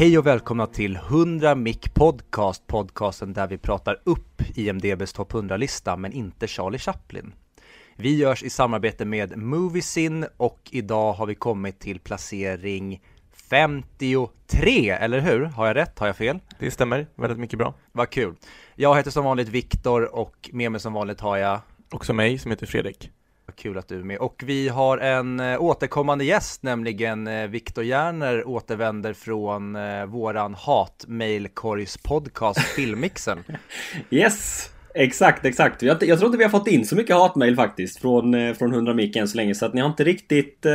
Hej och välkomna till 100 Mick Podcast, podcasten där vi pratar upp IMDb's topp 100-lista men inte Charlie Chaplin. Vi görs i samarbete med Moviesin och idag har vi kommit till placering 53, eller hur? Har jag rätt? Har jag fel? Det stämmer, väldigt mycket bra. Vad kul. Jag heter som vanligt Victor och med mig som vanligt har jag... Också mig som heter Fredrik. Vad kul att du är med. Och vi har en återkommande gäst, nämligen Viktor Gärner, återvänder från våran hatmailkorgspodcast Filmmixen. Yes! Exakt. Jag tror inte vi har fått in så mycket hatmail faktiskt från 100 mic än så länge. Så att ni har inte riktigt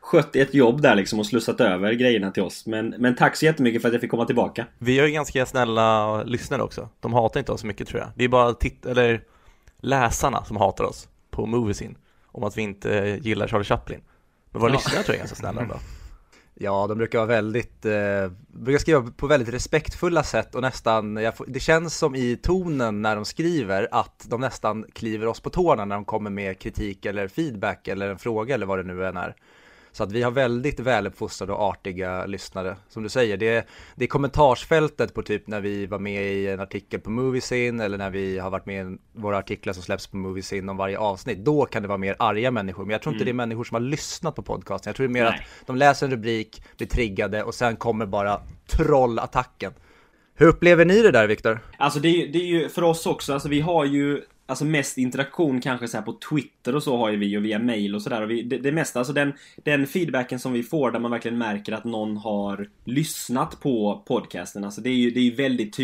skött ett jobb där liksom och slussat över grejerna till oss. Men tack så jättemycket för att jag fick komma tillbaka. Vi är ju ganska snälla lyssnare också. De hatar inte oss så mycket tror jag. Det är bara läsarna som hatar oss på Moviesin om att vi inte gillar Charlie Chaplin. Men våra lyssnare tror jag är ganska snälla ändå. Ja, de brukar vara väldigt brukar skriva på väldigt respektfulla sätt och nästan det känns som i tonen när de skriver att de nästan kliver oss på tårna när de kommer med kritik eller feedback eller en fråga eller vad det nu än är. Så att vi har väldigt väluppfostrade och artiga lyssnare. Som du säger, det är kommentarsfältet på typ när vi var med i en artikel på Moviesin eller när vi har varit med i våra artiklar som släpps på Moviesin om varje avsnitt. Då kan det vara mer arga människor. Men jag tror inte det är människor som har lyssnat på podcasten. Jag tror det är mer att de läser en rubrik, blir triggade och sen kommer bara trollattacken. Hur upplever ni det där, Victor? Alltså det är ju för oss också. Alltså vi har ju... Alltså mest interaktion kanske så här på Twitter och så har ju vi och via mail och sådär. Det mesta, alltså den feedbacken som vi får där man verkligen märker att någon har lyssnat på podcasten. Alltså det är ju väldigt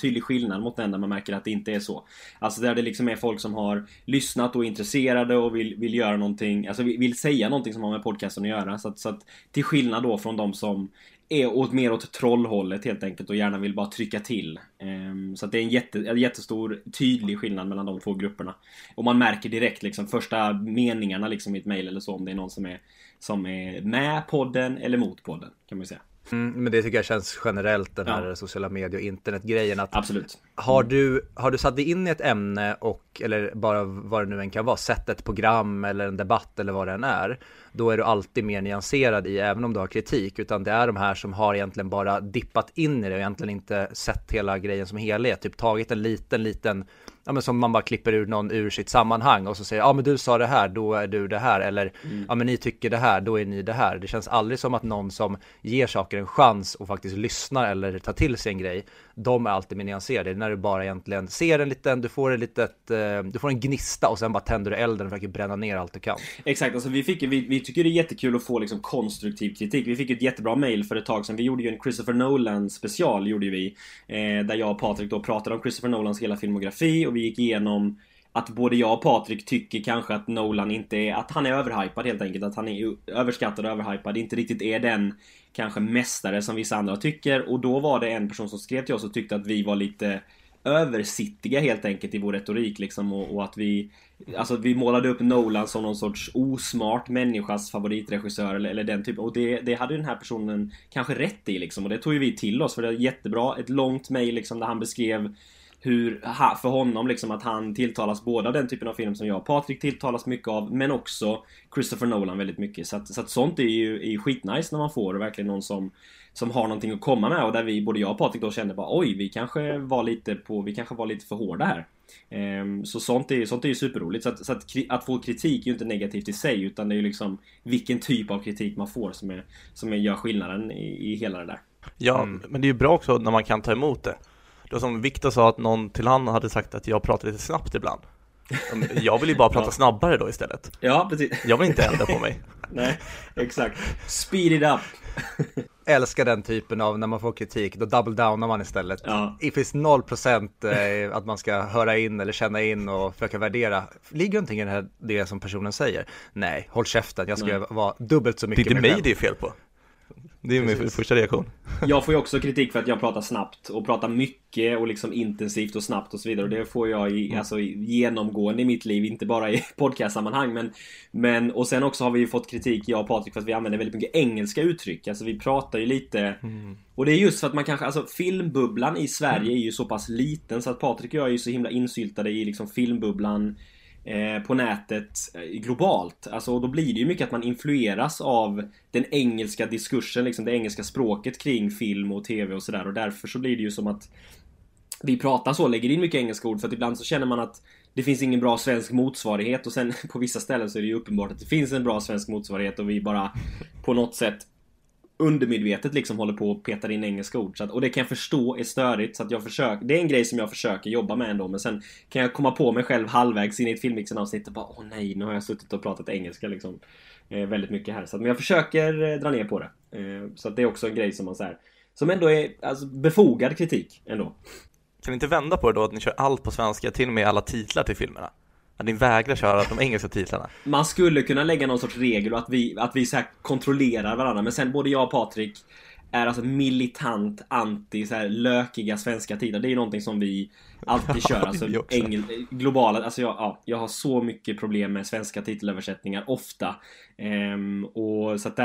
tydlig skillnad mot den där man märker att det inte är så. Alltså där det liksom är folk som har lyssnat och är intresserade och vill göra någonting, alltså vill säga någonting som har med podcasten att göra. Så att till skillnad då från de som är mer åt trollhållet helt enkelt och gärna vill bara trycka till. Så att det är en jättestor tydlig skillnad mellan de två grupperna. Och man märker direkt liksom första meningarna liksom i ett mejl eller så om det är någon som är med podden eller mot podden kan man säga. Men det tycker jag känns generellt den här sociala medier och internetgrejen att absolut. Har du satt dig in i ett ämne och eller bara vad det nu än kan vara, sett ett program eller en debatt eller vad det än är, då är du alltid mer nyanserad i även om du har kritik, utan det är de här som har egentligen bara dippat in i det och egentligen inte sett hela grejen som helhet, typ tagit en liten men som man bara klipper ur någon ur sitt sammanhang och så säger men du sa det här, då är du det här eller men ni tycker det här, då är ni det här. Det känns aldrig som att någon som ger saker en chans och faktiskt lyssnar eller tar till sig en grej, de är alltid mer nyanserade. När du bara egentligen ser en liten, du får en gnista och sen bara tänder du elden och försöker bränna ner allt du kan. Exakt, alltså vi tycker det är jättekul att få liksom konstruktiv kritik. Vi fick ett jättebra mail för ett tag sedan. Vi gjorde ju en Christopher Nolan special gjorde vi där jag och Patrik då pratade om Christopher Nolans hela filmografi. Vi gick igenom att både jag och Patrik tycker kanske att Nolan inte är, att han är överhypad helt enkelt, att han är överskattad och överhypad, inte riktigt är den kanske mästare som vissa andra tycker. Och då var det en person som skrev till oss och tyckte att vi var lite översittiga helt enkelt i vår retorik liksom, och att vi målade upp Nolan som någon sorts osmart människas favoritregissör eller den typen, och det hade den här personen kanske rätt i liksom, och det tog ju vi till oss för det var jättebra, ett långt mejl liksom, där han beskrev hur för honom liksom att han tilltalas både av den typen av film som jag och Patrik tilltalas mycket av, men också Christopher Nolan väldigt mycket. Så att sånt är ju skitnice när man får verkligen någon som har någonting att komma med, och där vi, både jag och Patrik då kände bara oj, vi kanske var lite för hårda här. Så sånt är ju superroligt. Så att få kritik är ju inte negativt i sig, utan det är ju liksom vilken typ av kritik man får som gör skillnaden i hela det där. Ja, men det är ju bra också när man kan ta emot det. Det var som Victor sa att någon till han hade sagt att jag pratar lite snabbt ibland. Jag vill ju bara prata snabbare då istället. Ja, precis. Jag vill inte ändra på mig. Nej, exakt. Speed it up. Älskar den typen av när man får kritik, då double downar man istället. Ja. Det finns 0% att man ska höra in eller känna in och försöka värdera. Ligger någonting i det som personen säger? Nej, håll käften. Jag ska vara dubbelt så mycket. Det är mig det är fel på. Det är min första reaktion. Jag får ju också kritik för att jag pratar snabbt och pratar mycket och liksom intensivt och snabbt och så vidare, och det får jag genomgående i mitt liv, inte bara i podcastsammanhang men och sen också har vi ju fått kritik, jag och Patrik, för att vi använder väldigt mycket engelska uttryck. Alltså vi pratar ju lite och det är just för att man kanske, alltså filmbubblan i Sverige är ju så pass liten, så att Patrik och jag är ju så himla insyltade i liksom filmbubblan på nätet globalt. Alltså, och då blir det ju mycket att man influeras av den engelska diskursen, liksom det engelska språket kring film och tv och sådär. Och därför så blir det ju som att vi pratar så, lägger in mycket engelska ord, för att ibland så känner man att det finns ingen bra svensk motsvarighet, och sen på vissa ställen så är det ju uppenbart att det finns en bra svensk motsvarighet och vi bara på något sätt undermedvetet liksom håller på och petar in engelska ord. Så att, och det kan jag förstå är störigt, så att jag försöker, det är en grej som jag försöker jobba med ändå, men sen kan jag komma på mig själv halvvägs in i ett filmixenavsnitt och bara, åh nej, nu har jag suttit och pratat engelska liksom väldigt mycket här. Så att, men jag försöker dra ner på det. Så att det är också en grej som man så här, som ändå är alltså, befogad kritik ändå. Kan ni inte vända på det då, att ni kör allt på svenska, till och med alla titlar till filmerna? Att ni vägrar köra de engelska titlarna? Man skulle kunna lägga någon sorts regel, att vi så här kontrollerar varandra. Men sen både jag och Patrik är alltså militant anti så här lökiga svenska titlar. Det är ju någonting som vi alltid kör. Alltså globala, alltså jag har så mycket problem med svenska titelöversättningar ofta. Och så att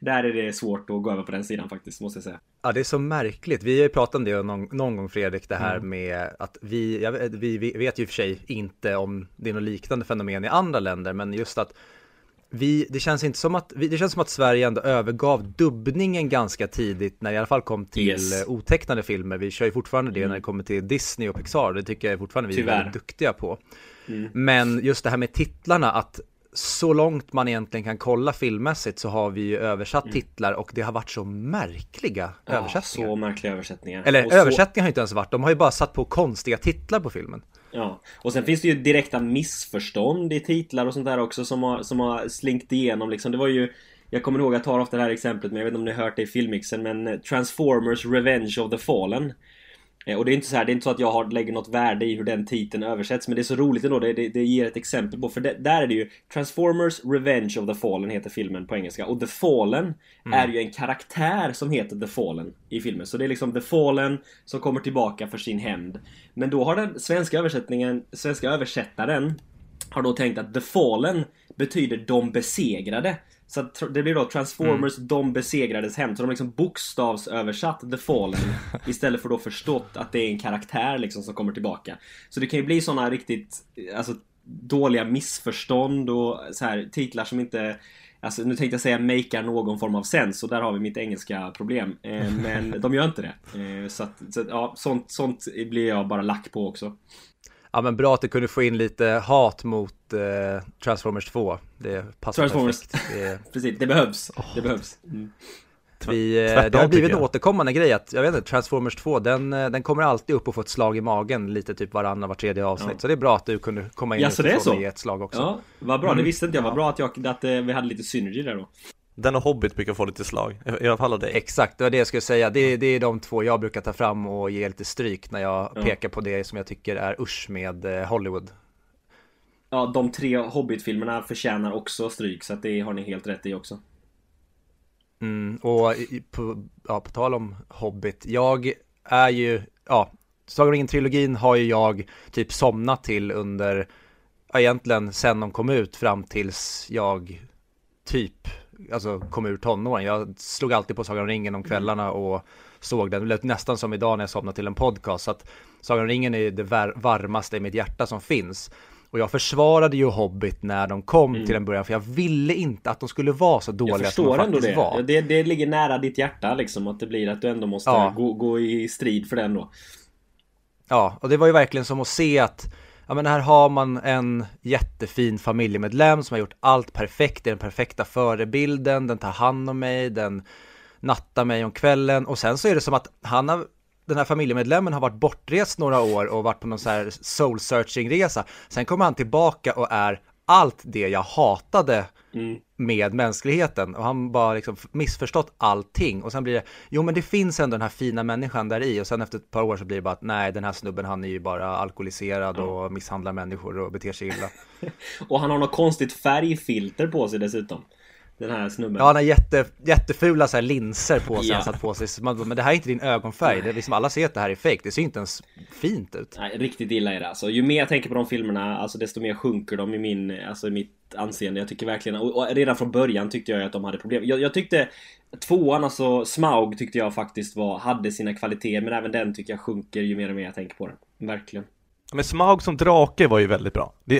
där är det svårt att gå över på den sidan faktiskt, måste jag säga. Ja, det är så märkligt. Vi har ju pratat om det någon gång, Fredrik, det här med att vi vet ju i och för sig inte om det är något liknande fenomen i andra länder, men just att det känns som att Sverige ändå övergav dubbningen ganska tidigt när det i alla fall kom till otecknade filmer. Vi kör ju fortfarande det när det kommer till Disney och Pixar. Det tycker jag fortfarande vi är väldigt duktiga på. Mm. Men just det här med titlarna, att så långt man egentligen kan kolla filmmässigt så har vi ju översatt titlar, och det har varit så märkliga översättningar. Så märkliga översättningar. Eller översättningar har ju inte ens varit. De har ju bara satt på konstiga titlar på filmen. Ja, och sen finns det ju direkta missförstånd i titlar och sånt där också som har slinkt igenom liksom. Det var ju, jag kommer ihåg att jag tar ofta det här exemplet, men jag vet inte om ni har hört det i filmmixen, men Transformers Revenge of the Fallen. Och det är inte så här, det är inte så att jag lägger något värde i hur den titeln översätts, men det är så roligt ändå, det ger ett exempel på, för där är det ju Transformers Revenge of the Fallen heter filmen på engelska, och The Fallen är ju en karaktär som heter The Fallen i filmen, så det är liksom The Fallen som kommer tillbaka för sin hämnd. Men då har den svenska översättaren har då tänkt att The Fallen betyder de besegrade. Så det blir då Transformers, de besegrades hem. Så de liksom bokstavsöversatt The Fallen istället för då förstått att det är en karaktär liksom som kommer tillbaka. Så det kan ju bli sådana riktigt alltså, dåliga missförstånd och så här, titlar som inte, alltså, nu tänkte jag säga makear någon form av sens, och där har vi mitt engelska problem. Men de gör inte det. Sånt blir jag bara lack på också. Ja, men bra att du kunde få in lite hat mot Transformers 2. Det passar Transformers. Perfekt. Precis, det behövs. Det behövs. Mm. Det har blivit en återkommande grej att, jag vet inte, Transformers 2, den kommer alltid upp och få ett slag i magen lite typ varannan, var tredje avsnitt. Ja. Så det är bra att du kunde komma in och ge ett slag också. Ja, vad bra. Det visste inte jag. Vad bra att, vi hade lite synergi där då. Den och Hobbit brukar få lite slag. I alla fall av dig. Exakt, det var det jag skulle säga. Det är de två jag brukar ta fram och ge lite stryk när jag pekar på det som jag tycker är usch med Hollywood. Ja, de tre Hobbit-filmerna förtjänar också stryk, så att det har ni helt rätt i också. Och på tal om Hobbit, jag är ju... Ja, Saga om ringen-trilogin har ju jag typ somnat till under... Egentligen sen de kom ut fram tills jag typ... Alltså kom ur tonåren. Jag slog alltid på Sagan om ringen om kvällarna och såg den. Det lät nästan som idag när jag somnade till en podcast. Så att Sagan om ringen är det varmaste i mitt hjärta som finns. Och jag försvarade ju Hobbit när de kom till en början, för jag ville inte att de skulle vara så dåliga som de faktiskt det. Var. Det ligger nära ditt hjärta liksom, att det blir att du ändå måste gå i strid för den då. Ja, och det var ju verkligen som att se att ja, men här har man en jättefin familjemedlem som har gjort allt perfekt. Det är den perfekta förebilden. Den tar hand om mig. Den nattar mig om kvällen. Och sen så är det som att den här familjemedlemmen har varit bortrest några år och varit på någon så här soul-searching-resa. Sen kommer han tillbaka och är allt det jag hatade med mänskligheten. Och han bara liksom missförstått allting. Och sen blir det, jo men det finns ändå den här fina människan där i. Och sen efter ett par år så blir det bara att nej, den här snubben, han är ju bara alkoholiserad och misshandlar människor och beter sig illa. Och han har något konstigt färgfilter på sig dessutom, den här snubben. Ja, han har jättefula så här linser på sig. Han satt på sig. Men det här är inte din ögonfärg. Det är liksom, alla ser att det här är fake. Det ser inte ens fint ut. Nej, riktigt illa är det alltså. Ju mer jag tänker på de filmerna, alltså, desto mer sjunker de i mitt anseende. Jag tycker verkligen, och redan från början tyckte jag att de hade problem. Jag tyckte tvåan, alltså Smaug, tyckte jag faktiskt hade sina kvaliteter. Men även den tycker jag sjunker ju mer och mer jag tänker på den. Verkligen. Men Smaug som drake var ju väldigt bra. Det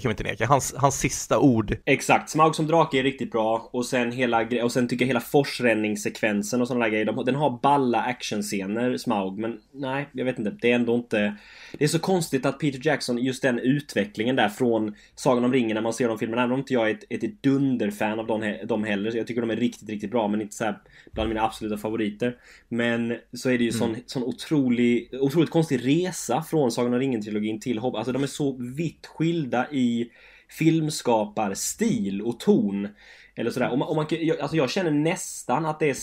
kan vi inte neka. Hans sista ord. Exakt, Smaug som drake är riktigt bra. Och sen, och sen tycker jag hela forsränningssekvensen och sådana där grejer, den har balla actionscener, Smaug. Men nej, jag vet inte, det är ändå inte. Det är så konstigt att Peter Jackson, just den utvecklingen där från Sagan om ringen, när man ser de filmerna, även om inte jag är ett dunderfan av dem heller, så jag tycker de är riktigt, riktigt bra, men inte så här bland mina absoluta favoriter. Men så är det ju sån otroligt konstig resa från Sagan om ringen-trilogin till Hobbit. Alltså de är så vitt skilda i filmskapar, stil och ton eller sådär. Jag känner nästan att det är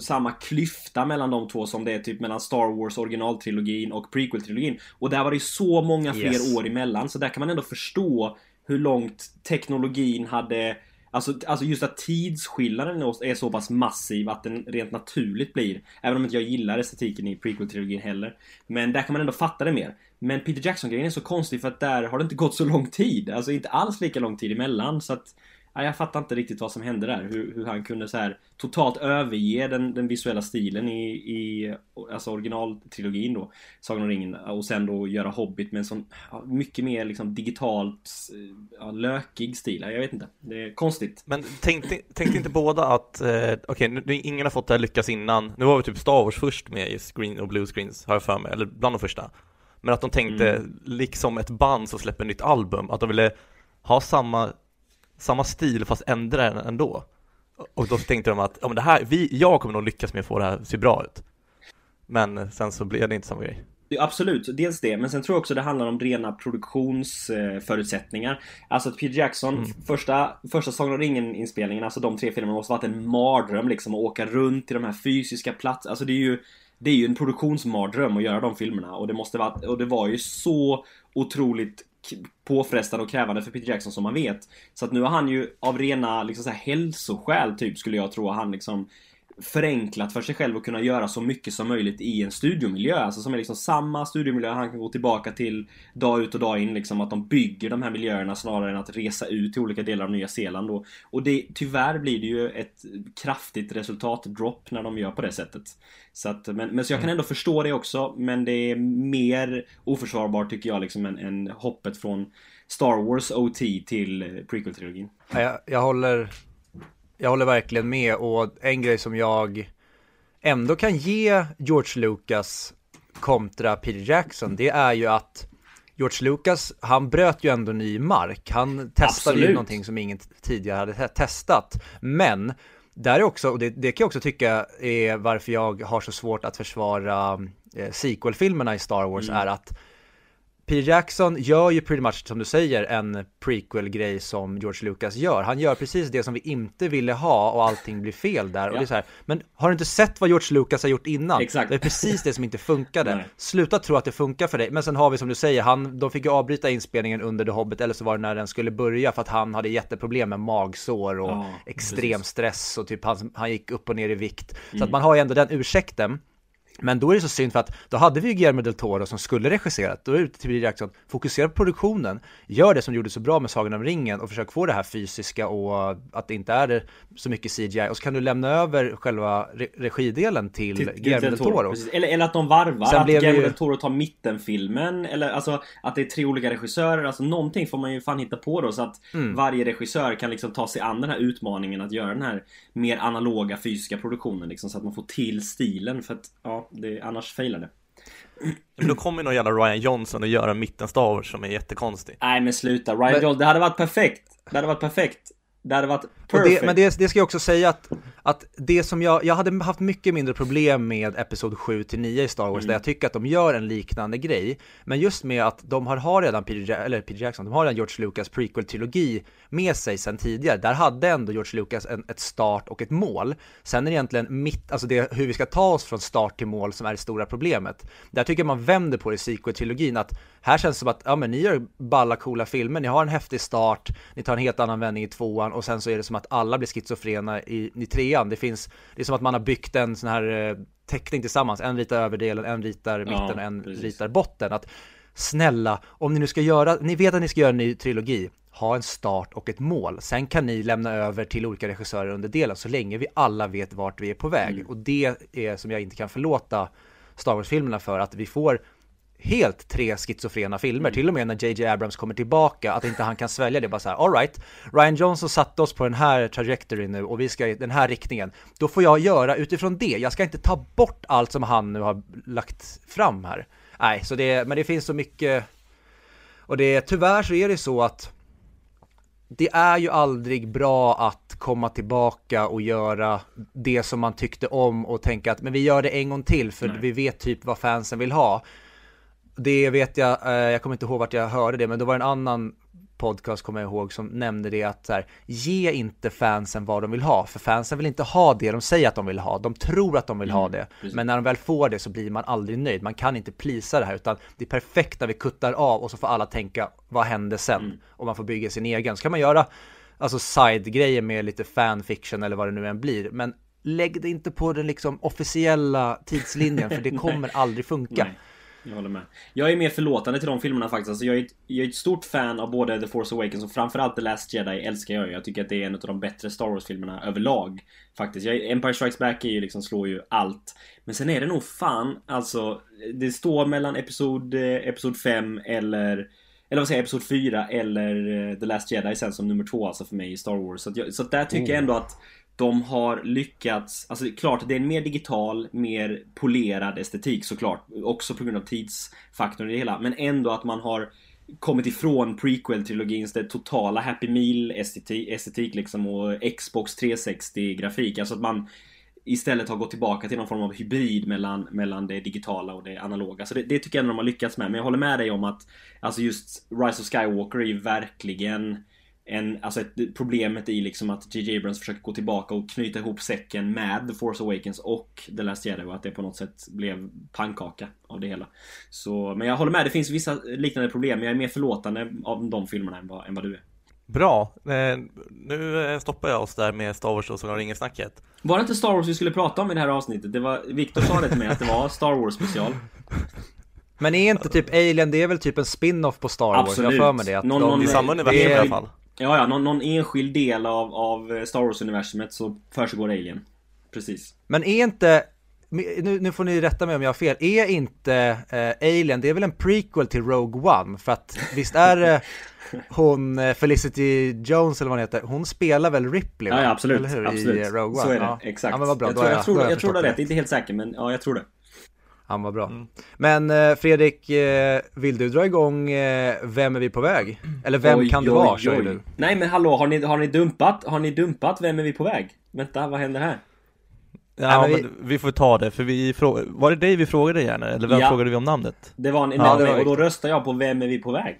samma klyfta mellan de två som det är typ mellan Star Wars originaltrilogin och prequel-trilogin. Och där var det ju så många fler år emellan, så där kan man ändå förstå hur långt teknologin hade. Alltså just att tidsskillnaden är så pass massiv att den rent naturligt blir, även om inte jag gillar estetiken i prequel-trilogin heller, men där kan man ändå fatta det mer. Men Peter Jackson-grejen är så konstig för att där har det inte gått så lång tid, alltså inte alls lika lång tid emellan, så att jag fattar inte riktigt vad som hände där, hur han kunde så här totalt överge den visuella stilen i alltså originaltrilogin då, Sagan om ringen, och sen då göra Hobbit med en sån mycket mer liksom digitalt lökig stil. Jag vet inte, det är konstigt. Men tänkte inte båda att okej, ingen har fått det här lyckas innan. Nu var vi typ Star Wars först med i screen och blue screens, har jag för mig, eller bland de första. Men att de tänkte liksom ett band som släpper ett nytt album, att de ville ha samma stil fast ändra den ändå. Och då tänkte de att men det här, jag kommer nog lyckas med att få det här se bra ut. Men sen så blev det inte samma grej. Absolut, dels det, men sen tror jag också det handlar om rena produktionsförutsättningar. Alltså att Peter Jackson, första Sagan om ringen-inspelningen, alltså de tre filmerna måste varit en mardröm liksom, att åka runt till de här fysiska platserna. Alltså det är ju en produktionsmardröm att göra de filmerna, och det var ju så otroligt påfrestande och krävande för Peter Jackson som man vet. Så att nu har han ju av rena liksom så här hälsoskäl typ, skulle jag tro, att han liksom förenklat för sig själv att kunna göra så mycket som möjligt i en studiomiljö, alltså som är liksom samma studiomiljö han kan gå tillbaka till dag ut och dag in liksom, att de bygger de här miljöerna snarare än att resa ut till olika delar av Nya Zeeland då. Och det, tyvärr blir det ju ett kraftigt resultatdropp när de gör på det sättet. Så att, men så jag kan ändå förstå det också, men det är mer oförsvarbart tycker jag liksom än hoppet från Star Wars OT till prequel-trilogin. Jag håller verkligen med, och en grej som jag ändå kan ge George Lucas kontra Peter Jackson, det är ju att George Lucas, han bröt ju ändå ny mark. Han testade ju någonting som ingen tidigare hade testat. Men där är också, och det kan jag också tycka är varför jag har så svårt att försvara sequel-filmerna i Star Wars, är att Peter Jackson gör ju pretty much, som du säger, en prequel-grej som George Lucas gör. Han gör precis det som vi inte ville ha, och allting blir fel där. Och det är så här, men har du inte sett vad George Lucas har gjort innan? Exakt. Det är precis det som inte funkade. Nej. Sluta tro att det funkar för dig. Men sen har vi, som du säger, de fick ju avbryta inspelningen under The Hobbit, eller så var det när den skulle börja, för att han hade jätteproblem med magsår och extrem stress, och typ han gick upp och ner i vikt. Så att man har ju ändå den ursäkten. Men då är det så synd, för att då hade vi ju Guillermo del Toro som skulle regissera. Då är det till Jackson, fokusera på produktionen. Gör det som gjorde så bra med Sagan om ringen, och försök få det här fysiska och att det inte är så mycket CGI. Och så kan du lämna över själva regidelen till Guillermo del Toro. Eller att de varvar, sen att Guillermo del Toro tar mittenfilmen. Eller alltså att det är tre olika regissörer. Alltså någonting får man ju fan hitta på då, så att varje regissör kan liksom ta sig an den här utmaningen att göra den här mer analoga fysiska produktionen liksom, så att man får till stilen, för att annars failar det. Men då kommer nog jävla Ryan Johnson och göra mitten Star Wars som är jättekonstig. Nej, men sluta, Ryan Johnson, det hade varit perfekt. Det hade varit perfekt. Men det ska jag också säga att det som jag hade haft mycket mindre problem med episod 7-9 i Star Wars, där jag tycker att de gör en liknande grej, men just med att de har redan Peter Jackson, de har redan George Lucas prequel-trilogi med sig sedan tidigare. Där hade ändå George Lucas ett start och ett mål. Sen är det egentligen alltså det hur vi ska ta oss från start till mål som är det stora problemet. Där tycker jag man vänder på det i sequel-trilogin, att här känns det som att men ni gör balla coola filmer, ni har en häftig start, ni tar en helt annan vändning i tvåan, och sen så är det som att alla blir schizofrena i trean. Det är som att man har byggt en sån här teckning tillsammans. En ritar överdelen, en ritar mitten och en ritar botten. Att snälla, om ni nu ska göra, ni vet att ni ska göra en ny trilogi, ha en start och ett mål. Sen kan ni lämna över till olika regissörer under delen, så länge vi alla vet vart vi är på väg. Och det är som jag inte kan förlåta Star Wars-filmerna för, att vi får helt tre schizofrena filmer. Till och med när J.J. Abrams kommer tillbaka, att inte han kan svälja det. Bara så här, all right, Ryan Johnson satte oss på den här trajectory nu och vi ska i den här riktningen. Då får jag göra utifrån det. Jag ska inte ta bort allt som han nu har lagt fram här. Nej, så det, men det finns så mycket. Och det, tyvärr så är det så att det är ju aldrig bra att komma tillbaka och göra det som man tyckte om och tänka att men vi gör det en gång till för vi vet typ vad fansen vill ha. Det vet jag, jag kommer inte ihåg vart jag hörde det, men det var en annan podcast kommer jag ihåg som nämnde det att så här, ge inte fansen vad de vill ha, för fansen vill inte ha det de säger att de vill ha, de tror att de vill ha det, precis. Men när de väl får det så blir man aldrig nöjd, man kan inte plisa det här, utan det är perfekt när vi kuttar av och så får alla tänka, vad händer sen? Och man får bygga sin egen, så kan man göra alltså side-grejer med lite fanfiction eller vad det nu än blir, men lägg det inte på den liksom officiella tidslinjen, för det kommer aldrig funka. Nej. Jag håller med. Jag är mer förlåtande till de filmerna faktiskt. Alltså jag är ett stort fan av både The Force Awakens och framförallt The Last Jedi älskar jag. Jag tycker att det är en av de bättre Star Wars-filmerna överlag faktiskt. Empire Strikes Back är ju liksom, slår ju allt. Men sen är det nog fan, alltså det står mellan episod 5 eller vad säger jag, episod 4 eller The Last Jedi sen som nummer 2 alltså för mig i Star Wars. Så där tycker jag ändå att de har lyckats, alltså det är klart att det är en mer digital, mer polerad estetik såklart, också på grund av tidsfaktorn i det hela, men ändå att man har kommit ifrån prequel-trilogins det totala Happy Meal-estetik liksom, och Xbox 360-grafik, alltså att man istället har gått tillbaka till någon form av hybrid mellan det digitala och det analoga. Så det tycker jag ändå de har lyckats med, men jag håller med dig om att alltså just Rise of Skywalker är ju verkligen alltså problemet är liksom att J.J. Abrams försöker gå tillbaka och knyta ihop säcken med The Force Awakens och The Last Jedi, och att det på något sätt blev pannkaka av det hela. Så, men jag håller med, det finns vissa liknande problem. Jag är mer förlåtande av de filmerna än vad du är. Bra, nu stoppar jag oss där med Star Wars och Sagan om ringen-snacket. Var det inte Star Wars vi skulle prata om i det här avsnittet? Victor sa det till mig att det var Star Wars-special. Men är inte typ Alien, det är väl typ en spin-off på Star Wars? Absolut. Jag för mig det. Att någon i samma universum i alla fall. Ja, någon enskild del av Star Wars-universumet så försiggår Alien. Precis. Men är inte, nu får ni rätta mig om jag har fel, är inte Alien, det är väl en prequel till Rogue One? För att visst är hon Felicity Jones eller vad hon heter, hon spelar väl Ripley? Ja, absolut. Eller hur? Absolut. I Rogue One. Så är det, ja. Exakt. Ja, men vad bra. Jag tror det är rätt, inte helt säker, men ja, jag tror det. Han var bra. Men Fredrik, vill du dra igång Vem är vi på väg? Eller vem kan det vara? Kör du? Nej men hallå, har ni dumpat Vem är vi på väg? Vänta, vad händer här? Ja, men vi får ta det, för var det dig vi frågade igen? Eller vem frågade vi om namnet? Det var en, och då röstar jag på Vem är vi på väg?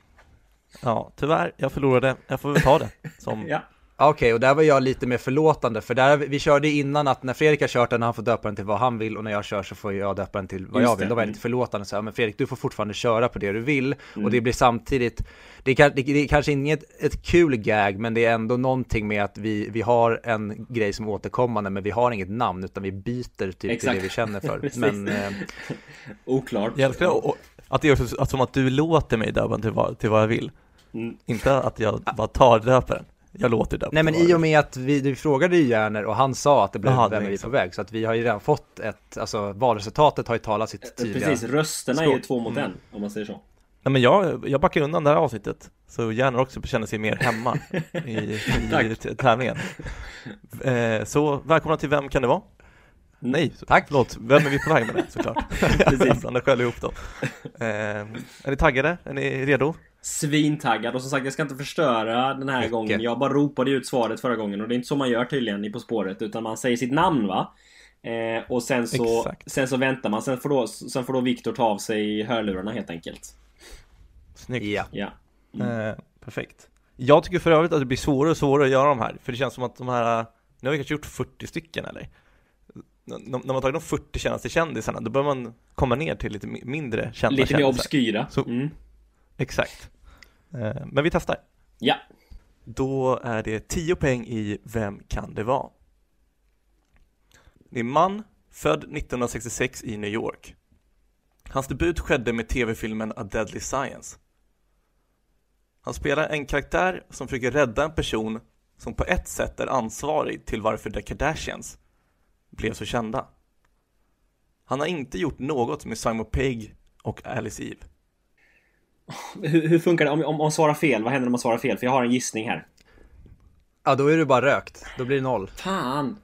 Ja, tyvärr, jag förlorade. Jag får väl ta det som... ja. Okej, och där var jag lite mer förlåtande, för där vi körde innan att när Fredrik har kört den, han får döpa den till vad han vill, och när jag kör så får jag döpa den till vad jag vill. Då var jag lite förlåtande så här, men Fredrik, du får fortfarande köra på det du vill, och det blir samtidigt, det är kanske inget ett kul gag, men det är ändå någonting med att vi har en grej som är återkommande, men vi har inget namn utan vi byter typ till det vi känner för. Men oklart. Att det är också, att som att du låter mig döpa till vad jag vill. Inte att jag bara tar döparen. Jag låter det. Nej, men i och med att vi frågade ju Gärner och han sa att det blev Vem är vi på väg, så att vi har ju redan fått ett, alltså valresultatet har ju talat sitt tydliga. Precis, rösterna är ju 2 mot 1 om man säger så. Nej, men jag backar undan det här avsnittet, så Gärner också känner sig mer hemma i tävlingen. Så välkomna till Vem kan det vara? Nej, tack, förlåt. Vem är vi på väg med det, såklart. Precis. Jag skäller ihop då. Är ni taggade? Är ni redo? Svintaggad, och som sagt jag ska inte förstöra den här gången. Jag bara ropade ut svaret förra gången, och det är inte så man gör tydligen i På spåret, utan man säger sitt namn, va? Och sen så väntar man, sen får då Victor ta av sig hörlurarna helt enkelt. Snyggt. Ja. Perfekt. Jag tycker för övrigt att det blir svårare och svårare att göra de här, för det känns som att de här, nu har vi kanske gjort 40 stycken eller? När man tar de 40 kändaste kändisarna, då börjar man komma ner till lite mindre kända, lite mer obskyra. Så, exakt. Men vi testar. Ja. Då är det 10 poäng i Vem kan det vara? Det är en man född 1966 i New York. Hans debut skedde med tv-filmen A Deadly Science. Han spelar en karaktär som försöker rädda en person som på ett sätt är ansvarig till varför The Kardashians blev så kända. Han har inte gjort något med Simon Pegg och Alice Eve. Hur funkar det om man svarar fel? Vad händer om man svarar fel? För jag har en gissning här. Ja, då är du bara rökt. Då blir det 0. Fan.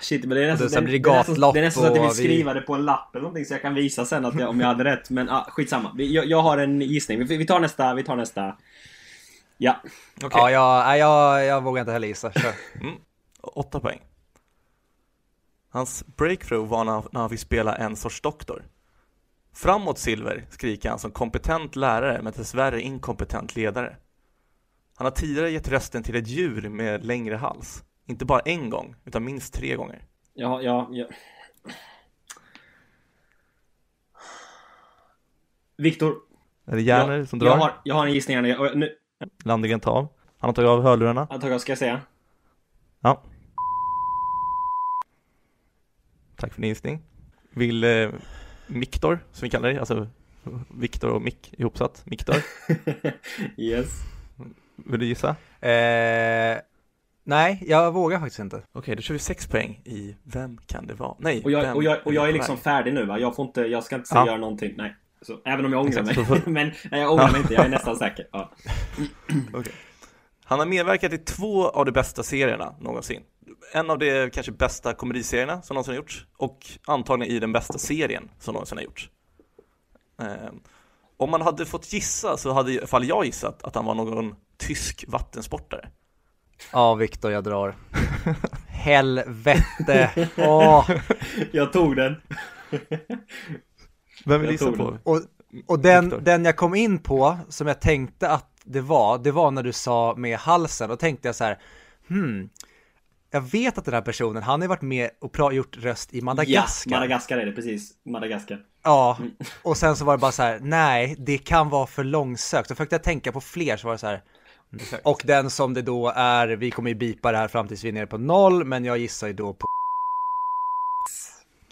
Shit, men det är nästan så att jag vill skriva det på en lapp eller någonting så jag kan visa sen att om jag hade rätt. Men skitsamma. Jag har en gissning. Vi tar nästa. Ja. Okay. Ja, jag vågar inte heller gissa. 8 poäng. Hans breakthrough var när han fick spela en sorts doktor. Framåt Silver skriker han som kompetent lärare men dessvärre inkompetent ledare. Han har tidigare gett rösten till ett djur med längre hals. Inte bara en gång, utan minst 3 gånger. Ja. Viktor. Är det Gärner som drar? Jag har en gissning här nu. Landegren tar av. Han har tagit av hörlurarna. Han tar av, ska jag säga. Ja. Tack för din gissning. Vill Victor, som vi kallar det, alltså Victor och Mick ihopsatt. Victor. Yes. Vill du gissa? Nej, jag vågar faktiskt inte. Okej, då kör vi 6 poäng i vem kan det vara? Nej, och jag är liksom färdig nu, va? Jag ska inte säga göra någonting. Nej. Så, även om jag ångrar mig. Men nej, jag ångrar mig inte, jag är nästan säker. Ja. Okay. Han har medverkat i 2 av de bästa serierna någonsin. En av de kanske bästa komediserierna som någonsin har gjorts. Och antagligen i den bästa serien som någonsin har gjorts. Om man hade fått gissa så hade i alla fall jag gissat att han var någon tysk vattensportare. Ja, Victor, jag drar. Helvete. Åh. Jag tog den. Vem vill gissa på? Och den jag kom in på som jag tänkte att det var när du sa med halsen. Då tänkte jag så här, jag vet att den här personen, han har varit med och gjort röst i Madagaskar. Ja, Madagaskar är det, precis. Madagaskar. Ja, och sen så var det bara så här, nej, det kan vara för långsökt. Och försökte jag tänka på fler så var det så här. Och den som det då är, vi kommer ju bipa det här fram tills vi är nere på 0, men jag gissar ju då på...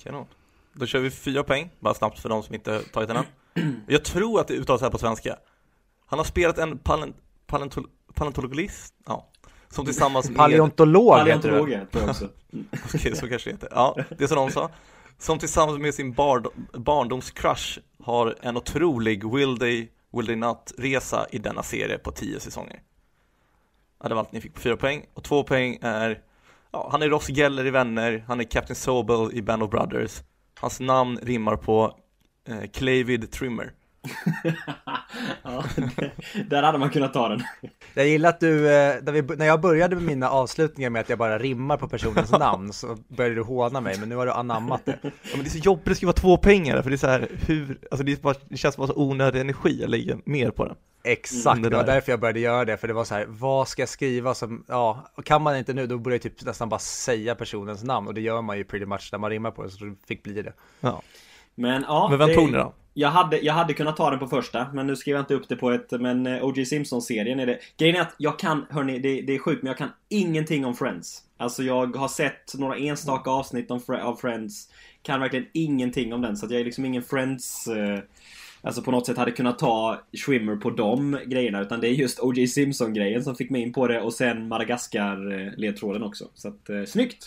Kanon. Då kör vi 4 poäng, bara snabbt för de som inte tagit den än. Jag tror att det uttalas här på svenska. Han har spelat en paleontologist, ja. Som tillsammans med... Paleontolog heter det också. Okej, så kanske det heter. Ja, det är som de sa. Som tillsammans med sin barndomscrush har en otrolig Will They Not-resa i denna serie på 10 säsonger. Ja, det var allt ni fick på 4 poäng. Och 2 poäng är... Ja, han är Ross Geller i Vänner. Han är Captain Sobel i Band of Brothers. Hans namn rimmar på Clavid Trimmer. Ja, där hade man kunnat ta den. Jag gillar att du, när jag började med mina avslutningar med att jag bara rimmar på personens namn, så började du håna mig, men nu har du anammat det. Ja, men det är så jobbigt att skriva 2 pengar, för det är så här, alltså det känns bara så onödig energi jag lägger mer på den. Exakt, det var därför jag började göra det, för det var så här, vad ska jag skriva som, ja, och kan man inte nu, då börjar jag typ nästan bara säga personens namn, och det gör man ju pretty much när man rimmar på det, så det fick bli det. Ja. Men vem tog ni då? Jag hade kunnat ta den på första, men nu skriver jag inte upp det på ett, men O.J. Simpson-serien är det. Grejen är att jag kan, hörni, det är sjukt, men jag kan ingenting om Friends. Alltså jag har sett några enstaka avsnitt av Friends, kan verkligen ingenting om den, så att jag är liksom ingen Friends, alltså på något sätt hade kunnat ta Schwimmer på de grejerna, utan det är just O.J. Simpson-grejen som fick mig in på det, och sen Madagaskar-ledtråden också, så att snyggt!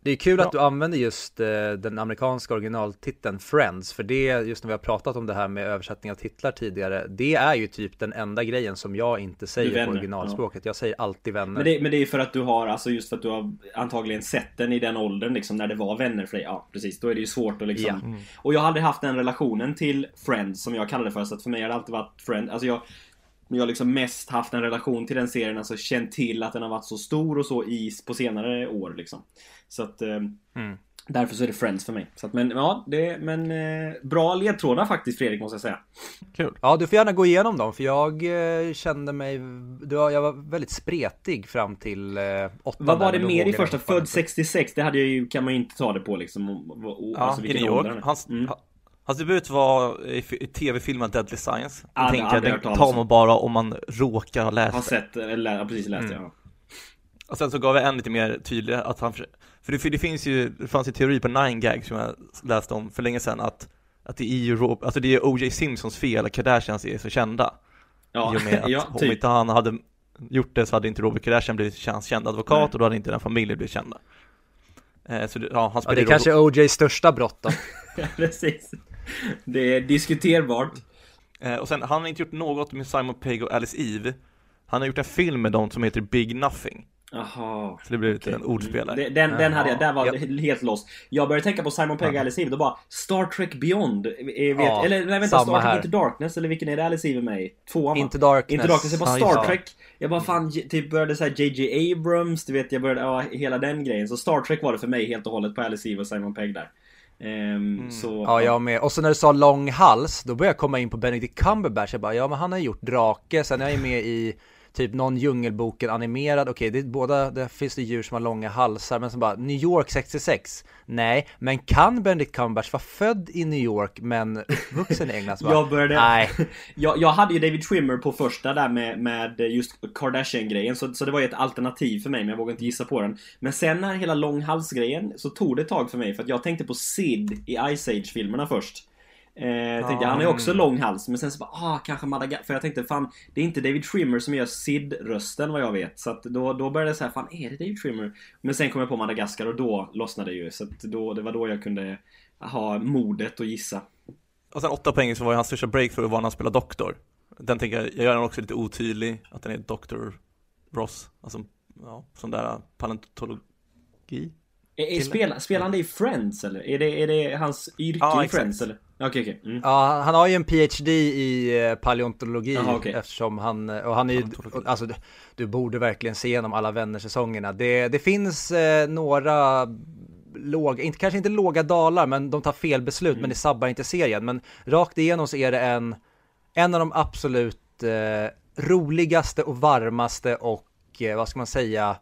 Det är kul att du använder just den amerikanska originaltiteln Friends, för det, just när vi har pratat om det här med översättning av titlar tidigare, det är ju typ den enda grejen som jag inte säger på originalspråket. Ja. Jag säger alltid Vänner. Men det är för att du har, alltså just för att du har antagligen sett den i den åldern, liksom, när det var Vänner för dig. Ja, precis. Då är det ju svårt att liksom... Yeah. Och jag har aldrig haft den relationen till Friends som jag kallade för, så att för mig har det alltid varit Friends. Alltså jag har liksom mest haft en relation till den serien, alltså känt till att den har varit så stor och så på senare år liksom. Så att därför så är det Friends för mig. Så att, bra ledtrådar faktiskt, Fredrik, måste jag säga. Kul. Ja, du får gärna gå igenom dem, för jag kände mig, jag var väldigt spretig fram till 8. Vad var det mer i första? Född 66, det hade jag ju, kan man ju inte ta det på liksom. Och, alltså, i New York. Hans debut var i tv-filmen Deadly Science. Jag tänkte att den tar man bara om man råkar ha läst. Har sett, eller precis läst det. Och sen så gav jag en lite mer tydlig att han... För det fanns ju teori på 9gag som jag läste om för länge sedan, att det är ju, alltså det är O.J. Simpsons fel att Kardashians är så kända. Ja. I och med att om typ inte han hade gjort det så hade inte Robert Kardashian blivit känd advokat. Nej. Och då hade inte den familjen blivit kända. Så det, han det kanske är O.J.s största brott då. Precis. Det är diskuterbart. Och sen, han har inte gjort något med Simon Pegg och Alice Eve. Han har gjort en film med dem som heter Big Nothing. Aha. Så det blev okay. En ordspelare. Den hade jag, där var helt lost. Jag började tänka på Simon Pegg och Alice Eve. Då bara, Star Trek Beyond Star Trek Into Darkness. Eller vilken är det Alice Eve med? Tvåan. Into Darkness. Jag bara, Star Trek. Jag bara fan, typ började såhär J.J. Abrams. Du vet, jag började, hela den grejen. Så Star Trek var det för mig helt och hållet på Alice Eve och Simon Pegg där. Så, ja, jag med. Och så när du sa lång hals, då började jag komma in på Benedict Cumberbatch. Jag bara, ja men han har gjort drake. Sen är jag med i typ någon djungelboken animerad. Okej, det är båda, där finns det djur som har långa halsar. Men som bara, New York 66. Nej, men kan Benedict Cumberbatch vara född i New York men vuxen i England? Nej. Jag hade ju David Schwimmer på första där med just Kardashian-grejen. Så det var ju ett alternativ för mig, men jag vågade inte gissa på den. Men sen när hela långhalsgrejen, så tog det ett tag för mig. För att jag tänkte på Sid i Ice Age-filmerna först. Tänkte jag, han är också lång hals. Men sen så bara, kanske Madagaskar. För jag tänkte, fan, det är inte David Schwimmer som gör Sid-rösten vad jag vet. Så att då började jag så här, fan, är det David Schwimmer? Men sen kom jag på Madagaskar och då lossnade det ju. Så att det var då jag kunde ha modet att gissa. Och sen 8 poäng så var ju hans största breakthrough var när han spelade doktor. Den tänker jag gör den också lite otydlig. Att den är Dr. Ross. Alltså, ja, sån där paleontologi. Spelar han det i Friends eller? Är det hans yrke i Friends eller? Okay. Mm. Ja, han har ju en PhD i paleontologi. Aha, okay. Eftersom han är ju, alltså du borde verkligen se igenom alla vännersäsongerna. Det finns några kanske inte låga dalar, men de tar fel beslut, men det sabbar inte serien. Men rakt igenom så är det en av de absolut roligaste och varmaste och vad ska man säga,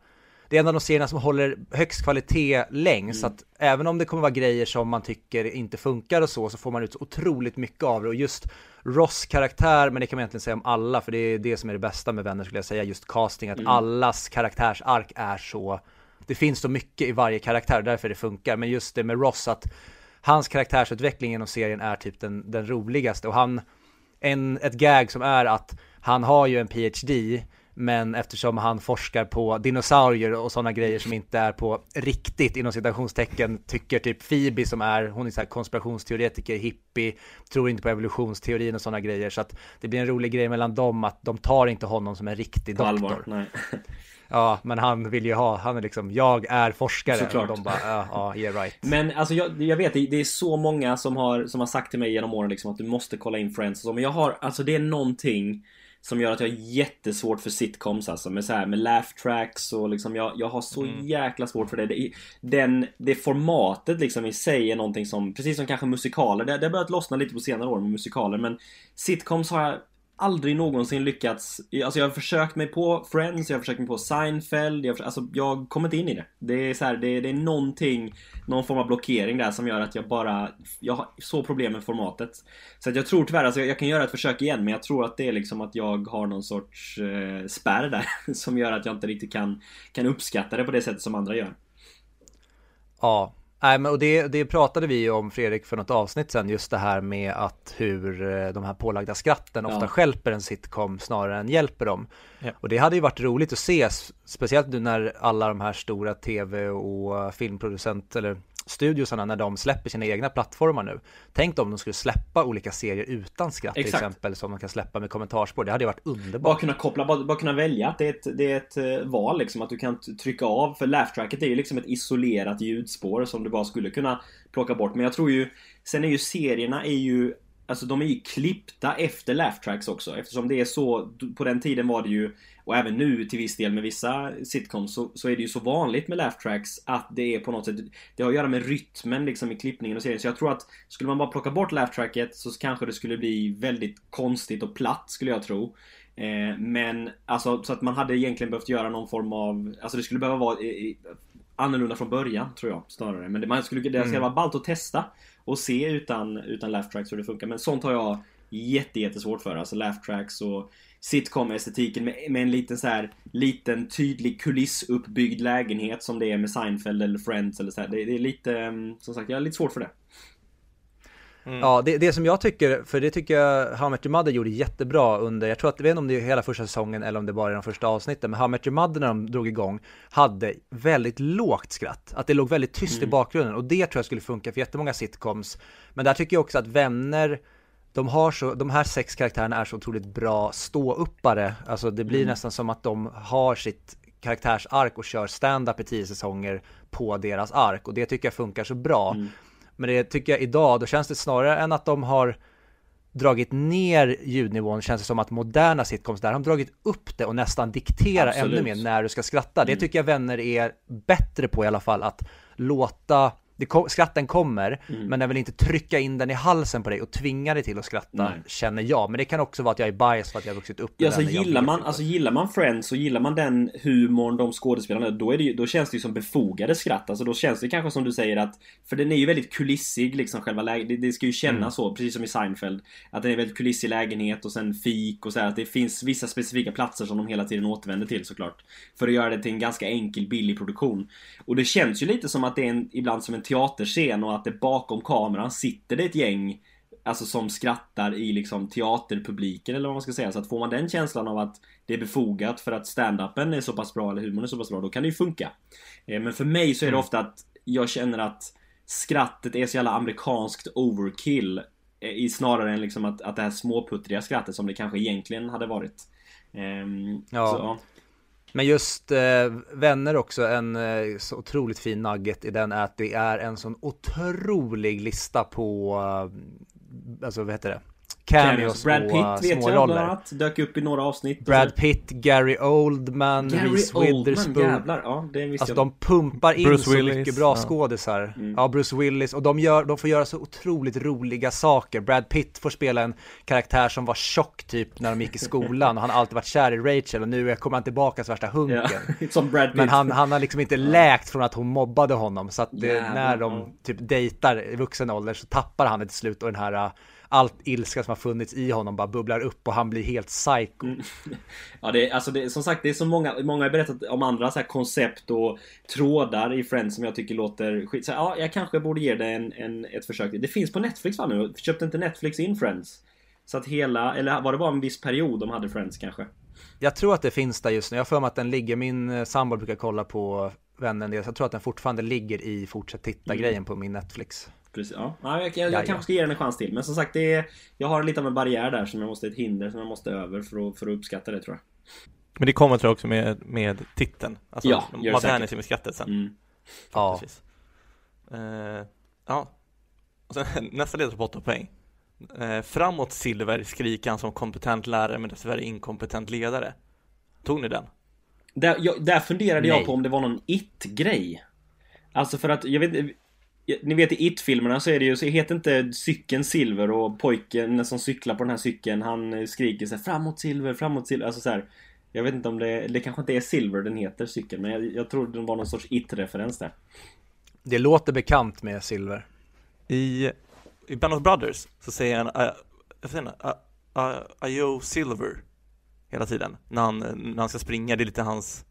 det är en av de serierna som håller högst kvalitet längst. Så att även om det kommer vara grejer som man tycker inte funkar och så får man ut så otroligt mycket av det. Och just Ross karaktär, men det kan man egentligen säga om alla, för det är det som är det bästa med vänner skulle jag säga, just casting, att allas karaktärsark är så, det finns så mycket i varje karaktär, därför det funkar. Men just det med Ross, att hans karaktärsutveckling genom serien är typ den roligaste. Och ett gag som är att han har ju en PhD, men eftersom han forskar på dinosaurier och sådana grejer som inte är på riktigt inom citationstecken, tycker typ Phoebe som hon är så här konspirationsteoretiker, hippie, tror inte på evolutionsteorin och sådana grejer. Så att det blir en rolig grej mellan dem att de tar inte honom som en riktig doktor. Allvar, nej. Ja, men han vill ju han är liksom, jag är forskare. Såklart. Och de bara, yeah right. Men alltså jag vet, det är så många som har sagt till mig genom åren liksom, att du måste kolla in Friends och så, men jag har, alltså det är någonting som gör att jag är jättesvårt för sitcoms, alltså med laugh tracks och liksom jag har så jäkla svårt för det. Det formatet liksom i sig är någonting som, precis som kanske musikaler, det har börjat lossna lite på senare år med musikaler, men sitcoms har jag aldrig någonsin lyckats. Alltså jag har försökt mig på Friends, jag har försökt mig på Seinfeld, jag har kommit in i det. Det är så här, det är någon form av blockering där som gör att jag har så problem med formatet. Så att jag tror tyvärr, alltså jag kan göra ett försök igen, men jag tror att det är liksom att jag har någon sorts spärr där som gör att jag inte riktigt kan uppskatta det på det sättet som andra gör. Ja. Nej, men och det pratade vi ju om, Fredrik, för något avsnitt sen, just det här med att hur de här pålagda skratten ofta stjälper en sitcom snarare än hjälper dem. Ja. Och det hade ju varit roligt att se, speciellt nu när alla de här stora tv- och filmproducent eller studiosarna, när de släpper sina egna plattformar nu. Tänk om de skulle släppa olika serier utan skratt. Exakt. Till exempel, som de kan släppa med kommentarspår. Det hade ju varit underbart. Bara kunna välja att det är ett val liksom, att du kan trycka av, för laugh tracket är ju liksom ett isolerat ljudspår som du bara skulle kunna plocka bort. Men jag tror ju, sen är ju serierna alltså de är ju klippta efter laugh tracks också, eftersom det är så, på den tiden var det ju, och även nu till viss del med vissa sitcoms, så är det ju så vanligt med laugh tracks att det är på något sätt, det har att göra med rytmen liksom i klippningen och serien. Så jag tror att skulle man bara plocka bort laugh tracket så kanske det skulle bli väldigt konstigt och platt, skulle jag tro. Men alltså, så att man hade egentligen behövt göra någon form av, alltså det skulle behöva vara annorlunda från början, tror jag snarare. Men det ska vara ballt att testa och se utan laugh tracks hur det funkar. Men sånt har jag jättesvårt för. Alltså laugh tracks och sitcom-estetiken med en liten så här liten tydlig kulissuppbyggd lägenhet som det är med Seinfeld eller Friends eller så här. Det är lite, som sagt, jag är lite svårt för det. Mm. Ja, det som jag tycker, för det tycker jag How I Met Your Mother gjorde jättebra under, jag tror att, jag vet inte om det är hela första säsongen eller om det bara är de första avsnitten, men How I Met Your Mother när de drog igång hade väldigt lågt skratt, att det låg väldigt tyst i bakgrunden, och det tror jag skulle funka för jättemånga sitcoms. Men där tycker jag också att Vänner, de här sex karaktärerna är så otroligt bra ståuppare, alltså det blir nästan som att de har sitt karaktärsark och kör stand-up i 10 säsonger på deras ark, och det tycker jag funkar så bra. Men det tycker jag idag, då känns det snarare än att de har dragit ner ljudnivån, känns det som att moderna sitcoms där har dragit upp det och nästan diktera ännu mer när du ska skratta. Det tycker jag Vänner är bättre på i alla fall, att låta skratten kommer, men den vill inte trycka in den i halsen på dig och tvinga dig till att skratta, känner jag. Men det kan också vara att jag är bias för att jag har vuxit upp med den. Gillar man Friends och gillar man den humorn, de skådespelarna, då känns det ju som befogade skratt. Alltså då känns det kanske som du säger, att för den är ju väldigt kulissig liksom, själva läget. Det ska ju kännas så, precis som i Seinfeld, att den är väldigt kulissig lägenhet och sen fik och så här, att det finns vissa specifika platser som de hela tiden återvänder till, såklart, för att göra det till en ganska enkel, billig produktion. Och det känns ju lite som att det är ibland som en teaterscen, och att det bakom kameran sitter det ett gäng, alltså som skrattar i liksom teaterpubliken eller vad man ska säga. Så att får man den känslan av att det är befogat för att stand-upen är så pass bra eller humorn är så pass bra, då kan det ju funka. Men för mig så är det ofta att jag känner att skrattet är så jävla amerikanskt overkill, snarare än liksom att det här småputtriga skrattet som det kanske egentligen hade varit. Men just Vänner också, en så otroligt fin nugget i den är att det är en sån otrolig lista på alltså vad heter det? Cameos. Brad Pitt vet jag bland annat dök upp i några avsnitt. Brad Pitt, Gary Oldman, Reese Witherspoon. Alltså de pumpar in Bruce så Willis, mycket bra skådisar. Ja, Bruce Willis. Och de får göra så otroligt roliga saker. Brad Pitt får spela en karaktär som var tjock typ när de gick i skolan. Och han har alltid varit kär i Rachel. Och nu kommer han tillbaka som värsta hunken. Som Brad Pitt. Men han har liksom inte läkt från att hon mobbade honom. Så att när de typ dejtar i vuxen ålder så tappar han det till slut. Och den här... allt ilska som har funnits i honom bara bubblar upp och han blir helt psycho. Ja, det är som sagt, det är så många har berättat om andra så här koncept och trådar i Friends som jag tycker låter skit. Så här, ja, jag kanske borde ge det ett försök. Det finns på Netflix nu. Köpte inte Netflix in Friends? Så att eller var det bara en viss period de hade Friends kanske? Jag tror att det finns där just nu. Jag får mig att den ligger, min sambo brukar kolla på Vännen. Jag tror att den fortfarande ligger i fortsätt titta-grejen på min Netflix. Precis, ja. Jag kanske ska ge den en chans till. Men som sagt, jag har lite av en barriär där som jag måste, ett hinder som jag måste över för att uppskatta det, tror jag. Men det kommer, tror jag, också med titeln. Alltså, ja, gör det säkert. Med skrattet sen. Ja. Precis. Ja. Och sen, nästa ledare på 8 poäng. Framåt silver skriker han som kompetent lärare, men dessvärre inkompetent ledare. Tog ni den? Där funderade jag på om det var någon it-grej. Alltså för att, jag vet... Ni vet i It-filmerna så är det ju, så heter inte cykeln silver, och pojken som cyklar på den här cykeln, han skriker så här, framåt silver, alltså så här. Jag vet inte om det kanske inte är silver den heter, cykeln, men jag tror det var någon sorts It-referens där. Det låter bekant med silver. I Band of Brothers så säger han I owe silver hela tiden när han ska springa, det är lite hans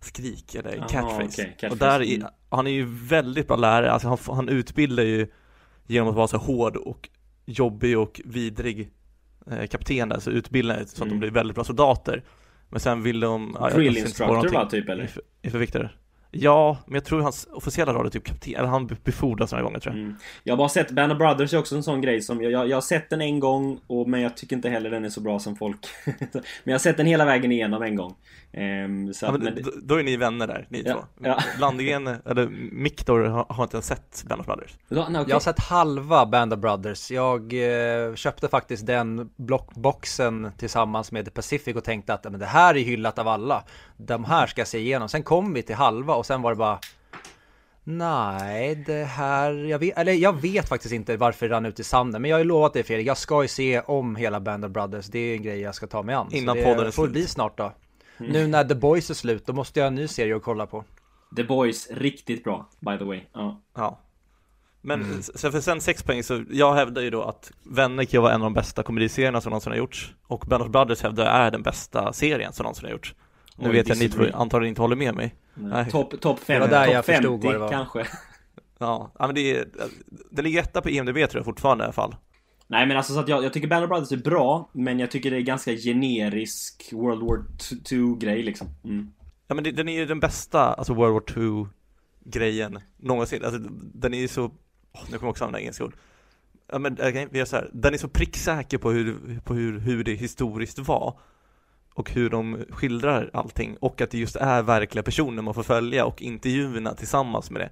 skrik eller catchphrase. Catchphrase. Och där han är ju väldigt bra lärare, alltså han utbildar ju genom att vara så hård och jobbig och vidrig kapten där, så utbildar så att de blir väldigt bra soldater. Men sen vill de drill instructor va, typ, eller? Inför Victor. Ja, men jag tror hans officiella roll är typ kapten, eller han befordras några gånger, tror jag. Jag har bara sett Band of Brothers är också en sån grej som jag har sett den en gång, men jag tycker inte heller den är så bra som folk. Men jag har sett den hela vägen igenom en gång. Då är ni vänner där, ni två. Ja. Landgren, eller Victor, har inte sett Band of Brothers. Jag har sett halva Band of Brothers. Jag köpte faktiskt den blockboxen tillsammans med The Pacific och tänkte att men det här är hyllat av alla. De här ska jag se igenom. Sen kom vi till halva och sen var det bara nej, det här... Jag vet faktiskt inte varför det rann ut i sanden, men jag har ju lovat dig, Fredrik, jag ska ju se om hela Band of Brothers. Det är en grej jag ska ta mig an. Innan podden är slut. Det blir snart då. Nu när The Boys är slut, då måste jag ha en ny serie att kolla på. The Boys, riktigt bra, by the way. Ja. Men för sen 6 poäng, så jag hävdar ju då att Vänner kan vara en av de bästa komediserierna som någonsin har gjorts. Och Band of Brothers hävdar är den bästa serien som någonsin har gjorts. Nu vet jag att ni antagligen inte håller med mig. Topp 50 kanske. Ja, men det ligger etta på IMDb tror jag fortfarande i alla fall. Nej, men alltså så att jag tycker Band of Brothers är bra, men jag tycker det är ganska generisk World War II-grej liksom. Mm. Ja, men den är ju den bästa, alltså World War II-grejen någonsin. Alltså den är ju så... nu kommer också använda engelska ord. Ja, men vi är så här, den är så pricksäker på hur det historiskt var och hur de skildrar allting och att det just är verkliga personer man får följa och intervjuerna tillsammans med det.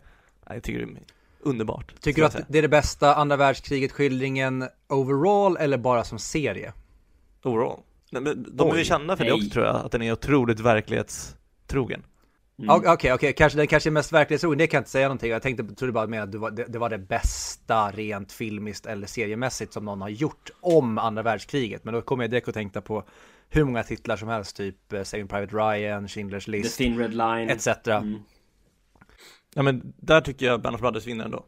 Jag tycker det är underbart. Tycker du att det är det bästa andra världskriget-skildringen overall eller bara som serie? Overall. Nej, men de är ju kända för det också, tror jag, att den är otroligt verklighetstrogen. Mm. Okej. Kanske är mest verklighetstrogen, det kan jag inte säga någonting. Jag trodde bara med att det var det bästa rent filmiskt eller seriemässigt som någon har gjort om andra världskriget. Men då kommer jag direkt att tänka på hur många titlar som helst, typ Saving Private Ryan, Schindler's List, The Thin Red Line, etc. Mm. Ja, men där tycker jag Band of Brothers vinner ändå.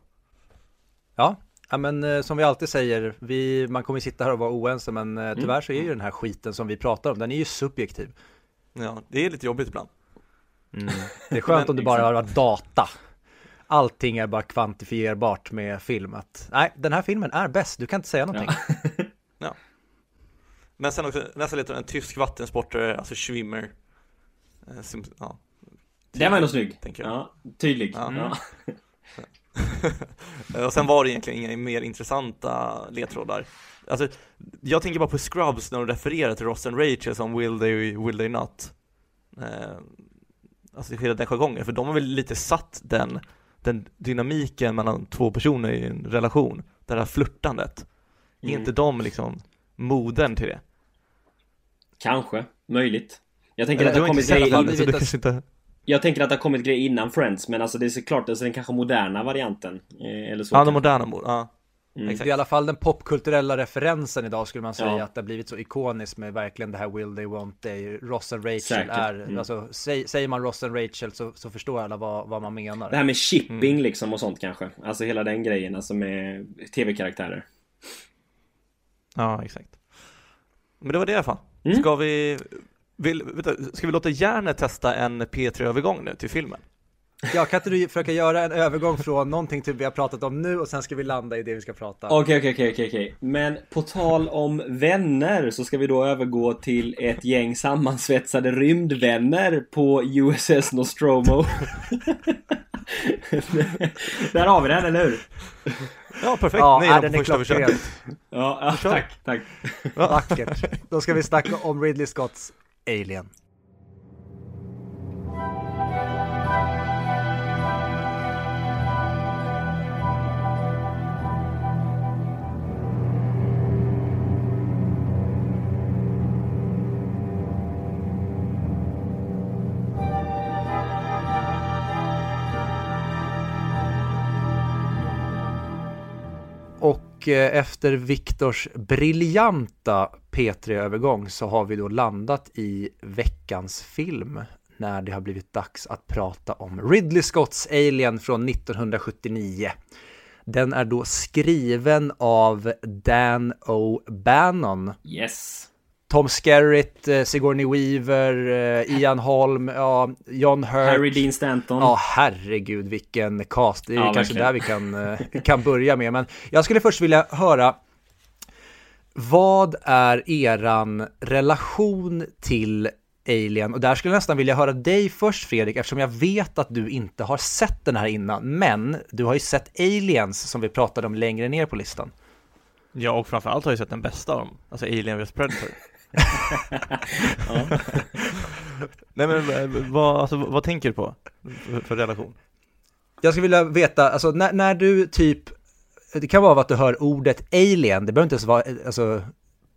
Ja, men som vi alltid säger, man kommer sitta här och vara oense, men tyvärr så är ju den här skiten som vi pratar om, den är ju subjektiv. Ja, det är lite jobbigt ibland. Mm. Det är skönt om det bara har data. Allting är bara kvantifierbart med film. Nej, den här filmen är bäst, du kan inte säga någonting. Ja. Ja. Men sen också nästan lite en tysk vattensportare, alltså swimmer. Ja. Den var nog snygg, tänker jag. Ja, tydlig. Ja. Mm. Ja. Och sen var det egentligen inga mer intressanta ledtrådar. Alltså, jag tänker bara på Scrubs när de refererar till Ross and Rachel som will they not. Alltså hela den jargongen, för de har väl lite satt den dynamiken mellan två personer i en relation, det här flörtandet. Är inte de liksom moden till det? Kanske, möjligt. Jag tänker att det har kommit grejer. Jag tänker att det har kommit grejer innan Friends, men alltså det är såklart alltså den kanske moderna varianten eller så. Ja, den moderna. Ja. Mm. Exakt. I alla fall den popkulturella referensen idag skulle man säga att det har blivit så ikoniskt med verkligen det här will they, won't they, Ross and Rachel. Säkert. Alltså, säger man Ross and Rachel så förstår alla vad man menar. Det här med shipping liksom och sånt kanske. Alltså hela den grejen, alltså med tv-karaktärer. Ja, exakt. Men det var det i alla fall. Mm. Ska vi låta Gärner testa en P3-övergång nu till filmen? Ja, kan inte du försöka göra en övergång från någonting typ vi har pratat om nu och sen ska vi landa i det vi ska prata om? Okej. Men på tal om vänner så ska vi då övergå till ett gäng sammansvetsade rymdvänner på USS Nostromo. Där har vi den, eller hur? Ja, perfekt. Ja, nej, den är klockren. Ja, tack. Vackert. Då ska vi snacka om Ridley Scotts Alien. Och efter Viktors briljanta P3-övergång så har vi då landat i veckans film när det har blivit dags att prata om Ridley Scotts Alien från 1979. Den är då skriven av Dan O'Bannon. Yes. Tom Skerritt, Sigourney Weaver, Ian Holm, ja, John Hurt. Harry Dean Stanton. Ja, herregud, vilken cast. Det är kanske där vi kan börja med. Men jag skulle först vilja höra, vad är eran relation till Alien? Och där skulle jag nästan vilja höra dig först, Fredrik, eftersom jag vet att du inte har sett den här innan. Men du har ju sett Aliens som vi pratade om längre ner på listan. Ja, och framförallt har jag sett den bästa av dem. Alltså Alien vs Predator. Nej, men vad tänker du på för relation? Jag skulle vilja veta, alltså, när du typ, det kan vara att du hör ordet Alien, det behöver inte ens vara alltså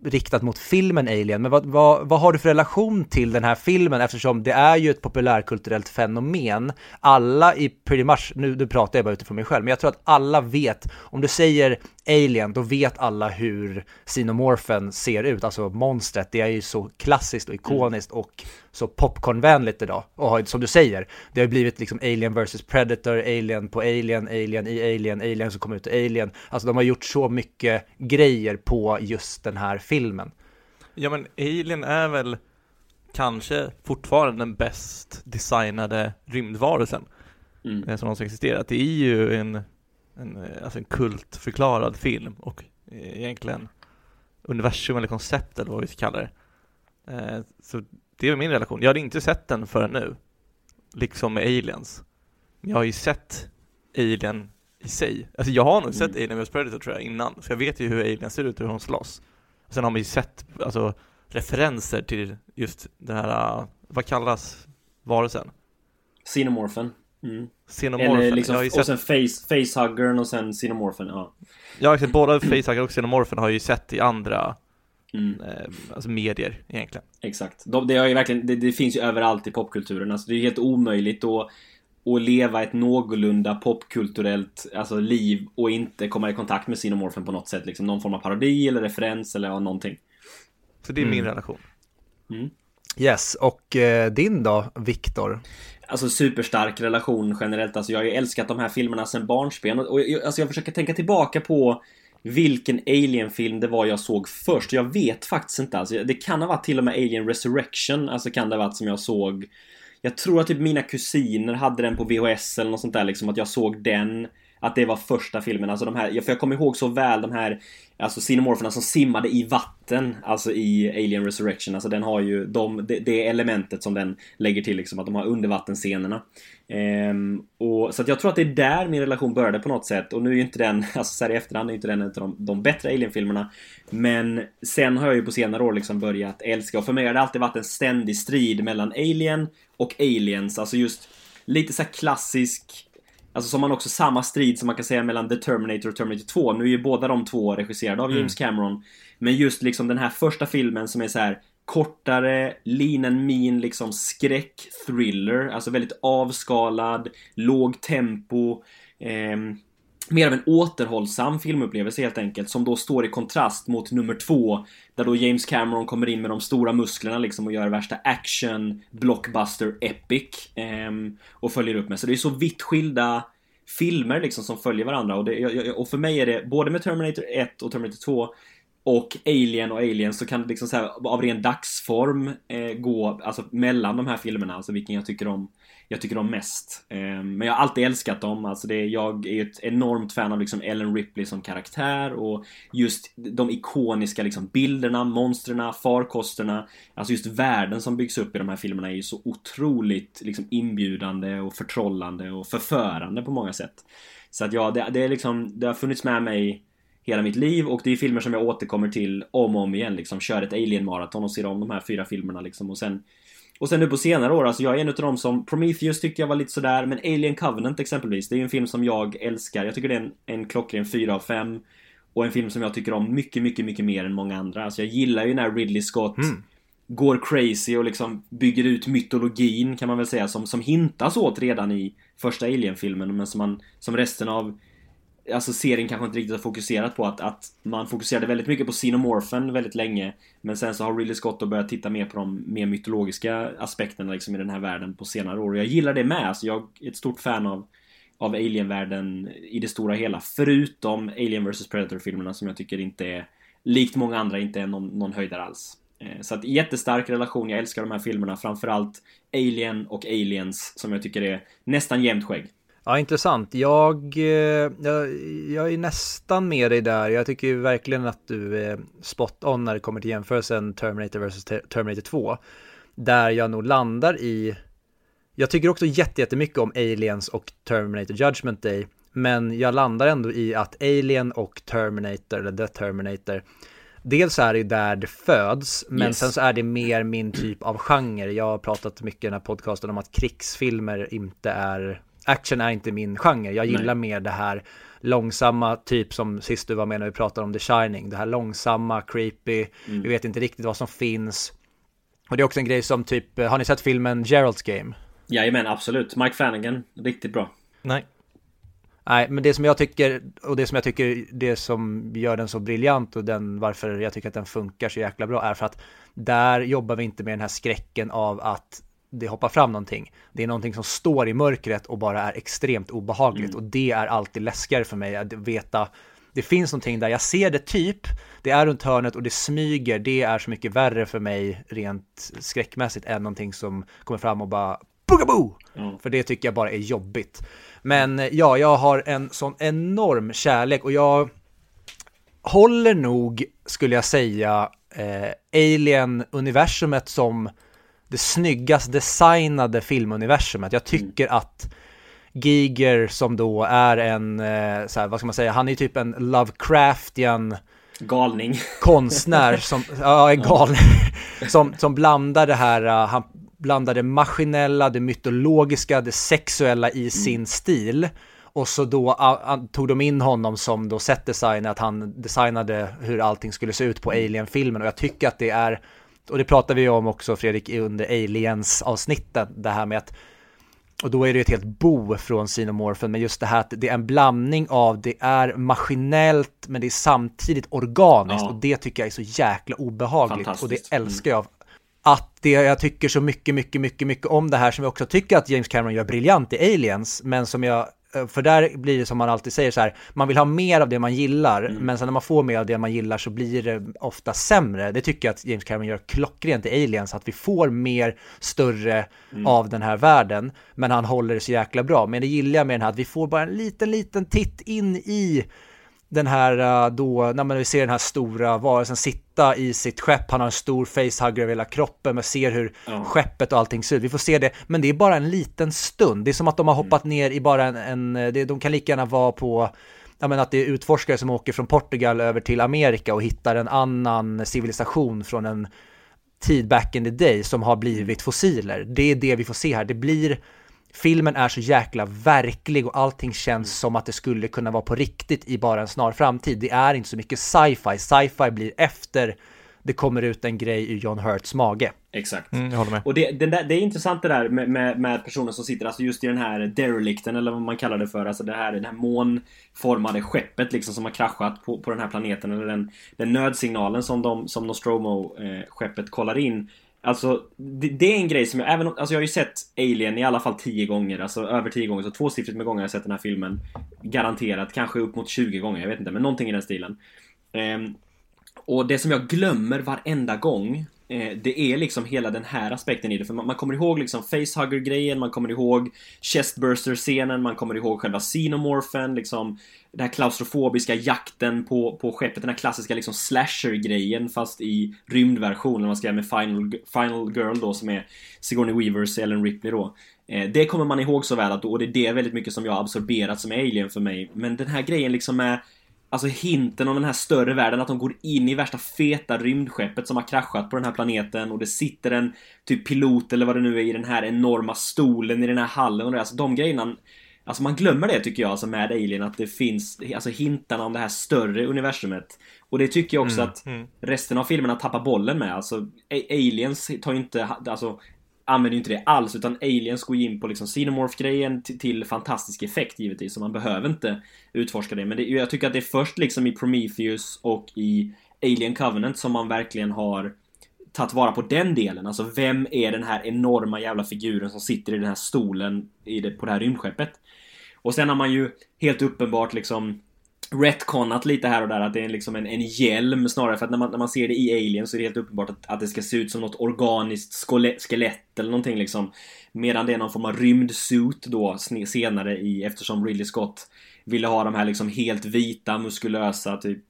riktat mot filmen Alien, men vad har du för relation till den här filmen, eftersom det är ju ett populärkulturellt fenomen. Alla i pretty much, nu pratar jag bara utifrån mig själv, men jag tror att alla vet, om du säger Alien, då vet alla hur Xenomorphen ser ut, alltså monstret. Det är ju så klassiskt och ikoniskt och så popcornvänligt idag. Och som du säger, det har blivit liksom Alien vs Predator, Alien på Alien, Alien i Alien, Alien som kommer ut i Alien. Alltså de har gjort så mycket grejer på just den här filmen. Ja, men Alien är väl kanske fortfarande den bäst designade rymdvarelsen. som någonsin existerat. Det är ju en kultförklarad film, och egentligen universum eller koncept eller vad vi ska kalla det. Så det är min relation. Jag hade inte sett den förrän nu, liksom med Aliens. Jag har ju sett Alien i sig. Alltså jag har nog sett Alien vs Predator tror jag innan, så jag vet ju hur Alien ser ut och hur de slåss. Och sen har man ju sett alltså referenser till just den här, vad kallas varelsen? Xenomorphen. Xenomorphen. Liksom, sett... Och sen Facehuggern och sen Xenomorphen, ja. Ja, exakt, både Facehugger och Xenomorphen har jag ju sett i andra alltså medier egentligen. Exakt. Det har ju verkligen, det finns ju överallt i popkulturen. Alltså det är helt omöjligt att leva ett någorlunda popkulturellt alltså liv och inte komma i kontakt med Xenomorphen på något sätt, liksom någon form av parodi eller referens eller någonting. Så det är min relation. Yes, och din då, Victor? Alltså superstark relation generellt. Alltså jag har ju älskat de här filmerna sedan barnsben. Och jag försöker tänka tillbaka på vilken Alien-film det var jag såg först. Jag vet faktiskt inte. Alltså, det kan ha varit till och med Alien Resurrection. Alltså kan det ha varit som jag såg. Jag tror att typ mina kusiner hade den på VHS eller något sånt där. Liksom, att jag såg den. Att det var första filmen. Alltså de här, för jag kommer ihåg så väl de här alltså xenomorferna som simmade i vatten, alltså i Alien Resurrection. Alltså den har ju det elementet som den lägger till, liksom, att de har undervattenscenerna. Och så att jag tror att det är där min relation började på något sätt. Och nu är ju inte den, alltså så här i efterhand, är ju inte den av de bättre Alien-filmerna. Men sen har jag ju på senare år liksom börjat älska. Och för mig har det alltid varit en ständig strid mellan Alien och Aliens. Alltså just lite så här klassisk... Alltså som man också, samma strid som man kan säga mellan The Terminator och Terminator 2. Nu är ju båda de två regisserade av James Cameron. Men just liksom den här första filmen som är så här kortare, lean and mean, liksom skräck-thriller. Alltså väldigt avskalad, låg tempo. Mer av en återhållsam filmupplevelse helt enkelt. Som då står i kontrast mot nummer 2. Där då James Cameron kommer in med de stora musklerna liksom, och gör värsta action, blockbuster, epic. Och följer upp med. Så det är så vitt skilda filmer liksom, som följer varandra. Och för mig är det både med Terminator 1 och Terminator 2. Och Alien och Aliens, så kan det liksom så här, av ren dagsform gå alltså, mellan de här filmerna. Alltså vilken jag tycker om mest. Men jag har alltid älskat dem. Alltså jag är ett enormt fan av liksom Ellen Ripley som karaktär. Och just de ikoniska liksom, bilderna, monsterna, farkosterna. Alltså just världen som byggs upp i de här filmerna är ju så otroligt liksom, inbjudande och förtrollande och förförande på många sätt. Så att ja, det är liksom, det har funnits med mig hela mitt liv, och det är filmer som jag återkommer till om och om igen, liksom kör ett Alien-maraton och ser om de här 4 filmerna liksom. Och sen nu på senare år, alltså jag är en av dem som Prometheus tyckte jag var lite sådär, men Alien Covenant exempelvis, det är ju en film som jag älskar. Jag tycker det är en klockren 4 av 5, och en film som jag tycker om mycket, mycket, mycket mer än många andra. Alltså jag gillar ju när Ridley Scott går crazy och liksom bygger ut mytologin, kan man väl säga, som hintas åt redan i första Alien-filmen, men som resten av alltså serien kanske inte riktigt har fokuserat på, att man fokuserade väldigt mycket på xenomorfen väldigt länge, men sen så har Ridley Scott då börjat titta mer på de mer mytologiska aspekterna liksom i den här världen på senare år, och jag gillar det med. Alltså jag är ett stort fan av Alien-världen i det stora hela, förutom Alien vs Predator-filmerna som jag tycker inte är, likt många andra, inte är någon höjdare alls. Så att jättestark relation, jag älskar de här filmerna, framförallt Alien och Aliens som jag tycker är nästan jämnt skägg. Ja, intressant. Jag är nästan med dig där. Jag tycker ju verkligen att du är spot on när det kommer till jämförelsen Terminator versus Terminator 2. Där jag nog landar i... Jag tycker också jättemycket om Aliens och Terminator Judgment Day. Men jag landar ändå i att Alien och Terminator, eller The Terminator... Dels är det ju där det föds, men sen så är det mer min typ av genre. Jag har pratat mycket i den här podcasten om att krigsfilmer inte är... Action är inte min genre. Jag gillar mer det här långsamma, typ som sist du var med när vi pratade om The Shining. Det här långsamma, creepy, vi vet inte riktigt vad som finns. Och det är också en grej som typ, har ni sett filmen Gerald's Game? Jajamän, absolut. Mike Flanagan, riktigt bra. Nej, men det som jag tycker, och det som gör den så briljant, och varför jag tycker att den funkar så jäkla bra, är för att där jobbar vi inte med den här skräcken av att det hoppar fram någonting. Det är någonting som står i mörkret och bara är extremt obehagligt. Och det är alltid läskigare för mig att veta. Det finns någonting där. Jag ser det typ. Det är runt hörnet och det smyger. Det är så mycket värre för mig rent skräckmässigt än någonting som kommer fram och bara Boogaboo! Mm. För det tycker jag bara är jobbigt. Men ja, jag har en sån enorm kärlek och jag håller nog, skulle jag säga, Alien-universumet som det snyggast designade filmuniversumet. Jag tycker att Giger, som då är en, så här, vad ska man säga, han är typ en Lovecraftian galning. Konstnär som, ja, en galning. Som blandar det här, han blandar det maskinella, det mytologiska, det sexuella i sin stil. Och så då tog de in honom som då setdesigner, att han designade hur allting skulle se ut på Alien-filmen. Och jag tycker att det är, och det pratar vi om också, Fredrik, under Aliens-avsnittet, det här med att, och då är det ju ett helt bo från Xenomorphen, men just det här att det är en blandning av, det är maskinellt men det är samtidigt organiskt, och det tycker jag är så jäkla obehagligt, och det älskar jag. Att det jag tycker så mycket om det här, som jag också tycker att James Cameron gör briljant i Aliens, men som jag, för där blir det som man alltid säger så här, man vill ha mer av det man gillar, men sen när man får mer av det man gillar så blir det ofta sämre. Det tycker jag att James Cameron gör klockrent i Aliens, att vi får mer, större av den här världen, men han håller det så jäkla bra. Men det gillar jag med den här, att vi får bara en liten titt in i den här, då när vi ser den här stora varelsen sitta i sitt skepp, han har en stor facehugger över hela kroppen, man ser hur skeppet och allting ser ut, vi får se det, men det är bara en liten stund. Det är som att de har hoppat ner i bara de kan lika gärna vara på, jag menar, att det är utforskare som åker från Portugal över till Amerika och hittar en annan civilisation från en tid back in the day som har blivit fossiler. Det är det vi får se här. Det blir, filmen är så jäkla verklig och allting känns som att det skulle kunna vara på riktigt i bara en snar framtid. Det är inte så mycket sci-fi. Sci-fi blir efter det kommer ut en grej ur John Hurts mage. Exakt. Jag håller med. Och det är intressant det där med personer som sitter alltså just i den här derelicten, eller vad man kallar det för, alltså den här månformade skeppet liksom, som har kraschat på den här planeten, eller den nödsignalen som Nostromo-skeppet kollar in. Alltså det är en grej som jag, även om, alltså jag har ju sett Alien i alla fall 10 gånger, alltså över 10 gånger, så 2-siffrigt med gånger jag har sett den här filmen, garanterat, kanske upp mot 20 gånger, jag vet inte, men någonting i den stilen. Och det som jag glömmer varenda gång, det är liksom hela den här aspekten i det, för man kommer ihåg liksom facehugger-grejen, man kommer ihåg chestburster-scenen, man kommer ihåg själva xenomorphen, liksom den här klaustrofobiska jakten på skeppet, den här klassiska liksom slasher-grejen fast i rymdversionen, man skrev med Final Girl då, som är Sigourney Weavers Ellen Ripley då. Det kommer man ihåg så väl, att, och det är väldigt mycket som jag har absorberat som Alien för mig, men den här grejen liksom är, alltså hinten om den här större världen, att de går in i värsta feta rymdskeppet som har kraschat på den här planeten, och det sitter en typ pilot eller vad det nu är i den här enorma stolen i den här hallen, och det, alltså de grejerna, alltså man glömmer det tycker jag, alltså med Alien, att det finns alltså hintarna om det här större universumet. Och det tycker jag också att resten av filmerna tappar bollen med, alltså Aliens tar ju inte, alltså använder ju inte det alls, utan Aliens går in på liksom Xenomorph-grejen till fantastisk effekt givetvis, så man behöver inte utforska det, men det, jag tycker att det är först liksom i Prometheus och i Alien Covenant som man verkligen har tagit vara på den delen, alltså vem är den här enorma jävla figuren som sitter i den här stolen på det här rymdskeppet. Och sen har man ju helt uppenbart liksom retconat lite här och där, att det är liksom en hjälm snarare, för att när man ser det i Alien så är det helt uppenbart att det ska se ut som något organiskt skelett eller någonting liksom, medan det är någon form av rymdsuit då senare i, eftersom Ridley Scott ville ha de här liksom helt vita, muskulösa typ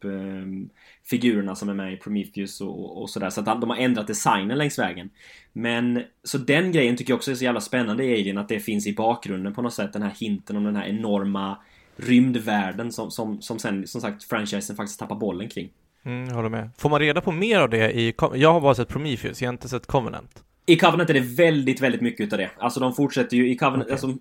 figurerna som är med i Prometheus och sådär, så att de har ändrat designen längs vägen. Men så den grejen tycker jag också är så jävla spännande i Alien, att det finns i bakgrunden på något sätt, den här hinten om den här enorma rymdvärlden som sen, som sagt, franchisen faktiskt tappar bollen kring. Jag håller med. Får man reda på mer av det i... Jag har bara sett Prometheus, jag har inte sett Covenant. I Covenant är det väldigt, väldigt mycket utav det. Alltså de fortsätter ju i Covenant... Okay. Alltså,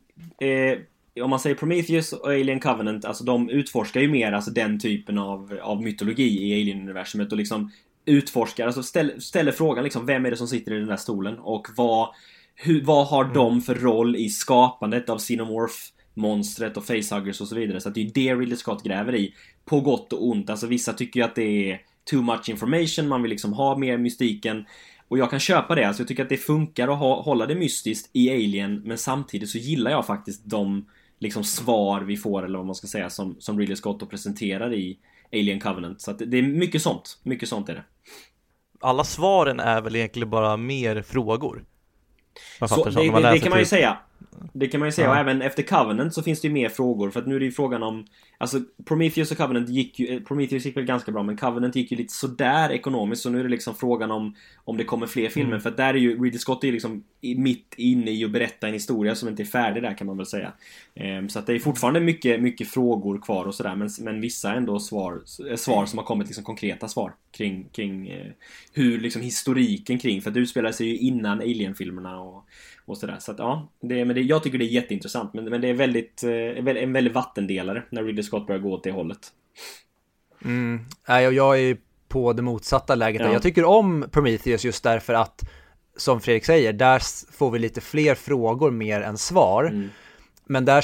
om man säger Prometheus och Alien Covenant, alltså de utforskar ju mer alltså den typen av mytologi i Alien-universumet, och liksom utforskar, alltså ställer frågan liksom, vem är det som sitter i den där stolen, och vad har de för roll i skapandet av Xenomorph, monstret och facehuggers och så vidare. Så att det är det Ridley Scott gräver i, på gott och ont. Alltså vissa tycker ju att det är too much information, man vill liksom ha mer mystiken, och jag kan köpa det. Alltså jag tycker att det funkar att hålla det mystiskt i Alien, men samtidigt så gillar jag faktiskt de liksom svar vi får, eller vad man ska säga, som Ridley Scott presenterar i Alien Covenant. Så att det är mycket sånt. Mycket sånt är det. Alla svaren är väl egentligen bara mer frågor. Så det kan man ju säga. Det kan man ju säga, och även efter Covenant så finns det ju mer frågor, för att nu är det ju frågan om, alltså Prometheus och Covenant gick ju, Prometheus gick väl ganska bra, men Covenant gick ju lite sådär ekonomiskt, så nu är det liksom frågan om det kommer fler filmer, för att där är ju Ridley Scott är liksom mitt inne i att berätta en historia som inte är färdig där, kan man väl säga. Så att det är fortfarande mycket, mycket frågor kvar och sådär, men vissa ändå svar som har kommit, liksom konkreta svar kring hur liksom historiken kring, för att det utspelar sig ju innan Alien-filmerna och sådär. Så att ja, jag tycker det är jätteintressant, men det är en väldigt vattendelare när Ridley Scott börjar gå åt det hållet. Jag är på det motsatta läget. Ja. Jag tycker om Prometheus just därför att, som Fredrik säger, där får vi lite fler frågor mer än svar. Men där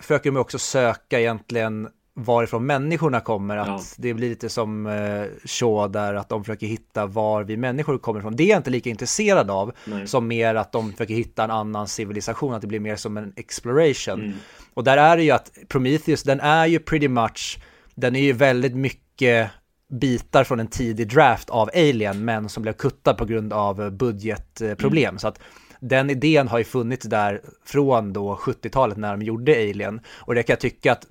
försöker de också söka egentligen varifrån människorna kommer. Att det blir lite som Shaw där, att de försöker hitta var vi människor kommer ifrån. Det är jag inte lika intresserad av. Nej. Som mer att de försöker hitta en annan civilisation, att det blir mer som en exploration. Och där är det ju att Prometheus, den är ju väldigt mycket bitar från en tidig draft av Alien, men som blev kuttad på grund av budgetproblem. Så att den idén har ju funnits där från då 70-talet när de gjorde Alien, och det kan jag tycka att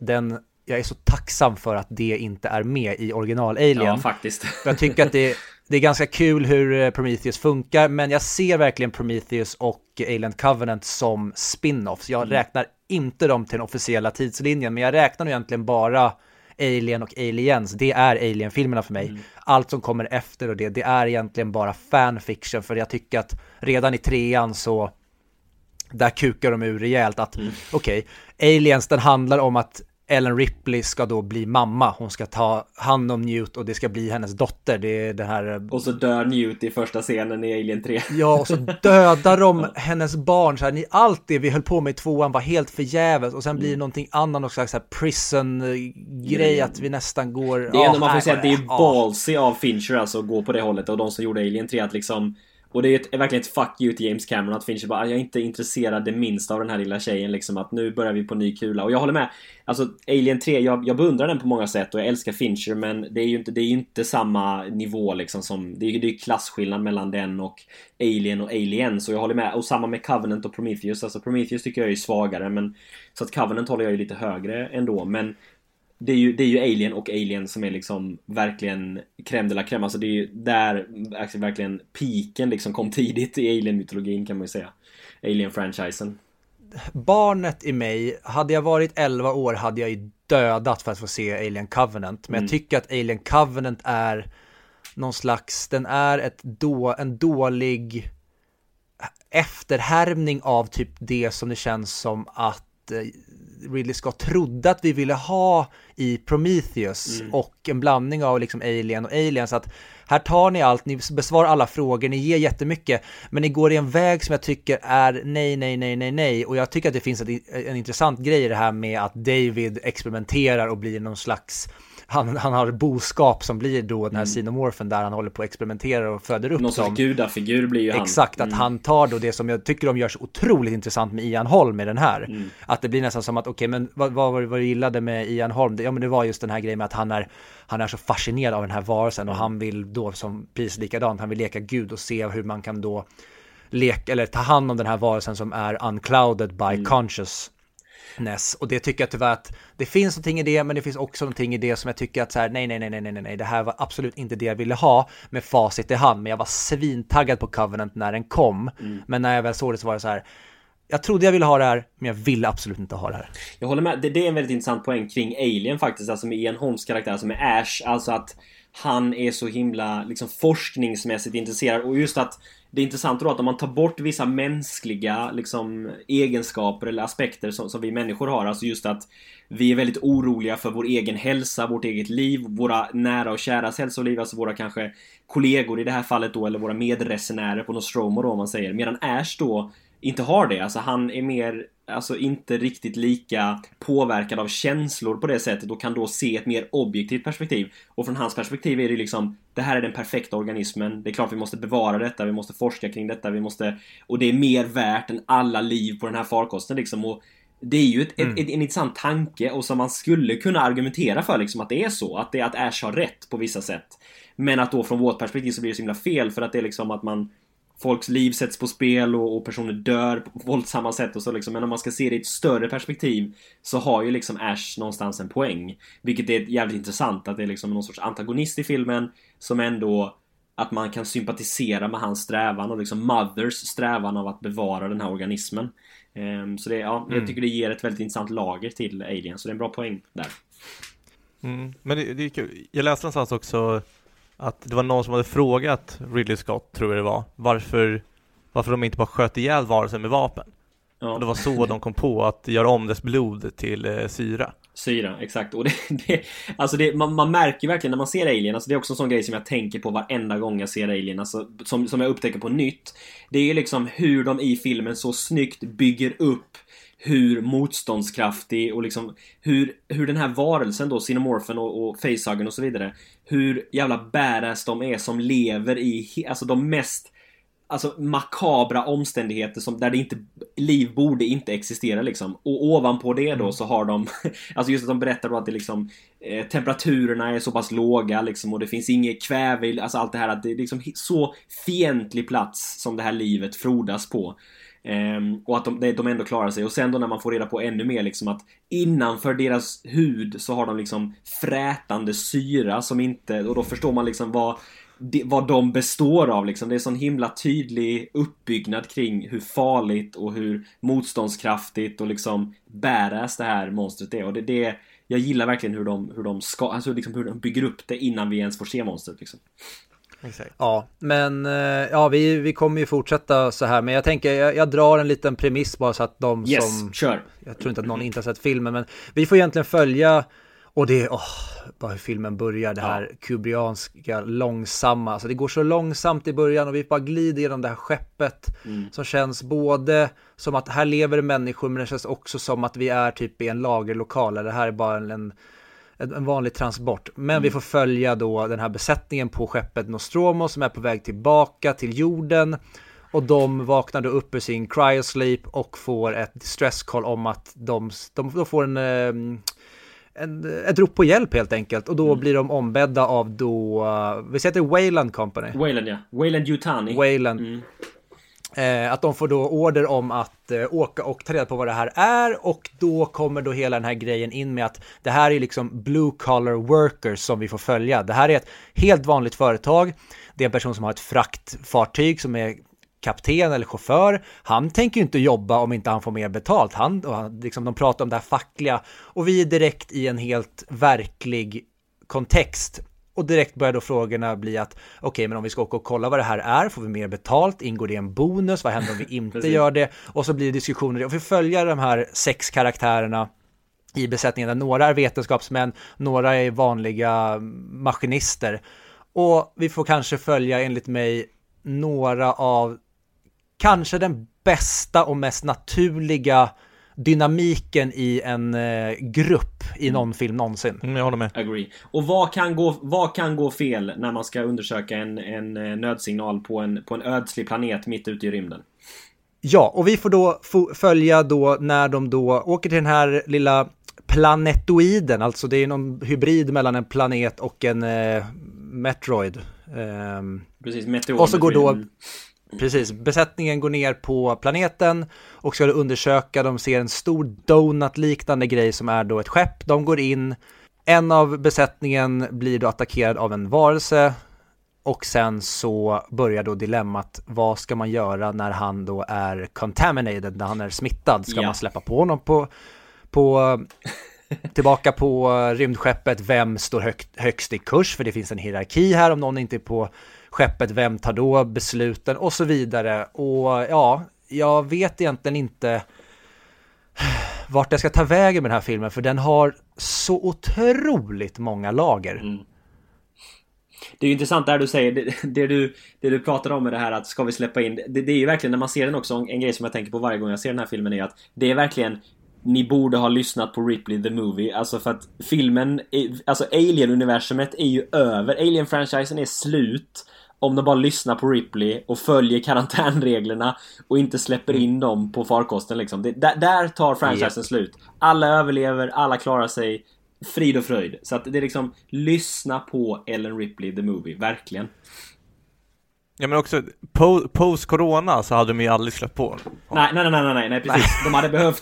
jag är så tacksam för att det inte är med i original Alien. Ja, faktiskt. Jag tycker att det är ganska kul hur Prometheus funkar, men jag ser verkligen Prometheus och Alien Covenant som spin-offs. Jag räknar inte dem till den officiella tidslinjen, men jag räknar egentligen bara Alien och Aliens. Det är Alien-filmerna för mig. Allt som kommer efter och det är egentligen bara fanfiction, för jag tycker att redan i 3:an så där kukar de ur rejält att okej, Aliens, den handlar om att Ellen Ripley ska då bli mamma. Hon ska ta hand om Newt och det ska bli hennes dotter. Det är det här. Och så dör Newt i första scenen i Alien 3. Ja, och så dödar de hennes barn. Så här, allt det vi höll på med i 2:an var helt förgäves. Och sen blir det någonting annan och slags prison-grej att vi nästan går... Det är ändå man får säga att det är ballsy av Fincher alltså att gå på det hållet. Och de som gjorde Alien 3 att liksom... Och det är verkligen ett fuck you till James Cameron att Fincher bara, jag är inte intresserad det minsta av den här lilla tjejen, liksom att nu börjar vi på ny kula. Och jag håller med, alltså Alien 3, jag beundrar den på många sätt och jag älskar Fincher, men det är ju inte samma nivå liksom, som det är ju klassskillnad mellan den och Alien och Aliens. Så jag håller med, och samma med Covenant och Prometheus. Alltså Prometheus tycker jag är svagare, men så att Covenant håller jag ju lite högre ändå, men det är ju Alien och Alien som är liksom verkligen crème de la crème. Alltså det är ju där verkligen piken liksom kom tidigt i Alien-mytologin, kan man ju säga. Alien-franchisen. Barnet i mig, hade jag varit 11 år hade jag ju dödat för att få se Alien Covenant. Men jag tycker att Alien Covenant är någon slags, den är en dålig efterhärmning av typ det som det känns som att Ridley Scott trodde att vi ville ha i Prometheus och en blandning av liksom Alien och Aliens. Så att här tar ni allt, ni besvarar alla frågor, ni ger jättemycket, men ni går i en väg som jag tycker är nej, och jag tycker att det finns en intressant grej i det här med att David experimenterar och blir någon slags, han har boskap som blir då den här xenomorfen där han håller på att experimentera och föder upp någon som gudafigur blir ju han. Exakt, att han tar då det som jag tycker de gör så otroligt intressant med Ian Holm i den här. Att det blir nästan som att okej, men vad gillade med Ian Holm? Ja, men det var just den här grejen med att han är så fascinerad av den här varelsen och han vill då som precis likadant, han vill leka Gud och se hur man kan då leka eller ta hand om den här varelsen som är unclouded by conscious. Och det tycker jag tyvärr att det finns någonting i det, men det finns också någonting i det som jag tycker att så här, nej, det här var absolut inte det jag ville ha med facit i hand, men jag var svintaggad på Covenant när den kom, men när jag väl såg det så var det så här, jag trodde jag ville ha det här, men jag ville absolut inte ha det här. Jag håller med, det är en väldigt intressant poäng kring Alien faktiskt, alltså med Ian Holms karaktär som är Ash, alltså att han är så himla liksom forskningsmässigt intresserad, och just att det är intressant då att om man tar bort vissa mänskliga liksom egenskaper eller aspekter som vi människor har, alltså just att vi är väldigt oroliga för vår egen hälsa, vårt eget liv, våra nära och käras hälsa och liv, alltså våra kanske kollegor i det här fallet då, eller våra medresenärer på Nostromo då, om man säger, medan Ash då inte har det, alltså han är mer, alltså inte riktigt lika påverkad av känslor på det sättet och kan då se ett mer objektivt perspektiv. Och från hans perspektiv är det liksom, det här är den perfekta organismen, det är klart vi måste bevara detta, vi måste forska kring detta, och det är mer värt än alla liv på den här farkosten liksom. Och det är ju en intressant tanke, och som man skulle kunna argumentera för liksom, att det är så, att Ash har rätt på vissa sätt, men att då från vårt perspektiv så blir det så himla fel, för att det är liksom att man folks liv sätts på spel och personer dör på våldsamma sätt och så liksom. Men om man ska se det i ett större perspektiv så har ju liksom Ash någonstans en poäng, vilket är jävligt intressant, att det är liksom någon sorts antagonist i filmen som ändå, att man kan sympatisera med hans strävan och liksom Mothers strävan av att bevara den här organismen. Så det, ja, jag tycker det ger ett väldigt intressant lager till Alien, så det är en bra poäng där. Men det är kul. Jag läste någonstans också att det var någon som hade frågat Ridley Scott, tror jag det var, varför de inte bara sköt ihjäl varelsen med vapen. Ja. Och det var så de kom på att göra om dess blod till syra. Syra, exakt. Och man märker verkligen när man ser Alien, alltså det är också en sån grej som jag tänker på varenda gång jag ser Alien, alltså, som jag upptäcker på nytt. Det är liksom hur de i filmen så snyggt bygger upp hur motståndskraftig och liksom hur den här varelsen då, Xenomorphen och Facehugger och så vidare, hur jävla badass de är som lever i alltså de mest makabra omständigheter som, där det inte, liv borde inte existera liksom. Och ovanpå det då så har de just att de berättar då att det liksom temperaturerna är så pass låga liksom, och det finns inget kväve, alltså allt det här, att det är liksom så fientlig plats som det här livet frodas på. Och att de ändå klarar sig. Och sen då när man får reda på ännu mer liksom att innanför deras hud så har de liksom frätande syra som inte, och då förstår man liksom vad de består av liksom. Det är sån himla tydlig uppbyggnad kring hur farligt och hur motståndskraftigt och liksom badass det här monstret är. Och det jag gillar verkligen hur de ska, alltså liksom hur de bygger upp det innan vi ens får se monstret liksom. Exakt. Ja, men ja, vi kommer ju fortsätta så här, men jag tänker jag drar en liten premiss bara så att de som kör. Jag tror inte att någon inte har sett filmen, men vi får egentligen följa, och det är bara hur filmen börjar, det här kubrianska långsamma, alltså det går så långsamt i början och vi bara glider genom det här skeppet som känns både som att här lever människor, men det känns också som att vi är typ i en lagerlokal, det här är bara en vanlig transport. Men vi får följa då den här besättningen på skeppet Nostromo som är på väg tillbaka till jorden, och de vaknar då upp ur sin cryosleep och får ett distress call om att de får ett rop på hjälp helt enkelt, och då blir de ombedda av då, vi säger det, Wayland Company. Wayland, ja. Wayland Yutani. Wayland. Att de får då order om att åka och ta reda på vad det här är, och då kommer då hela den här grejen in med att det här är liksom blue collar workers som vi får följa. Det här är ett helt vanligt företag. Det är en person som har ett fraktfartyg som är kapten eller chaufför. Han tänker ju inte jobba om inte han får mer betalt. Han liksom, de pratar om det här fackliga, och vi är direkt i en helt verklig kontext. Och direkt börjar då frågorna bli att okej, men om vi ska åka och kolla vad det här är, får vi mer betalt? Ingår det en bonus? Vad händer om vi inte gör det? Och så blir det diskussioner. Och vi följer de här 6 karaktärerna i besättningen. Några är vetenskapsmän, några är vanliga maskinister. Och vi får kanske följa, enligt mig, några av kanske den bästa och mest naturliga dynamiken i en grupp i någon film någonsin. Jag håller med. Agree. Och vad kan gå fel när man ska undersöka en nödsignal på en ödslig planet mitt ute i rymden? Ja, och vi får då följa då när de då åker till den här lilla planetoiden, alltså det är någon hybrid mellan en planet och en metroid. Precis, meteor. Och så går då precis, besättningen går ner på planeten och ska undersöka, de ser en stor donut-liknande grej som är då ett skepp. De går in, en av besättningen blir då attackerad av en varelse, och sen så börjar då dilemmat, vad ska man göra när han då är contaminated, när han är smittad? Ska man släppa på honom på tillbaka på rymdskeppet? Vem står högst i kurs? För det finns en hierarki här, om någon inte är på skeppet, vem tar då besluten, och så vidare. Och ja, jag vet egentligen inte vart jag ska ta vägen med den här filmen, för den har så otroligt många lager. Det är ju intressant det här du säger, det du pratar om med det här att ska vi släppa in, det är ju verkligen när man ser den också, en grej som jag tänker på varje gång jag ser den här filmen är att det är verkligen, ni borde ha lyssnat på Ripley the Movie. Alltså för att filmen, alltså Alien-universumet är ju över. Alien-franchisen är slut om de bara lyssnar på Ripley och följer karantänreglerna och inte släpper in dem på farkosten liksom. Där tar franchisen slut. Alla överlever, alla klarar sig, frid och fröjd. Så att det är liksom, lyssna på Ellen Ripley the Movie, verkligen. Ja, men också post-corona så hade de ju aldrig släppt på. Nej, precis. De hade behövt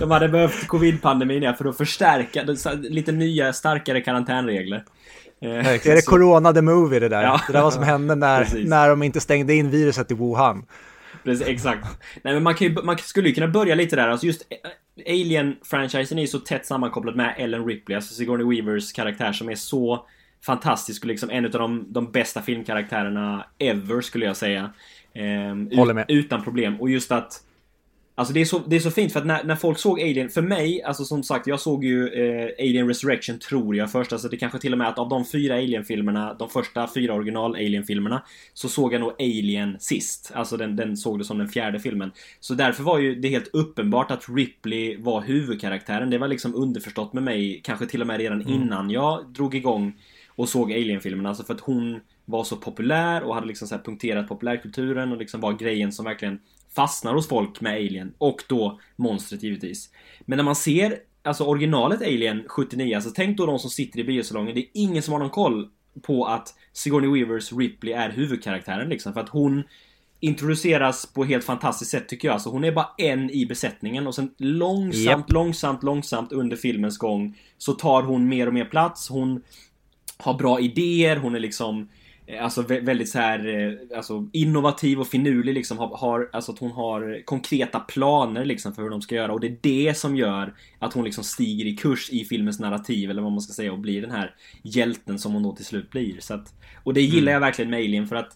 de hade behövt covid-pandemin för att förstärka lite nya, starkare karantänregler. Det är det corona the movie det där. Ja. Det där var som hände när de inte stängde in viruset i Wuhan. Precis, exakt. Nej, men man skulle ju kunna börja lite där. Alltså just Alien-franchisen är ju så tätt sammankopplad med Ellen Ripley, alltså Sigourney Weavers karaktär som är så fantastisk och liksom en av de bästa filmkaraktärerna ever skulle jag säga. Håller med. Utan problem. Och just att alltså det är så fint för att när folk såg Alien, för mig, alltså som sagt, jag såg ju Alien Resurrection tror jag först, alltså det kanske till och med att av de 4 Alien-filmerna, de första 4 original Alien-filmerna, så såg jag nog Alien sist, alltså den såg det som den 4:e filmen, så därför var ju det helt uppenbart att Ripley var huvudkaraktären, det var liksom underförstått med mig, kanske till och med redan innan jag drog igång och såg Alien-filmerna, alltså för att hon var så populär och hade liksom så här punkterat populärkulturen och liksom var grejen som verkligen fastnar hos folk med Alien och då monstret givetvis. Men när man ser alltså originalet Alien 79, alltså tänk då de som sitter i biosalongen, det är ingen som har någon koll på att Sigourney Weavers Ripley är huvudkaraktären liksom, för att hon introduceras på helt fantastiskt sätt tycker jag, alltså hon är bara en i besättningen och sen långsamt under filmens gång så tar hon mer och mer plats, hon har bra idéer, hon är liksom alltså väldigt så här alltså innovativ och finurlig liksom, alltså att hon har konkreta planer liksom för hur de ska göra, och det är det som gör att hon liksom stiger i kurs i filmens narrativ eller vad man ska säga och blir den här hjälten som hon då till slut blir, så att, och det gillar jag verkligen med Alien, för att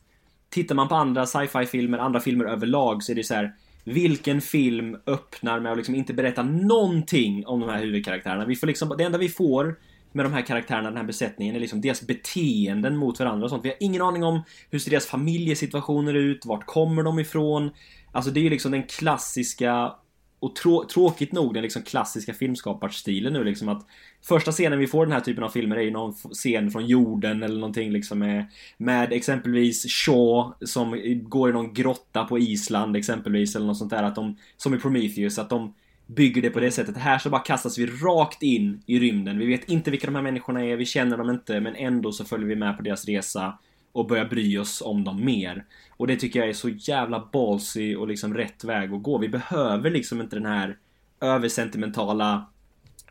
tittar man på andra sci-fi filmer, andra filmer överlag, så är det så här: vilken film öppnar med att liksom inte berätta någonting om de här huvudkaraktärerna? Vi får liksom, det enda vi får med de här karaktärerna, den här besättningen, är liksom deras beteenden mot varandra och sånt. Vi har ingen aning om hur ser deras familjesituationer ut, vart kommer de ifrån. Alltså det är ju liksom den klassiska, och tråkigt nog den liksom klassiska filmskaparstilen nu liksom, att första scenen vi får den här typen av filmer är ju någon scen från jorden eller någonting liksom med exempelvis Shaw som går i någon grotta på Island exempelvis, eller något sånt där, att de, som i Prometheus, att de bygger det på det sättet. Här så bara kastas vi rakt in i rymden. Vi vet inte vilka de här människorna är, vi känner dem inte, men ändå så följer vi med på deras resa och börjar bry oss om dem mer. Och det tycker jag är så jävla ballsy och liksom rätt väg att gå. Vi behöver liksom inte den här översentimentala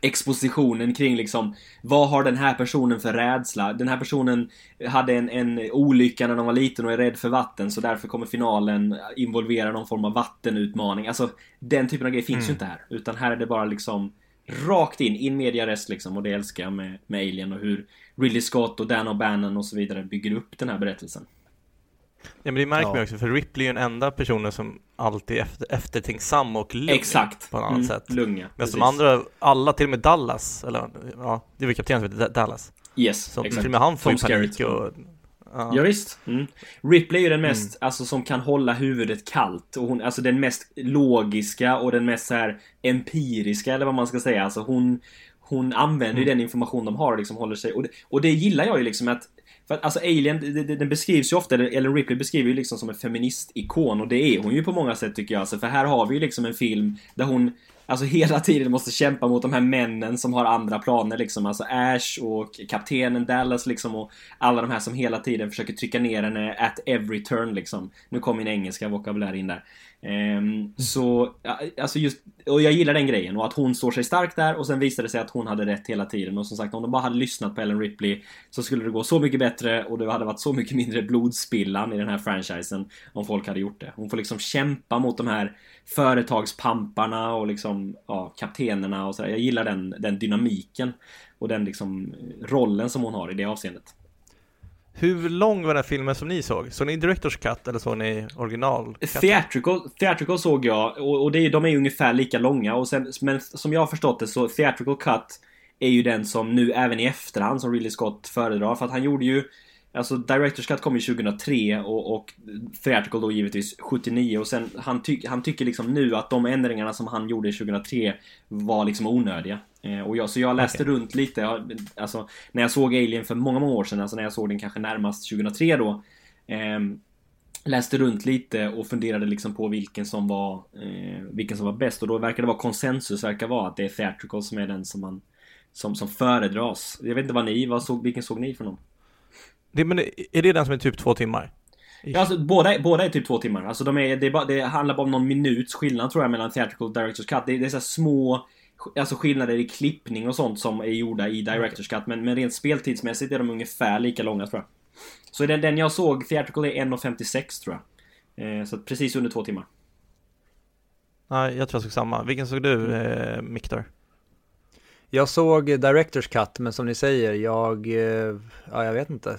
expositionen kring liksom, vad har den här personen för rädsla? Den här personen hade en olycka när de var liten och är rädd för vatten, så därför kommer finalen involvera någon form av vattenutmaning. Alltså, den typen av grejer finns ju inte här, utan här är det bara liksom rakt in media rest liksom, och det älskar jag med Alien och hur Ridley Scott och Dan O'Bannon och så vidare bygger upp den här berättelsen. Ja, men det märker man också, för Ripley är ju den enda personen som alltid eftertänksam och lugn. Exakt. På något annat sätt. Lunga, men som andra, alla, till och med Dallas, eller ja, det är väl kapten som heter Dallas. Yes, som, exakt. Till och med han får Tom Skerritt. Ja visst. Ripley är ju den mest, alltså som kan hålla huvudet kallt, och hon, alltså den mest logiska och den mest så här empiriska eller vad man ska säga, alltså hon använder ju den information de har och liksom håller sig, och det gillar jag ju liksom, att för att, alltså Alien, den beskrivs ju ofta, eller Ripley beskriver ju liksom som en feministikon, och det är hon ju på många sätt tycker jag, alltså, för här har vi ju liksom en film där hon alltså hela tiden måste kämpa mot de här männen som har andra planer liksom, alltså Ash och kaptenen Dallas liksom, och alla de här som hela tiden försöker trycka ner henne at every turn liksom. Nu kom min engelska vokabulär in där. Så alltså just, och jag gillar den grejen, och att hon står sig stark där, och sen visade det sig att hon hade rätt hela tiden, och som sagt, om de bara hade lyssnat på Ellen Ripley så skulle det gå så mycket bättre, och det hade varit så mycket mindre blodspillan i den här franchisen om folk hade gjort det. Hon får liksom kämpa mot de här företagspamparna och liksom, ja, kaptenerna och så där. Jag gillar den dynamiken och den liksom rollen som hon har i det avseendet. Hur lång var den här filmen som ni såg? Såg ni Director's Cut eller såg ni original? Theatrical såg jag, och de är ju ungefär lika långa, och sen, men som jag har förstått det så Theatrical Cut är ju den som nu även i efterhand som Ridley Scott föredrar, för att han gjorde ju, alltså Director's Cut kom ju 2003 och Theatrical då givetvis 79, och sen han tycker liksom nu att de ändringarna som han gjorde 2003 var liksom onödiga. Och jag läste runt lite, alltså, när jag såg Alien för många år sedan, alltså när jag såg den kanske närmast 2003 då, läste runt lite och funderade liksom på vilken som var bäst, och då verkar det vara konsensus, verkar vara att det är Theatrical som är den som man som föredras. Jag vet inte vilken såg ni från dem? Är det den som är typ 2 timmar? Ja, alltså, båda är typ 2 timmar. Alltså, det handlar bara om någon minuts skillnad tror jag mellan theatrical och director's cut. Det är så små alltså skillnader i klippning och sånt som är gjorda i director's cut, men rent speltidsmässigt är de ungefär lika långa tror jag. Så den jag såg theatrical är 1:56 tror jag. Så precis under 2 timmar. Nej, jag tror jag såg samma. Vilken såg du, Victor? Jag såg director's cut, men som ni säger, jag vet inte.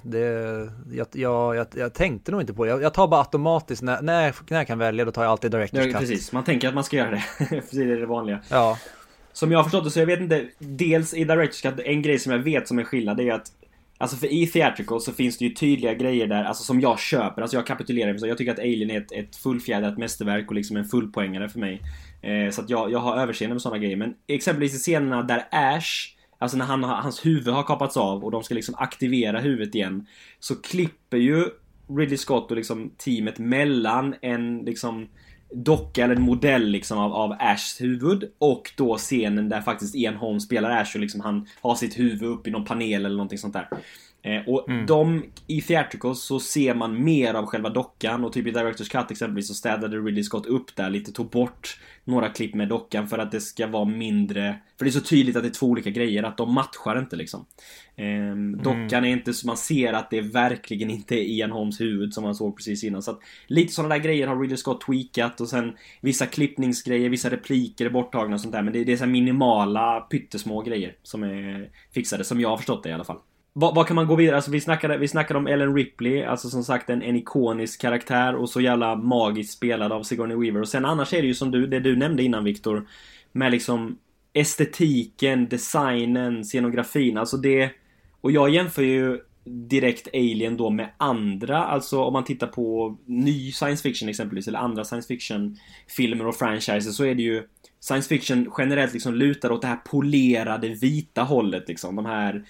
Jag tänkte nog inte på det. Jag tar bara automatiskt, när jag kan välja, då tar jag alltid director's cut. Precis, man tänker att man ska göra det. Precis, det är det vanliga. Ja. Som jag har förstått det, så jag vet inte, dels i director's cut, en grej som jag vet som är skillnad är att, alltså för i theatrical så finns det ju tydliga grejer där, alltså som jag köper, alltså jag kapitulerar, så jag tycker att Alien är ett fullfjädrat mästerverk och liksom en fullpoängare för mig. Så att jag har överseende med sådana grejer. Men exempelvis i scenerna där Ash, alltså när hans huvud har kapats av och de ska liksom aktivera huvudet igen, så klipper ju Ridley Scott och liksom teamet mellan en liksom docka eller en modell liksom av Ashs huvud och då scenen där faktiskt Ian Holm spelar Ash och liksom han har sitt huvud upp i någon panel eller någonting sånt där. Och i theatrical så ser man mer av själva dockan, och typ i director's cut exempelvis så städade Ridley Scott upp där lite, tog bort några klipp med dockan för att det ska vara mindre, för det är så tydligt att det är två olika grejer, att de matchar inte liksom. Dockan är inte, så man ser att det är verkligen inte Ian Holms huvud som man såg precis innan. Så att lite sådana där grejer har Ridley Scott tweakat, och sen vissa klippningsgrejer, vissa repliker är borttagna och sånt där, men det är så minimala pyttesmå grejer som är fixade, som jag har förstått det i alla fall. Vad kan man gå vidare? Alltså vi snackade om Ellen Ripley, alltså som sagt en ikonisk karaktär och så jävla magiskt spelad av Sigourney Weaver. Och sen annars är det ju som det du nämnde innan, Victor, med liksom estetiken, designen, scenografin. Alltså det, och jag jämför ju direkt Alien då med andra, alltså om man tittar på ny science fiction exempelvis, eller andra science fiction filmer och franchises, så är det ju science fiction generellt liksom lutar åt det här polerade vita hållet liksom, de här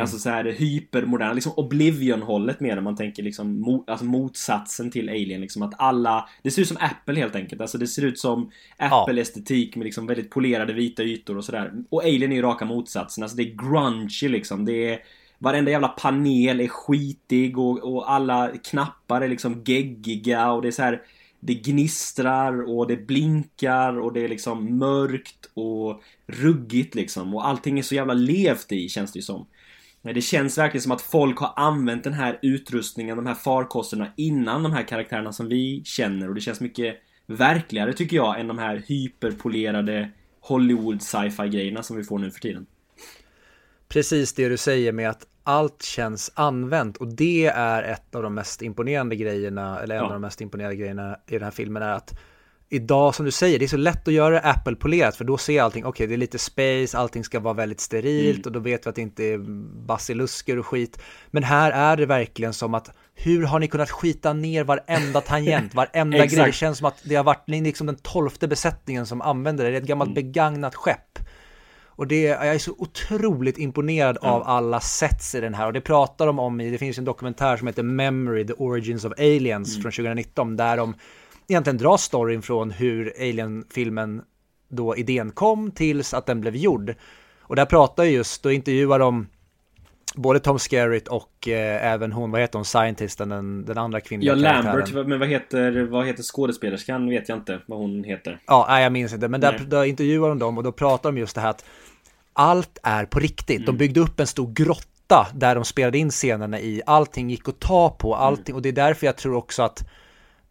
alltså så här hypermoderna, liksom Oblivion-hållet mer, när man tänker liksom alltså motsatsen till Alien liksom, att alla, det ser ut som Apple helt enkelt, alltså det ser ut som Apple-estetik med liksom väldigt polerade vita ytor och sådär, och Alien är ju raka motsatsen, alltså det är grungy liksom, det är varenda jävla panel är skitig och alla knappar är liksom geggiga och det är så här, det gnistrar och det blinkar och det är liksom mörkt och ruggigt liksom, och allting är så jävla levt i, känns det ju som. Det känns verkligen som att folk har använt den här utrustningen, de här farkosterna, innan de här karaktärerna som vi känner, och det känns mycket verkligare tycker jag än de här hyperpolerade Hollywood sci-fi grejerna som vi får nu för tiden. Precis det du säger med att allt känns använt, och det är ett av de mest imponerande grejerna, eller en av de mest imponerande grejerna i den här filmen, är att idag, som du säger, det är så lätt att göra Apple-polerat, för då ser allting, okej, det är lite space, allting ska vara väldigt sterilt och då vet vi att det inte är basilusker och skit, men här är det verkligen som att, hur har ni kunnat skita ner varenda tangent, varenda grej, det känns som att det har varit liksom den 12:e besättningen som använder det är ett gammalt begagnat skepp. Och jag är så otroligt imponerad av alla sets i den här. Och det pratar de om det finns en dokumentär som heter Memory, The Origins of Aliens från 2019. Där de egentligen drar storyn från hur Alien-filmen, då idén kom, tills att den blev gjord. Och där pratar då intervjuar de både Tom Skerritt och även hon, vad heter hon, scientisten, den andra kvinnliga karaktären. Ja, Lambert, men vad heter skådespelerskan, vet jag inte vad hon heter. Ja, jag minns inte, men där intervjuar de dem, och då pratar de just det här att allt är på riktigt. De byggde upp en stor grotta där de spelade in scenerna i. Allting gick att ta på, allting. Och det är därför jag tror också att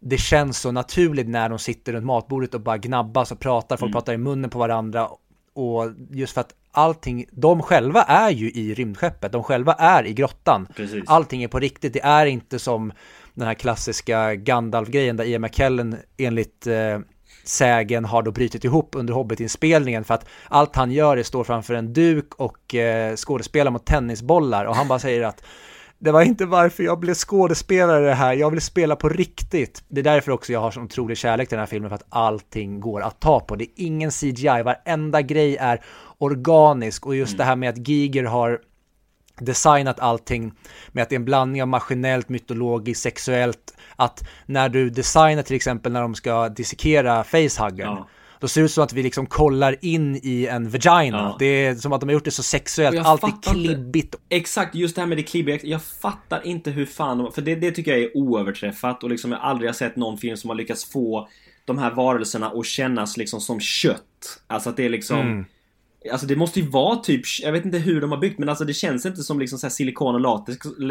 det känns så naturligt när de sitter runt matbordet och bara gnabbas och pratar. Folk pratar i munnen på varandra. Och just för att allting, de själva är ju i rymdskeppet, de själva är i grottan. Precis. Allting är på riktigt, det är inte som den här klassiska Gandalf-grejen där Ian McKellen enligt sägen har då brytit ihop under Hobbit-inspelningen, för att allt han gör är står framför en duk och skådespelar mot tennisbollar, och han bara säger att det var inte varför jag blev skådespelare här, jag vill spela på riktigt. Det är därför också jag har så otrolig kärlek till den här filmen, för att allting går att ta på. Det är ingen CGI, varenda grej är organisk, och just det här med att Giger har designat allting med att det är en blandning av maskinellt, mytologiskt, sexuellt, att när du designar till exempel när de ska dissekera Facehugger Då ser det ut som att vi liksom kollar in i en vagina. Ja. Det är som att de har gjort det så sexuellt. Allt är klibbigt. Exakt, just det här med det klibbiga. Jag fattar inte hur fan... För det tycker jag är oöverträffat. Och liksom jag aldrig har sett någon film som har lyckats få de här varelserna att kännas liksom som kött. Alltså att det är liksom... Mm. Alltså det måste ju vara typ, jag vet inte hur de har byggt, men alltså det känns inte som liksom så här silikon och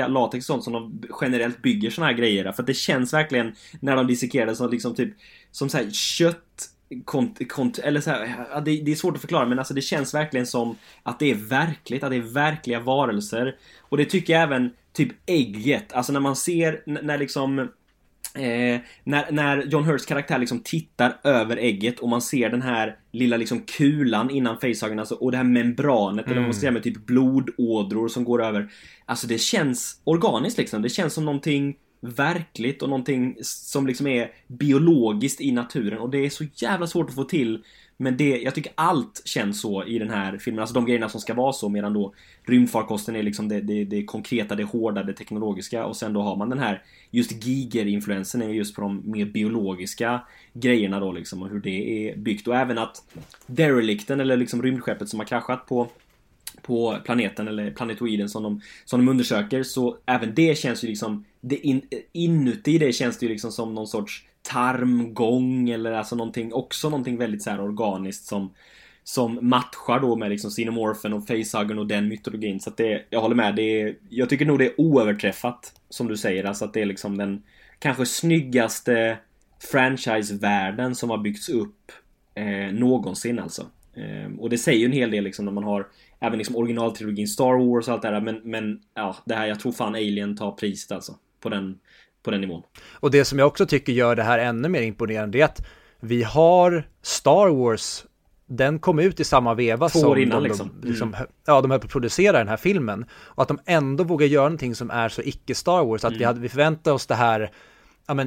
latex sånt som de generellt bygger såna här grejer, för att det känns verkligen när de dissekerade så liksom typ som så här kött eller så här, ja, det är svårt att förklara, men alltså det känns verkligen som att det är verkligt, att det är verkliga varelser. Och det tycker jag även typ ägget, alltså när man ser när liksom när John Hurts karaktär liksom tittar över ägget och man ser den här lilla liksom kulan innan facehagen, alltså, och det här membranet eller man ser med typ blodådror som går över. Alltså det känns organiskt liksom. Det känns som någonting verkligt och någonting som liksom är biologiskt i naturen, och det är så jävla svårt att få till. Men det, jag tycker allt känns så i den här filmen. Alltså de grejerna som ska vara så, medan då rymdfarkosten är liksom det konkreta, det hårda, det teknologiska. Och sen då har man den här, just Giger-influensen är just på de mer biologiska grejerna då liksom, och hur det är byggt. Och även att Derelicten, eller liksom rymdskeppet som har kraschat på planeten, eller planetoiden som de undersöker, så även det känns ju liksom, inuti det känns det ju liksom som någon sorts tarmgång eller alltså någonting väldigt så här organiskt som matchar då med liksom Xenomorphen och Facehuggern och den mytologin. Så att det, jag håller med, jag tycker nog det är oöverträffat som du säger, alltså att det är liksom den kanske snyggaste franchise-världen som har byggts upp någonsin alltså. Och det säger ju en hel del liksom när man har även liksom originaltrilogin Star Wars och allt det här, men ja, det här, jag tror fan Alien tar priset alltså på den nivån. Och det som jag också tycker gör det här ännu mer imponerande är att vi har Star Wars, den kom ut i samma veva som innan, de höll på att producera den här filmen, och att de ändå vågar göra någonting som är så icke-Star Wars, att vi förväntar oss det här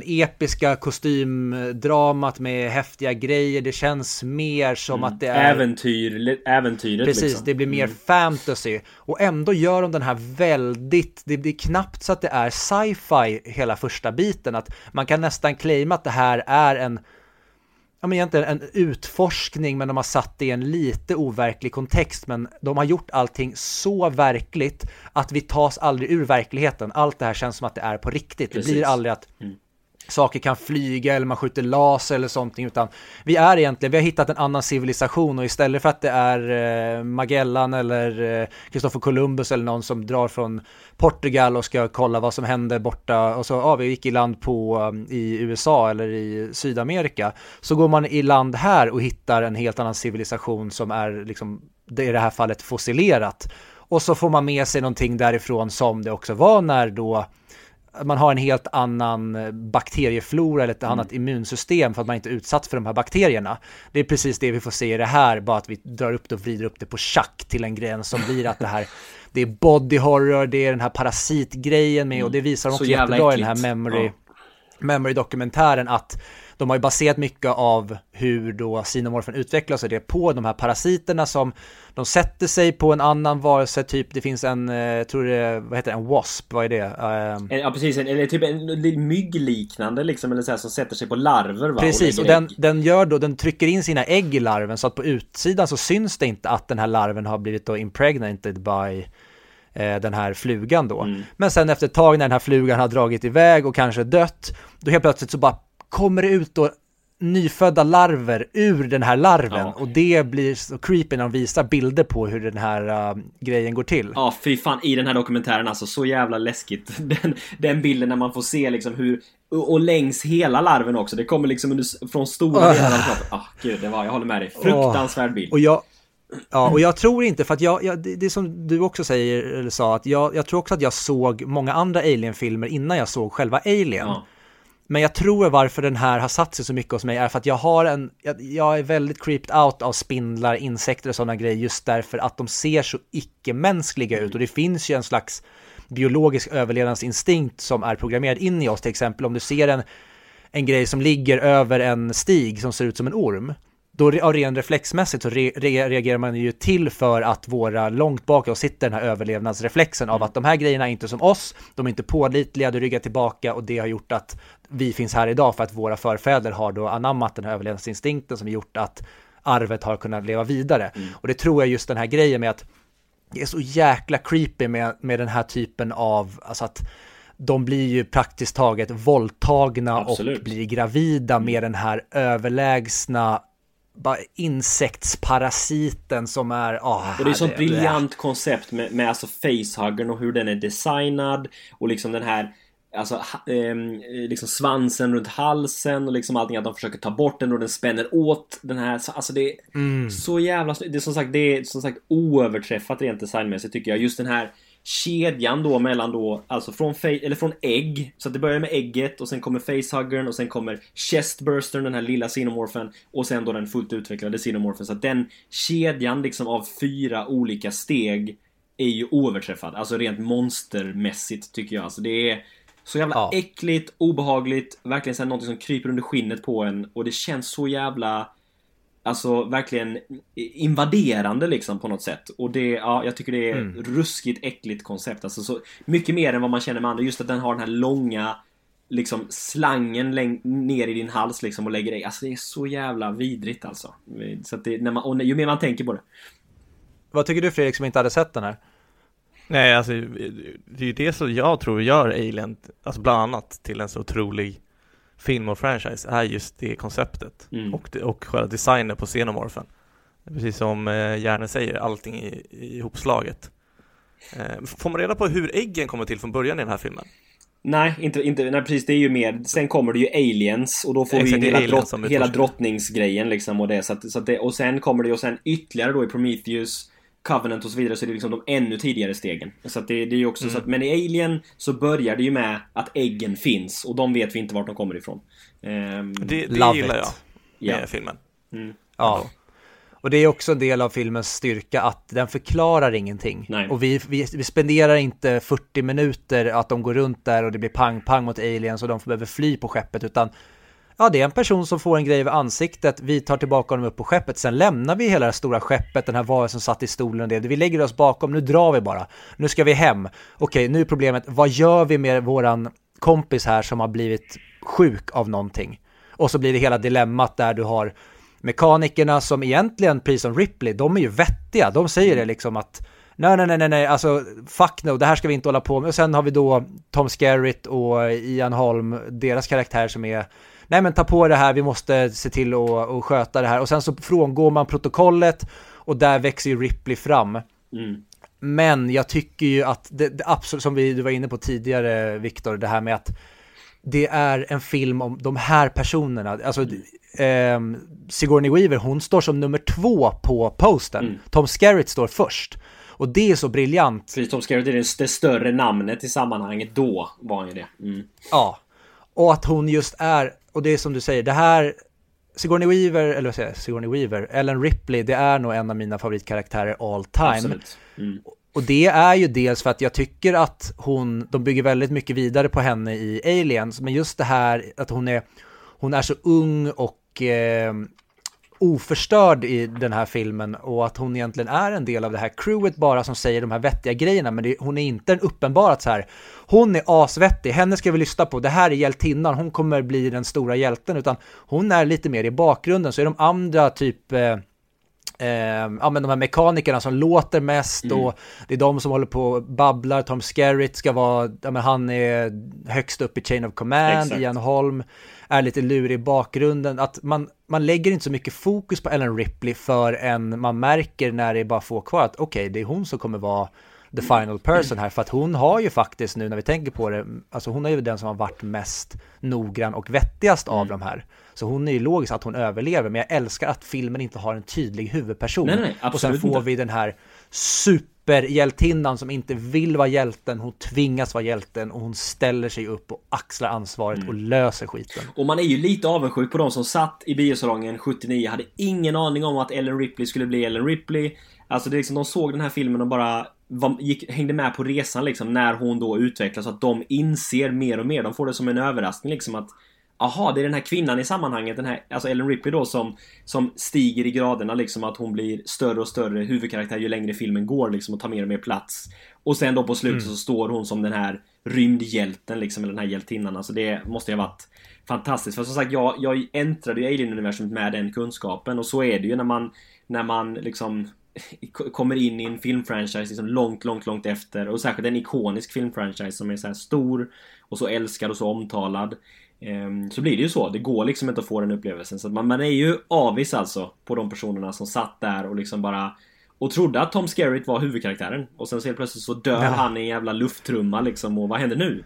episka kostymdramat med häftiga grejer. Det känns mer som att det är... Äventyret. Precis, liksom. Det blir mer fantasy. Och ändå gör de den här väldigt... Det blir knappt så att det är sci-fi hela första biten. Att man kan nästan claima att det här är en... Ja, men egentligen en utforskning, men de har satt det i en lite overklig kontext, men de har gjort allting så verkligt att vi tas aldrig ur verkligheten. Allt det här känns som att det är på riktigt. Precis. Det blir aldrig att saker kan flyga eller man skjuter laser eller sånt, utan vi har hittat en annan civilisation, och istället för att det är Magellan eller Christopher Columbus eller någon som drar från Portugal och ska kolla vad som händer borta, och så vi gick i land i USA eller i Sydamerika, så går man i land här och hittar en helt annan civilisation som är liksom, i det här fallet, fossilerat, och så får man med sig någonting därifrån som det också var när då man har en helt annan bakterieflora eller ett annat immunsystem för att man inte är utsatt för de här bakterierna. Det är precis det vi får se i det här, bara att vi drar upp det och vrider upp det på schack till en gräns som blir att det här, det är body horror, det är den här parasitgrejen med, och det visar de också jättebra i den här memory-dokumentären, att de har ju baserat mycket av hur då xenomorfen utvecklas och det på de här parasiterna som de sätter sig på en annan varelse, typ det finns en, tror det, vad heter det, en wasp, vad är det? Ja precis, eller typ en myggliknande liksom, eller så här, som sätter sig på larver, va? Precis, och den trycker in sina ägg i larven, så att på utsidan så syns det inte att den här larven har blivit då impregnated by den här flugan då. Men sen efter ett tag när den här flugan har dragit iväg och kanske dött, då helt plötsligt så bara kommer det ut då nyfödda larver ur den här larven. Ja, okay. Och det blir så creepy när de visar bilder på hur den här grejen går till. Ja, fy fan, i den här dokumentären alltså, så jävla läskigt. Den bilden när man får se liksom hur, och längs hela larven också, det kommer liksom från stora delar av kroppen. Gud, jag håller med dig. Fruktansvärd bild. Och jag tror inte, för att det som du också säger, eller sa, att jag tror också att jag såg många andra Alien-filmer innan jag såg själva Alien. Ja. Men jag tror varför den här har satt sig så mycket hos mig är för att jag är väldigt creeped out av spindlar, insekter och sådana grejer, just därför att de ser så icke-mänskliga ut. Och det finns ju en slags biologisk överlevnadsinstinkt som är programmerad in i oss. Till exempel om du ser en grej som ligger över en stig som ser ut som en orm, då ren reflexmässigt så reagerar man ju till för att våra långt bak och sitter den här överlevnadsreflexen av att de här grejerna är inte som oss, de är inte pålitliga, de ryggar tillbaka och det har gjort att vi finns här idag för att våra förfäder har då anammat den här överlevnadsinstinkten som gjort att arvet har kunnat leva vidare. Mm. Och det tror jag just den här grejen med att det är så jäkla creepy med den här typen av, alltså att de blir ju praktiskt taget våldtagna. Absolut. Och blir gravida med den här överlägsna bara insektsparasiten som är... och det är så ett briljant koncept med alltså facehuggern och hur den är designad och liksom den här alltså liksom svansen runt halsen och liksom allting, att de försöker ta bort den och den spänner åt den här, alltså det är så jävla snyggt. Det är som sagt oöverträffat rent designmässigt tycker jag, just den här kedjan då mellan då alltså från ägg, så att det börjar med ägget och sen kommer facehuggern och sen kommer chestburstern, den här lilla xenomorfen, och sen då den fullt utvecklade xenomorfen, så att den kedjan liksom av 4 olika steg är ju oöverträffad, alltså rent monstermässigt tycker jag, alltså det är så jävla äckligt, obehagligt, verkligen så här någonting som kryper under skinnet på en och det känns så jävla alltså verkligen invaderande liksom på något sätt. Och det, ja, jag tycker det är ruskigt äckligt koncept, alltså så mycket mer än vad man känner med andra, just att den har den här långa liksom slangen ner i din hals liksom och lägger dig, alltså det är så jävla vidrigt alltså. Så att det, ju mer man tänker på det. Vad tycker du, Fredrik, som inte hade sett den här? Nej, alltså det är ju det som jag tror gör Alien, alltså bland annat, till en så otrolig film och franchise, är just det konceptet och själva designen på Xenomorphen. Precis som Gärner säger, allting i ihopslaget. Får man reda på hur äggen kommer till från början i den här filmen? Nej, inte precis, det är ju mer. Sen kommer det ju aliens och då får vi hela drottningsgrejen liksom och det, så att det, och sen kommer det, och sen ytterligare då i Prometheus, Covenant och så vidare, så det är liksom de ännu tidigare stegen. Så att det är ju också så att, men i Alien så börjar det ju med att äggen finns och de vet vi inte vart de kommer ifrån. Det gillar jag med filmen. Mm. Ja. Och det är också en del av filmens styrka att den förklarar ingenting. Nej. Och vi spenderar inte 40 minuter att de går runt där och det blir pang-pang mot aliens och de behöver fly på skeppet, utan det är en person som får en grej över ansiktet, vi tar tillbaka honom upp på skeppet, sen lämnar vi hela det stora skeppet, den här varelsen som satt i stolen och det, vi lägger oss bakom, nu drar vi bara, nu ska vi hem. Okej, nu är problemet, vad gör vi med våran kompis här som har blivit sjuk av någonting? Och så blir det hela dilemmat där du har mekanikerna som egentligen, precis som Ripley, de är ju vettiga, de säger det liksom att nej, alltså fuck no, det här ska vi inte hålla på med. Och sen har vi då Tom Skerritt och Ian Holm, deras karaktär som är nej men ta på det här, vi måste se till att sköta det här. Och sen så frångår man protokollet och där växer ju Ripley fram. Mm. Men jag tycker ju att, det absolut, som du var inne på tidigare Victor, det här med att det är en film om de här personerna. Alltså Sigourney Weaver, hon står som nummer 2 på posten. Mm. Tom Skerritt står först. Och det är så briljant. Precis, Tom Skerritt är det större namnet i sammanhanget, då var han ju det. Mm. Ja, och att hon just är, och det är som du säger, det här Sigourney Weaver, Ellen Ripley, det är nog en av mina favoritkaraktärer all time. Och det är ju dels för att jag tycker att de bygger väldigt mycket vidare på henne i Aliens, men just det här att hon är så ung och oförstörd i den här filmen, och att hon egentligen är en del av det här crewet bara som säger de här vettiga grejerna, men hon är inte en uppenbarat så här, hon är asvettig, henne ska vi lyssna på, det här är hjältinnan, hon kommer bli den stora hjälten, utan hon är lite mer i bakgrunden. Så är de andra typ men de här mekanikerna som låter mest och det är de som håller på och babblar. Tom Skerritt ska vara, han är högst upp i Chain of Command. Exakt. Ian Holm är lite lurig i bakgrunden, att man lägger inte så mycket fokus på Ellen Ripley förrän man märker när det är bara få kvar att okej, det är hon som kommer vara the final person här, för att hon har ju faktiskt, nu när vi tänker på det, alltså hon är ju den som har varit mest noggrann och vettigast av de här. Så hon är ju logisk att hon överlever, men jag älskar att filmen inte har en tydlig huvudperson. Nej, och sen får vi den här superhjältinnan som inte vill vara hjälten, hon tvingas vara hjälten och hon ställer sig upp och axlar ansvaret och löser skiten. Och man är ju lite avundsjuk på de som satt i biosalongen 79, hade ingen aning om att Ellen Ripley skulle bli Ellen Ripley. Alltså det är liksom, de såg den här filmen och bara hängde med på resan liksom, när hon då utvecklas, så att de inser mer och mer, de får det som en överraskning liksom, att aha, det är den här kvinnan i sammanhanget, den här, alltså Ellen Ripley då, som stiger i graderna liksom, att hon blir större och större huvudkaraktär ju längre filmen går liksom, och tar mer och mer plats. Och sen då på slutet så står hon som den här rymdhjälten liksom, eller den här hjältinnan. Alltså det måste ju ha varit fantastiskt. För som sagt, jag äntrade ju Alien-universumet med den kunskapen. Och så är det ju när man liksom kommer in i en filmfranchise liksom långt efter. Och särskilt en ikonisk filmfranchise som är så här stor och så älskad och så omtalad. Så blir det ju så. Det går liksom inte att få den upplevelsen. Så att man är ju avvis alltså på de personerna som satt där och liksom bara... Och trodde att Tom Skerritt var huvudkaraktären. Och sen så helt plötsligt så dör han i en jävla lufttrumma liksom. Och vad händer nu?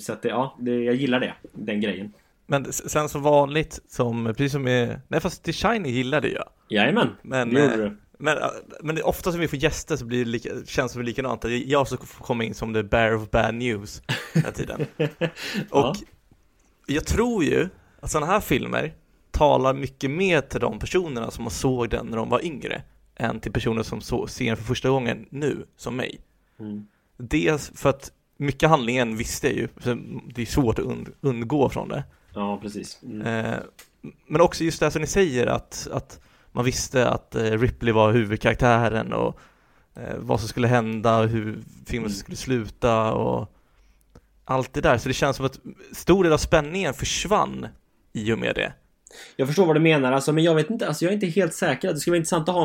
Så att jag gillar det. Den grejen. Men sen som vanligt, som precis som är... Nej, fast The Shining gillade jag. Jajamän, det gjorde du. Men ofta som vi får gäster så blir det känns som likadant. Jag så kommer in som the bearer of bad news den här tiden. Och jag tror ju att sådana här filmer talar mycket mer till de personerna som såg den när de var yngre än till personer som ser den för första gången nu, som mig. Dels för att mycket handlingen visste jag ju, för det är svårt att undgå från det. Ja, precis. Men också just det som ni säger, att man visste att Ripley var huvudkaraktären och vad som skulle hända och hur filmen skulle sluta och allt det där. Så det känns som att stor del av spänningen försvann i och med det. Jag förstår vad du menar, alltså, men jag vet inte, alltså, jag är inte helt säker. Det skulle vara intressant att ha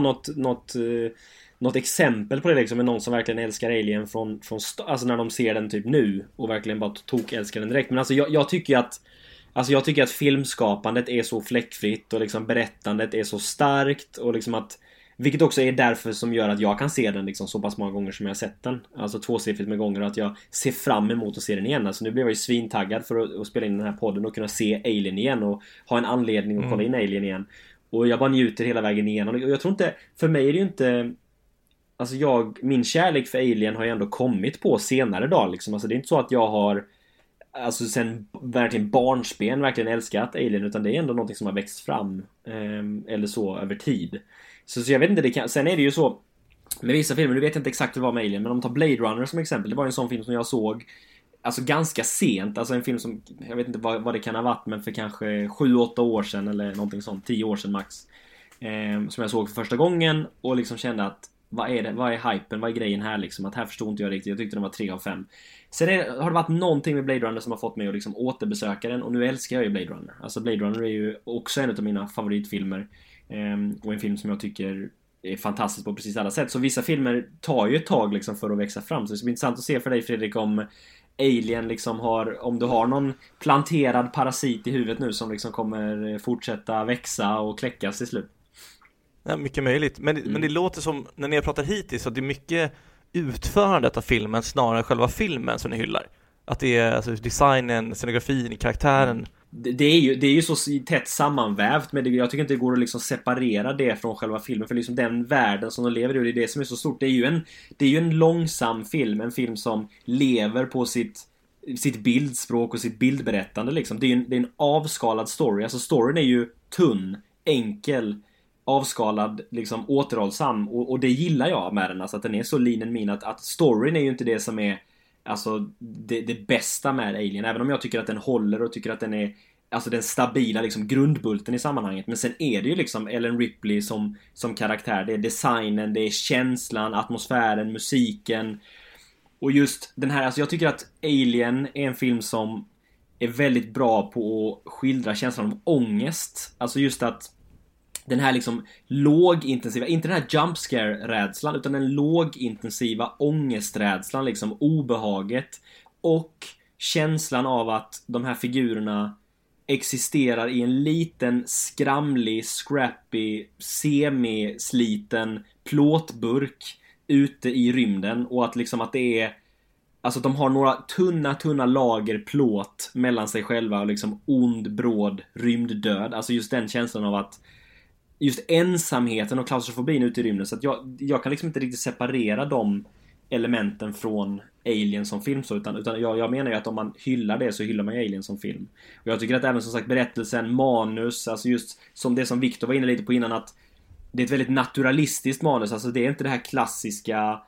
något exempel på det liksom, med någon som verkligen älskar Alien alltså när de ser den typ nu och verkligen bara älskar den direkt. Men alltså jag tycker att filmskapandet är så fläckfritt och liksom berättandet är så starkt och liksom att, vilket också är därför som gör att jag kan se den liksom så pass många gånger som jag har sett den. Alltså 2 gånger, och att jag ser fram emot att se den igen. Alltså nu blev jag ju svintaggad för att spela in den här podden och kunna se Alien igen och ha en anledning att kolla in Alien igen. Och jag bara njuter hela vägen igen. Och jag tror inte, för mig är det ju inte... Alltså min kärlek för Alien har ju ändå kommit på senare dag liksom. Alltså det är inte så att jag har... Alltså sen verkligen barnsben verkligen älskat Alien, utan det är ändå någonting som har växt fram eller så över tid. Så jag vet inte, sen är det ju så med vissa filmer, nu vet jag inte exakt hur det var med Alien, men om tar Blade Runner som exempel, det var en sån film som jag såg alltså ganska sent, alltså en film som jag vet inte vad det kan ha varit, men för kanske 7-8 år sedan eller någonting sånt, 10 år sedan max, som jag såg för första gången och liksom kände att vad är det? Vad är hypen? Vad är grejen här liksom? Att här förstod inte jag riktigt. Jag tyckte den var 3 av 5. Sen har det varit någonting med Blade Runner som har fått mig att liksom återbesöka den. Och nu älskar jag ju Blade Runner. Alltså Blade Runner är ju också en av mina favoritfilmer. Och en film som jag tycker är fantastisk på precis alla sätt. Så vissa filmer tar ju ett tag liksom för att växa fram. Så det ska bli intressant att se för dig, Fredrik, om Alien liksom om du har någon planterad parasit i huvudet nu som liksom kommer fortsätta växa och kläckas till slut. Ja, mycket möjligt, men det låter som när ni pratar hittills att det är mycket utförandet av filmen snarare än själva filmen som ni hyllar, att det är alltså designen, scenografin, karaktären. Det är ju så tätt sammanvävt, men jag tycker inte det går att liksom separera det från själva filmen, för liksom den världen som de lever i, och det är det som är så stort. Det är ju en långsam film, en film som lever på sitt bildspråk och sitt bildberättande liksom. Det är en avskalad story, alltså storyn är ju tunn, enkel, avskalad, liksom återhållsam, och det gillar jag med den, alltså att den är så linen min, att storyn är ju inte det som är alltså det bästa med Alien, även om jag tycker att den håller och tycker att den är alltså den stabila liksom grundbulten i sammanhanget. Men sen är det ju liksom Ellen Ripley som karaktär, det är designen, det är känslan, atmosfären, musiken och just den här, alltså jag tycker att Alien är en film som är väldigt bra på att skildra känslan av ångest, alltså just att den här liksom lågintensiva, inte den här jumpscare-rädslan, utan den lågintensiva ångesträdslan, liksom obehaget och känslan av att de här figurerna existerar i en liten skramlig, scrappy, semisliten plåtburk ute i rymden, och att liksom att det är, alltså de har några tunna lager plåt mellan sig själva och liksom ond, bråd, rymddöd, alltså just den känslan av att just ensamheten och klaustrofobin ute i rymden. Så att jag kan liksom inte riktigt separera de elementen från Alien som film, så utan jag menar ju att om man hyllar det så hyllar man ju Alien som film. Och jag tycker att även som sagt berättelsen, manus, alltså just som det som Victor var inne lite på innan, att det är ett väldigt naturalistiskt manus, alltså det är inte det här klassiska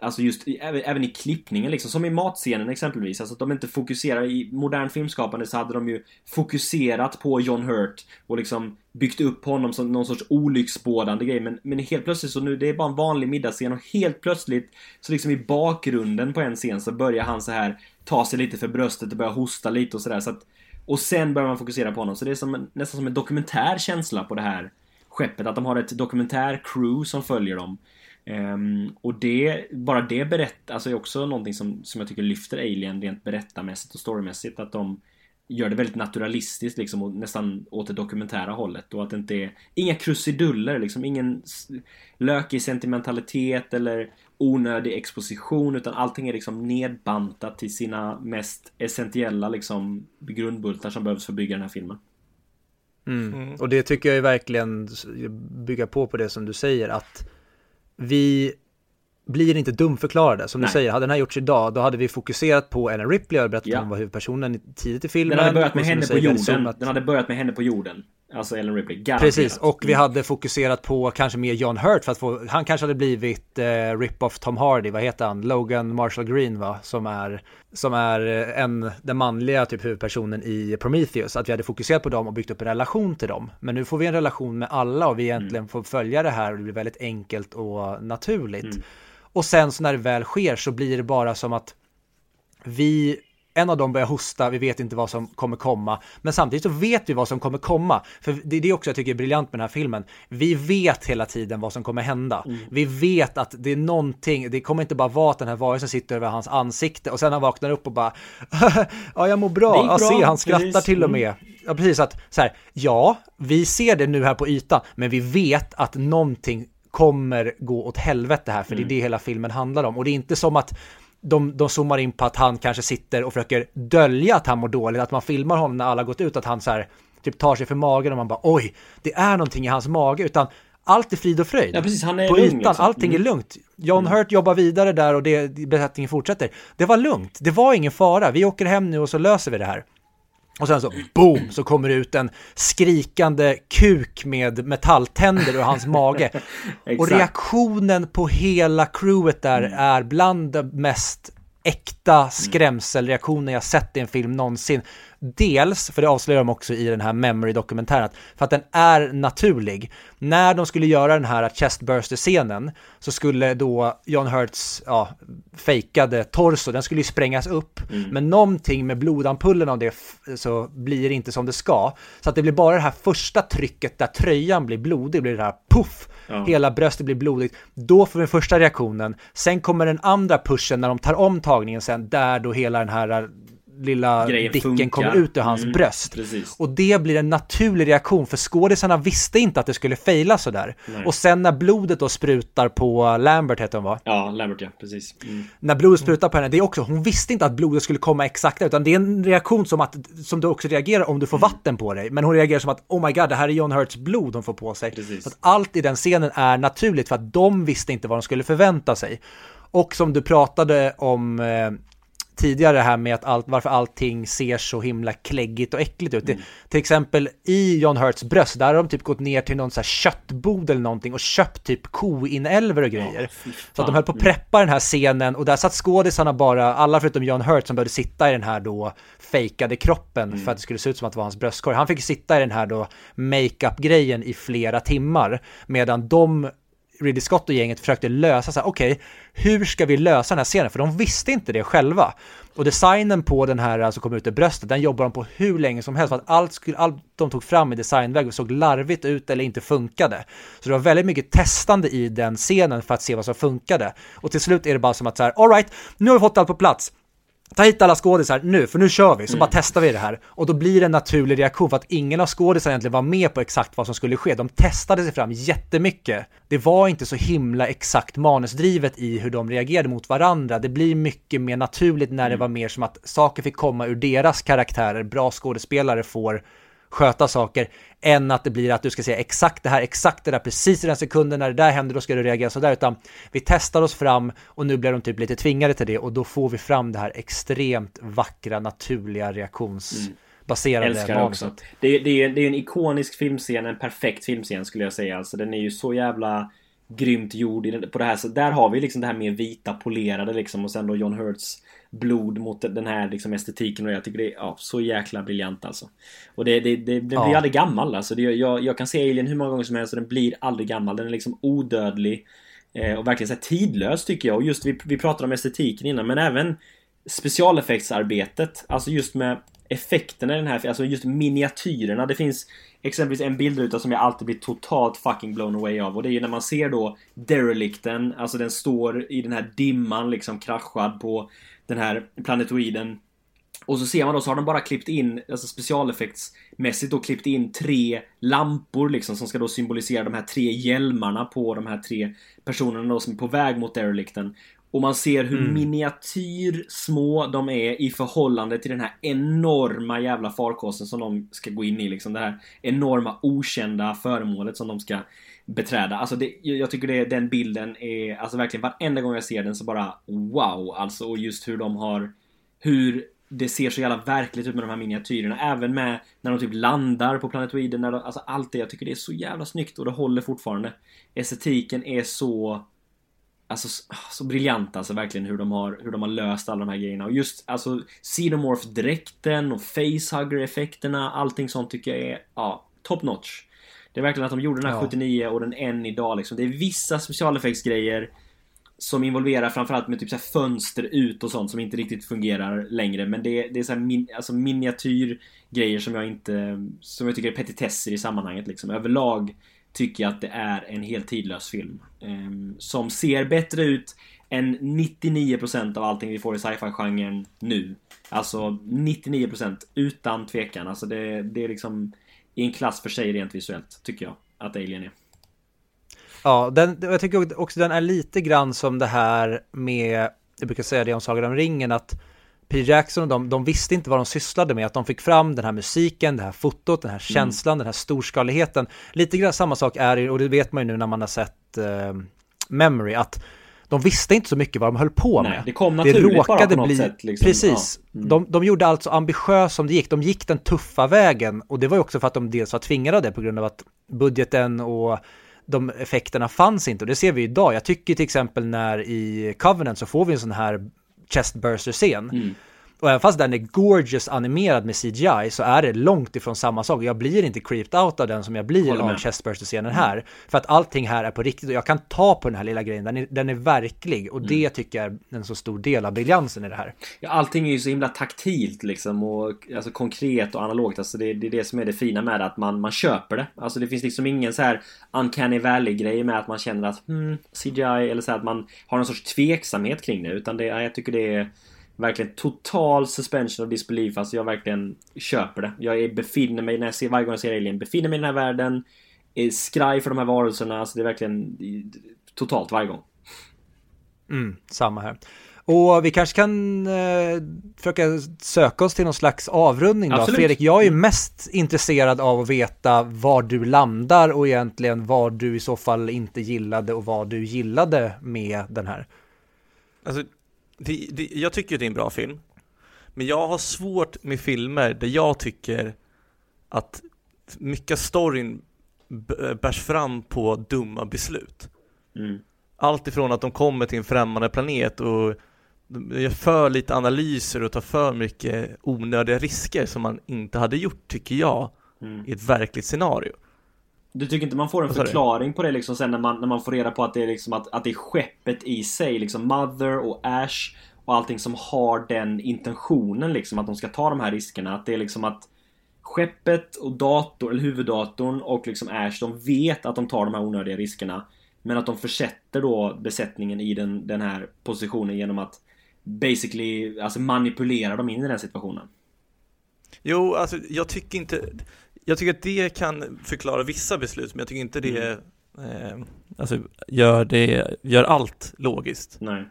Alltså just även i klippningen liksom, som i matscenen exempelvis. Alltså att de inte fokuserar i modern filmskapande, så hade de ju fokuserat på John Hurt och liksom byggt upp honom som någon sorts olycksbådande grej, men helt plötsligt så nu, det är bara en vanlig middagsscen, och helt plötsligt så liksom i bakgrunden på en scen så börjar han så här ta sig lite för bröstet och börja hosta lite och sådär, så att, och sen börjar man fokusera på honom. Så det är nästan som en dokumentärkänsla på det här skeppet, att de har ett dokumentärcrew som följer dem. Och det, bara det berättar, alltså är också någonting som jag tycker lyfter Alien rent berättarmässigt och storymässigt, att de gör det väldigt naturalistiskt liksom, och nästan åt det dokumentära hållet, och att det inte är, inga krusiduller liksom, ingen lökig sentimentalitet eller onödig exposition, utan allting är liksom nedbantat till sina mest essentiella liksom grundbultar som behövs för att bygga den här filmen. Mm. Och det tycker jag är verkligen bygga på det som du säger, att vi blir inte dumförklarade. Som du säger, hade den här gjorts idag, då hade vi fokuserat på Ellen Ripley och berättat om vad huvudpersonen tidigt i filmen. Den hade börjat med henne på jorden. Den hade börjat med henne på jorden. Alltså Ellen Ripley, garanterat. Precis, och vi hade fokuserat på kanske mer John Hurt för att han kanske hade blivit rip-off Tom Hardy, vad heter han? Logan Marshall Green, va? Som är den manliga typ huvudpersonen i Prometheus. Att vi hade fokuserat på dem och byggt upp en relation till dem. Men nu får vi en relation med alla och vi egentligen får följa det här, och det blir väldigt enkelt och naturligt. Mm. Och sen så när det väl sker så blir det bara som att en av dem börjar hosta, vi vet inte vad som kommer komma. Men samtidigt så vet vi vad som kommer komma. För det är det också jag tycker är briljant med den här filmen. Vi vet hela tiden vad som kommer hända. Mm. Vi vet att det är någonting, det kommer inte bara vara att den här varelsen sitter över hans ansikte och sen han vaknar upp och bara ja, jag mår bra. Jag ser, han skrattar till och med. Ja, precis, att så här, ja, vi ser det nu här på ytan, men vi vet att någonting kommer gå åt helvete här, för det är det hela filmen handlar om. Och det är inte som att de zoomar in på att han kanske sitter och försöker dölja att han mår dåligt, att man filmar honom när alla gått ut, att han så här, typ tar sig för magen och man bara oj, det är någonting i hans mage, utan allt är frid och fröjd. Ja, precis, han är på ytan, liksom. Allting är lugnt. John Hurt jobbar vidare där och besättningen fortsätter. Det var lugnt, det var ingen fara, vi åker hem nu och så löser vi det här. Och sen så, boom, så kommer det ut en skrikande kuk med metalltänder ur hans mage. Och reaktionen på hela crewet där är bland de mest äkta skrämselreaktioner jag sett i en film någonsin. Dels, för det avslöjar de också i den här memory-dokumentären, för att den är naturlig. När de skulle göra den här chestburster-scenen så skulle då John Hurts fejkade torso, den skulle ju sprängas upp. Men någonting med blodampullen av det så blir det inte som det ska. Så att det blir bara det här första trycket där tröjan blir blodig, blir det här puff, hela bröstet blir blodigt. Då får vi den första reaktionen. Sen kommer den andra pushen när de tar om tagningen sen, där då hela den här lilla grejen, dicken funkar, kommer ut ur hans bröst. Precis. Och det blir en naturlig reaktion, för skådisarna visste inte att det skulle fejla så där. Och sen när blodet då sprutar på Lambert, heter hon, va? Ja, Lambert, ja, precis. När blodet sprutar på henne, det är också, hon visste inte att blodet skulle komma exakt, utan det är en reaktion som du också reagerar om du får vatten på dig, men hon reagerar som att oh my god, det här är John Hurts blod hon får på sig. Precis. Så att allt i den scenen är naturligt, för att de visste inte vad de skulle förvänta sig. Och som du pratade om tidigare här med att varför allting ser så himla kläggigt och äckligt ut. Det, till exempel i John Hurts bröst, där har de typ gått ner till någon så här köttbod eller någonting och köpt typ koinälver och grejer. Ja, så att de höll på att preppa den här scenen, och där satt skådisarna bara, alla förutom John Hurt som började sitta i den här då fejkade kroppen för att det skulle se ut som att det var hans bröstkorg. Han fick sitta i den här då make-up-grejen i flera timmar, medan Ridley Scott och gänget försökte lösa så här, okej, hur ska vi lösa den här scenen? För de visste inte det själva. Och designen på den här som alltså kom ut ur bröstet, den jobbar de på hur länge som helst, för att allt de tog fram i designväg såg larvigt ut eller inte funkade. Så det var väldigt mycket testande i den scenen för att se vad som funkade. Och till slut är det bara som att så här, all right, nu har vi fått allt på plats. Ta hit alla skådisar nu, för nu kör vi. Så bara testar vi det här. Och då blir det en naturlig reaktion, för att ingen av skådisarna egentligen var med på exakt vad som skulle ske. De testade sig fram jättemycket. Det var inte så himla exakt manusdrivet i hur de reagerade mot varandra. Det blir mycket mer naturligt när det var mer som att saker fick komma ur deras karaktärer. Bra skådespelare får sköta saker, än att det blir att du ska säga exakt det där, precis i den sekunden när det där händer, då ska du reagera sådär, utan vi testar oss fram, och nu blir de typ lite tvingade till det, och då får vi fram det här extremt vackra, naturliga reaktionsbaserade manuset. Det är ju en ikonisk filmscen, en perfekt filmscen skulle jag säga, alltså den är ju så jävla grymt gjord på det här. Så där har vi liksom det här mer vita, polerade liksom, och sen då John Hurts blod mot den här liksom estetiken, och jag tycker det är så jäkla briljant alltså. Och den blir aldrig gammal alltså. Jag kan se Alien hur många gånger som helst och den blir aldrig gammal. Den är liksom odödlig och verkligen så här tidlös tycker jag. Och just vi pratade om estetiken innan, men även specialeffektsarbetet, alltså just med effekterna i den här, alltså just miniatyrerna. Det finns exempelvis en bildruta som jag alltid blir totalt fucking blown away av, och det är ju när man ser då derelicten, alltså den står i den här dimman liksom kraschad på den här planetoiden, och så ser man då, så har de bara klippt in, alltså specialeffektsmässigt då, klippt in 3 lampor liksom, som ska då symbolisera de här 3 hjälmarna på de här 3 personerna då, som är på väg mot derelicten. Och man ser hur miniatyr små de är i förhållande till den här enorma jävla farkosten som de ska gå in i. Liksom det här enorma okända föremålet som de ska beträda. Alltså jag tycker den bilden är, alltså verkligen varenda gång jag ser den så bara wow. Alltså, och just hur de har, hur det ser så jävla verkligt ut med de här miniatyrerna. Även med när de typ landar på planetoiden. Alltså allt det, jag tycker det är så jävla snyggt och det håller fortfarande. Estetiken är så... alltså så briljant alltså, verkligen hur de har löst alla de här grejerna. Och just alltså Xenomorph-dräkten och Facehugger-effekterna, allting sånt tycker jag är top notch. Det är verkligen att de gjorde den här 79 och den än idag liksom. Det är vissa specialeffektsgrejer som involverar framförallt med typ så här fönster ut och sånt som inte riktigt fungerar längre, men det är så här alltså miniatyrgrejer som jag tycker är petitesser i sammanhanget liksom. Överlag tycker jag att det är en helt tidlös film som ser bättre ut än 99% av allting vi får i sci-fi-genren nu. Alltså 99% utan tvekan. Alltså det är liksom i en klass för sig rent visuellt, tycker jag, att Alien är. Ja, jag tycker också den är lite grann som det här med, jag brukar säga det om Saga om ringen, att P. Jackson och de visste inte vad de sysslade med, att de fick fram den här musiken, det här fotot, den här känslan, den här storskaligheten. Lite grann samma sak är, och det vet man ju nu när man har sett Memory, att de visste inte så mycket vad de höll på med. Det kom naturligt bara på något sätt. Liksom. Precis. Ja. Mm. De gjorde allt så ambitiöst som det gick. De gick den tuffa vägen, och det var ju också för att de dels var tvingade på grund av att budgeten och de effekterna fanns inte, och det ser vi idag. Jag tycker till exempel när i Covenant så får vi en sån här chestburster-scen. Och även fast den är gorgeous animerad med CGI så är det långt ifrån samma sak. Jag blir inte creeped out av den som jag blir av chestburster-scenen här. För att allting här är på riktigt och jag kan ta på den här lilla grejen. Den är verklig, och det tycker jag är en så stor del av briljansen i det här. Ja, allting är ju så himla taktilt liksom, och alltså konkret och analogt. Alltså det är det som är det fina med att man köper det. Alltså det finns liksom ingen så här uncanny valley-grej med att man känner att CGI, eller så här, att man har någon sorts tveksamhet kring det. Utan jag tycker det är verkligen total suspension of disbelief. Alltså jag verkligen köper det. Jag befinner mig, när jag ser, varje gång jag ser Alien, befinner mig i den här världen, är skraj för de här varelserna. Alltså det är verkligen totalt varje gång. Samma här. Och vi kanske kan försöka söka oss till någon slags avrundning då. Absolut. Fredrik, jag är ju mest intresserad av att veta var du landar, och egentligen vad du i så fall inte gillade och vad du gillade med den här. Alltså jag tycker det är en bra film, men jag har svårt med filmer där jag tycker att mycket storyn bärs fram på dumma beslut. Allt ifrån att de kommer till en främmande planet och gör för lite analyser och tar för mycket onödiga risker som man inte hade gjort, tycker jag, i ett verkligt scenario. Du tycker inte man får en förklaring på det liksom sen när man får reda på att det är liksom att det är skeppet i sig liksom, Mother och Ash och allting, som har den intentionen liksom att de ska ta de här riskerna, att det är liksom att skeppet och huvuddatorn och liksom Ash, de vet att de tar de här onödiga riskerna, men att de försätter då besättningen i den här positionen genom att basically alltså manipulera dem in i den situationen. Jo, alltså jag tycker att det kan förklara vissa beslut, men jag tycker inte det alltså gör allt logiskt. Nej.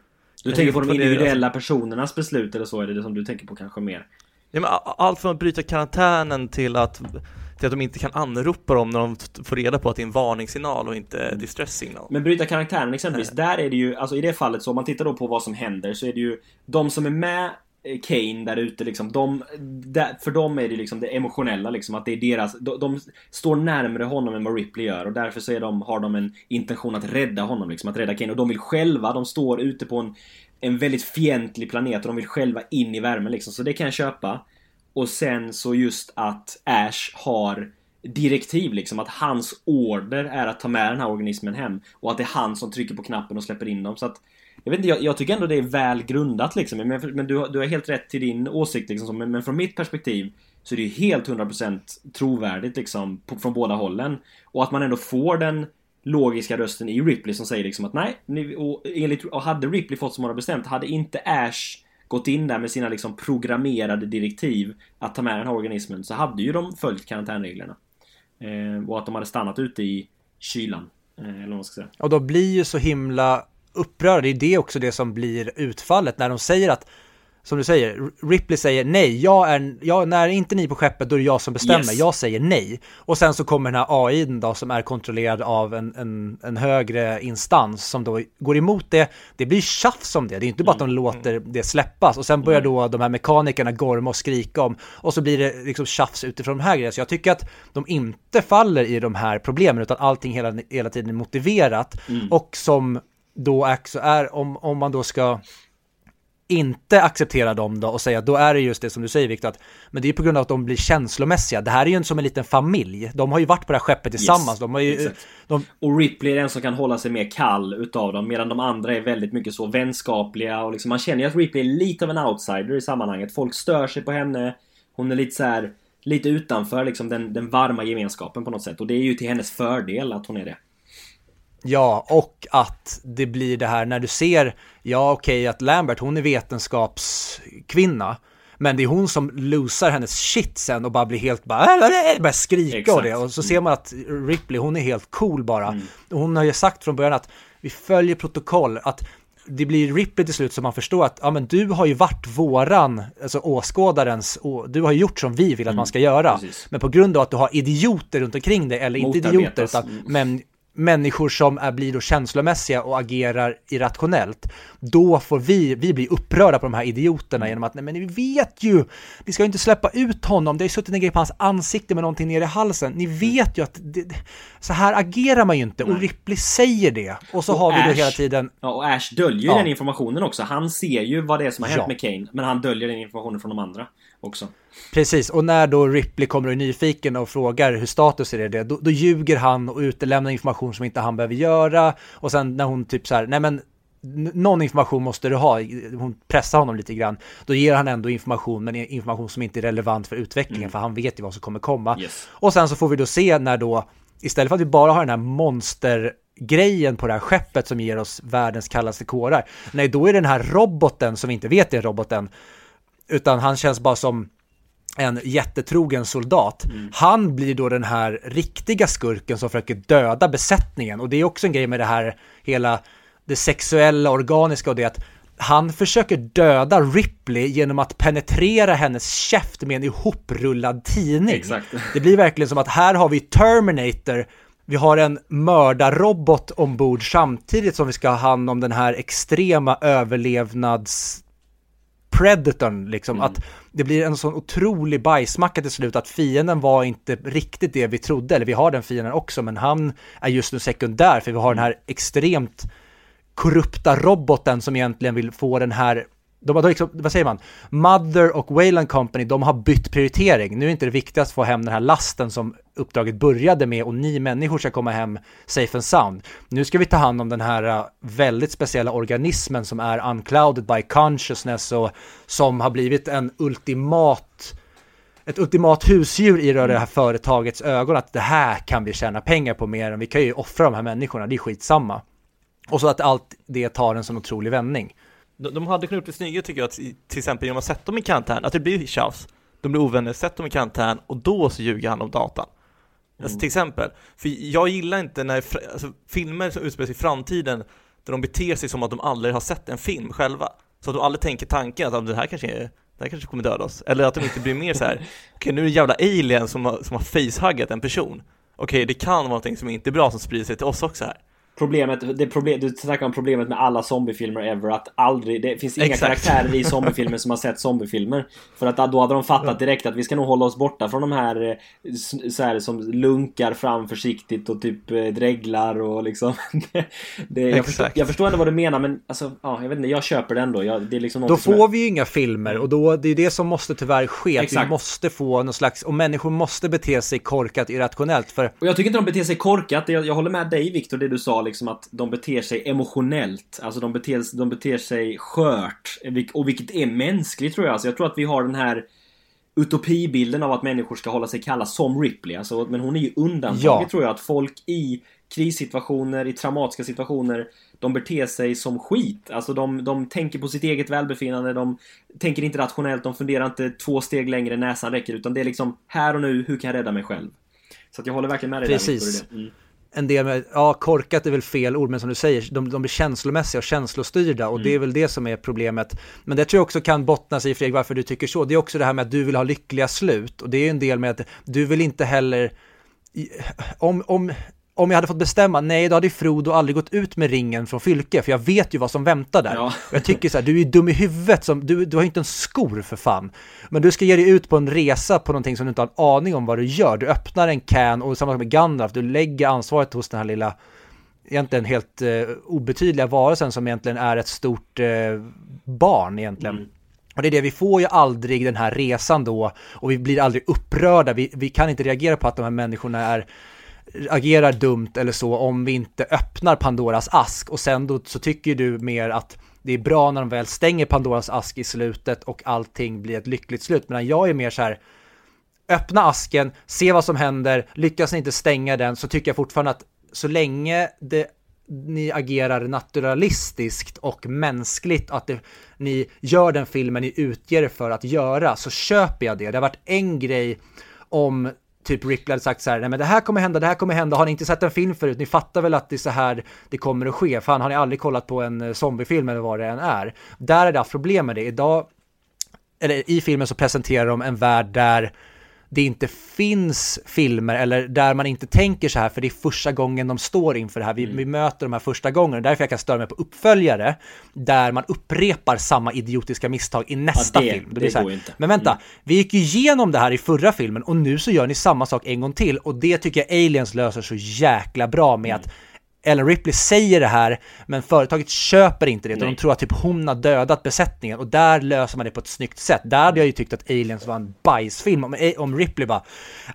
Du tänker på de individuella personernas beslut, eller så är det som du tänker på kanske mer? Ja, men allt från att bryta karantänen till att de inte kan anropa dem när de får reda på att det är en varningssignal och inte distress-signal. Men bryta karantänen exempelvis, där är det ju, alltså i det fallet så, om man tittar då på vad som händer, så är det ju de som är med Kane där ute liksom, för dem är det liksom det emotionella liksom, att det är deras, de står närmare honom än vad Ripley gör, och därför så är har de en intention att rädda honom liksom, att rädda Kane, och de vill själva, de står ute på en väldigt fientlig planet och de vill själva in i värmen liksom, så det kan jag köpa. Och sen så just att Ash har direktiv liksom, att hans order är att ta med den här organismen hem, och att det är han som trycker på knappen och släpper in dem, så att jag vet inte, jag tycker ändå det är väl grundat liksom, men du har helt rätt till din åsikt liksom, men från mitt perspektiv så är det ju helt 100% trovärdigt liksom, från båda hållen, och att man ändå får den logiska rösten i Ripley som säger liksom att nej, och hade Ripley fått som hon har bestämt, hade inte Ash gått in där med sina liksom programmerade direktiv att ta med den här organismen, så hade ju de följt karantänreglerna, och att de hade stannat ute i kylan, eller vad man ska säga. Och då blir ju så himla upprörd, det är det också det som blir utfallet när de säger att, som du säger, Ripley säger nej, när inte ni på skeppet, då är det jag som bestämmer, yes. Jag säger nej, och sen så kommer den här AI-en då, som är kontrollerad av en högre instans som då går emot det, det blir tjafs om det är inte bara att de låter det släppas, och sen börjar då de här mekanikerna gorma och skrika om, och så blir det liksom tjafs utifrån de här grejerna, så jag tycker att de inte faller i de här problemen, utan allting hela tiden är motiverat, och som då också är, om man då ska inte acceptera dem då och säga, då är det just det som du säger, Victor, att men det är ju på grund av att de blir känslomässiga. Det här är ju som en liten familj. De har ju varit på det här skeppet tillsammans. Yes, de har ju, och Ripley är den som kan hålla sig mer kall utav dem, medan de andra är väldigt mycket så vänskapliga, och liksom man känner ju att Ripley är lite av en outsider i sammanhanget. Folk stör sig på henne. Hon är lite så här, lite utanför liksom den varma gemenskapen på något sätt, och det är ju till hennes fördel att hon är det. Ja, och att det blir det här när du ser, att Lambert, hon är vetenskapskvinna, men det är hon som losar hennes shit sen och bara blir helt bara skrika. Exakt. Och det, och så ser man att Ripley, hon är helt cool bara. Hon har ju sagt från början att vi följer protokoll, att det blir Ripley till slut som man förstår att men du har ju varit våran, alltså åskådarens, du har gjort som vi vill att man ska göra. Precis. Men på grund av att du har idioter runt omkring dig, eller inte idioter utan människor som blir då känslomässiga och agerar irrationellt, då får vi blir upprörda på de här idioterna genom att, nej men ni vet ju, vi ska ju inte släppa ut honom, det har ju suttit en grej på hans ansikte med någonting nere i halsen, ni vet ju att så här agerar man ju inte, och Ripley säger det, och så har vi Ash, då hela tiden och Ash döljer den informationen också, han ser ju vad det är som har hänt med Kane, men han döljer den informationen från de andra också. Precis, och när då Ripley kommer och nyfiken och frågar hur status är det, då ljuger han och utelämnar information som inte han behöver göra, och sen när hon typ så här, nej men någon information måste du ha, hon pressar honom lite grann, då ger han ändå information, men information som inte är relevant för utvecklingen, för han vet ju vad som kommer komma. Yes. Och sen så får vi då se när då, istället för att vi bara har den här monstergrejen på det här skeppet som ger oss världens kallaste kårar, nej då är den här roboten som vi inte vet är roboten, utan han känns bara som en jättetrogen soldat. Han blir då den här riktiga skurken som försöker döda besättningen, och det är också en grej med det här hela det sexuella, organiska, och det att han försöker döda Ripley genom att penetrera hennes käft med en ihoprullad tidning. Exakt. Det blir verkligen som att här har vi Terminator, vi har en mördarrobot ombord samtidigt som vi ska ha hand om den här extrema överlevnads Predatorn liksom, att det blir en sån otrolig bajsmacka till slut, att fienden var inte riktigt det vi trodde, eller vi har den fienden också, men han är just nu sekundär, för vi har den här extremt korrupta roboten som egentligen vill få den här, de har liksom, vad säger man, Mother och Wayland Company, de har bytt prioritering, nu är inte det viktigast att få hem den här lasten som uppdraget började med, och 9 människor ska komma hem safe and sound, nu ska vi ta hand om den här väldigt speciella organismen som är unclouded by consciousness, och som har blivit ett ultimat husdjur i det här företagets ögon, att det här kan vi tjäna pengar på mer än vi kan ju offra de här människorna, det är skitsamma, och så att allt det tar en sån otrolig vändning. De hade kunnat bli snygga, tycker jag, att, till exempel genom att sätta dem i karantän, att det blir tjafs, de blir ovänner, sätter dem i karantän, och då så ljuger han om datan. Alltså, till exempel, för jag gillar inte när filmer som utspelar sig i framtiden, där de beter sig som att de aldrig har sett en film själva, så att de aldrig tänker tanken att det här kanske kommer döda oss, eller att de inte blir mer så här. Okej, nu är det jävla alien som har facehuggat en person, okej, det kan vara någonting som inte är bra som sprider sig till oss också här. Problemet, du snackar om problemet med alla zombiefilmer ever, att aldrig, det finns inga karaktärer i zombiefilmer som har sett zombiefilmer, för att då hade de fattat direkt att vi ska nog hålla oss borta från de här, så här som lunkar fram försiktigt och typ dreglar och liksom jag förstår ändå vad du menar, men alltså, ja, jag vet inte, jag köper det ändå, det är liksom något. Då får vi ju inga filmer, och då, det är ju det som måste tyvärr ske, att vi måste få någon slags, och människor måste bete sig korkat irrationellt för... Och jag tycker inte de beter sig korkat, jag håller med dig Victor, det du sa liksom, att de beter sig emotionellt, alltså de beter sig skört, och vilket är mänskligt tror jag. Alltså jag tror att vi har den här utopibilden av att människor ska hålla sig kalla som Ripley, alltså, men hon är ju undantaget, ja. Tror jag att folk i krissituationer, i traumatiska situationer, de beter sig som skit, alltså de tänker på sitt eget välbefinnande, de tänker inte rationellt, de funderar inte 2 steg längre än näsan räcker, utan det är liksom här och nu, hur kan jag rädda mig själv? Så att jag håller verkligen med dig. Precis. Där. En del med, ja, korkat är väl fel ord, men som du säger, de blir känslomässiga och känslostyrda, och det är väl det som är problemet. Men det tror jag också kan bottna sig i, Fredrik, varför du tycker så. Det är också det här med att du vill ha lyckliga slut, och det är en del med att du vill inte heller, om jag hade fått bestämma, nej, då hade Frodo aldrig gått ut med ringen från Fylke, för jag vet ju vad som väntar där. Ja. Jag tycker så här, du är dum i huvudet, som, du har ju inte en skor för fan. Men du ska ge dig ut på en resa på någonting som du inte har en aning om vad du gör. Du öppnar en can, och samma sak med Gandalf, du lägger ansvaret hos den här lilla, egentligen helt obetydliga varelsen som egentligen är ett stort barn egentligen. Mm. Och det är det, vi får ju aldrig den här resan då, och vi blir aldrig upprörda. Vi kan inte reagera på att de här människorna agerar dumt eller så, om vi inte öppnar Pandoras ask. Och sen då så tycker du mer att det är bra när de väl stänger Pandoras ask i slutet och allting blir ett lyckligt slut. Men jag är mer så här, öppna asken, se vad som händer, lyckas ni inte stänga den, så tycker jag fortfarande att så länge ni agerar naturalistiskt och mänskligt, att ni gör den filmen ni utger för att göra, så köper jag det. Det har varit en grej om typ Ripley hade sagt så här, nej men det här kommer hända, har ni inte sett en film förut, ni fattar väl att det är så här det kommer att ske, fan har ni aldrig kollat på en zombiefilm eller vad det än är. Där är det problem med det idag, eller i filmen så presenterar de en värld där det inte finns filmer, eller där man inte tänker så här, för det är första gången de står inför det här, vi möter de här första gången, och därför jag kan störa mig på uppföljare där man upprepar samma idiotiska misstag i nästa film. Det blir så här, går inte. Men vänta, vi gick ju igenom det här i förra filmen, och nu så gör ni samma sak en gång till, och det tycker jag Aliens löser så jäkla bra med att Ellen Ripley säger det här, men företaget köper inte det, och de tror att typ hon har dödat besättningen, och där löser man det på ett snyggt sätt. Där hade jag ju tyckt att Aliens var en bajsfilm om Ripley bara,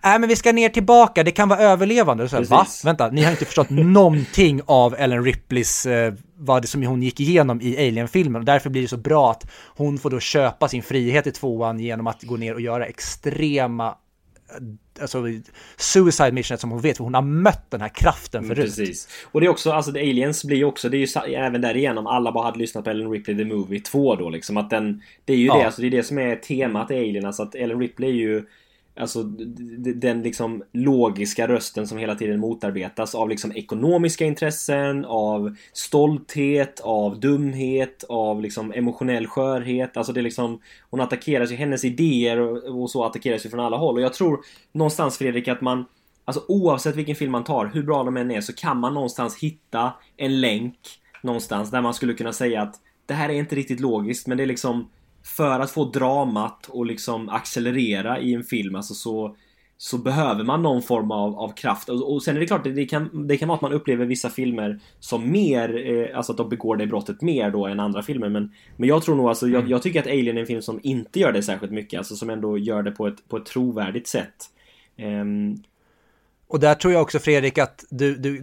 nej men vi ska ner tillbaka, det kan vara överlevande. Och så här, va? Vänta, ni har inte förstått någonting av Ellen Ripleys vad det som hon gick igenom i Alien-filmen, och därför blir det så bra att hon får då köpa sin frihet i 2:an genom att gå ner och göra extrema, alltså suicide mission, som hon vet, för hon har mött den här kraften förut. Precis. Och det är också, alltså Aliens blir ju också, det är ju även därigenom alla bara hade lyssnat på Ellen Ripley The Movie 2 då liksom, att den, det är ju det, alltså det är det som är temat i Alien, alltså att Ellen Ripley är ju alltså den liksom logiska rösten som hela tiden motarbetas av liksom ekonomiska intressen, av stolthet, av dumhet, av liksom emotionell skörhet. Alltså det är liksom, hon attackeras ju, hennes idéer och så attackeras ju från alla håll. Och jag tror någonstans, Fredrik, att man, alltså oavsett vilken film man tar, hur bra de än är, så kan man någonstans hitta en länk någonstans där man skulle kunna säga att det här är inte riktigt logiskt, men det är liksom, för att få dramat och liksom accelerera i en film, alltså så behöver man någon form av kraft. Och sen är det klart, det kan vara att man upplever vissa filmer som mer, alltså att de begår det brottet mer då än andra filmer, men jag tror nog, alltså jag tycker att Alien är en film som inte gör det särskilt mycket, alltså som ändå gör det på ett trovärdigt sätt. Och där tror jag också, Fredrik, att du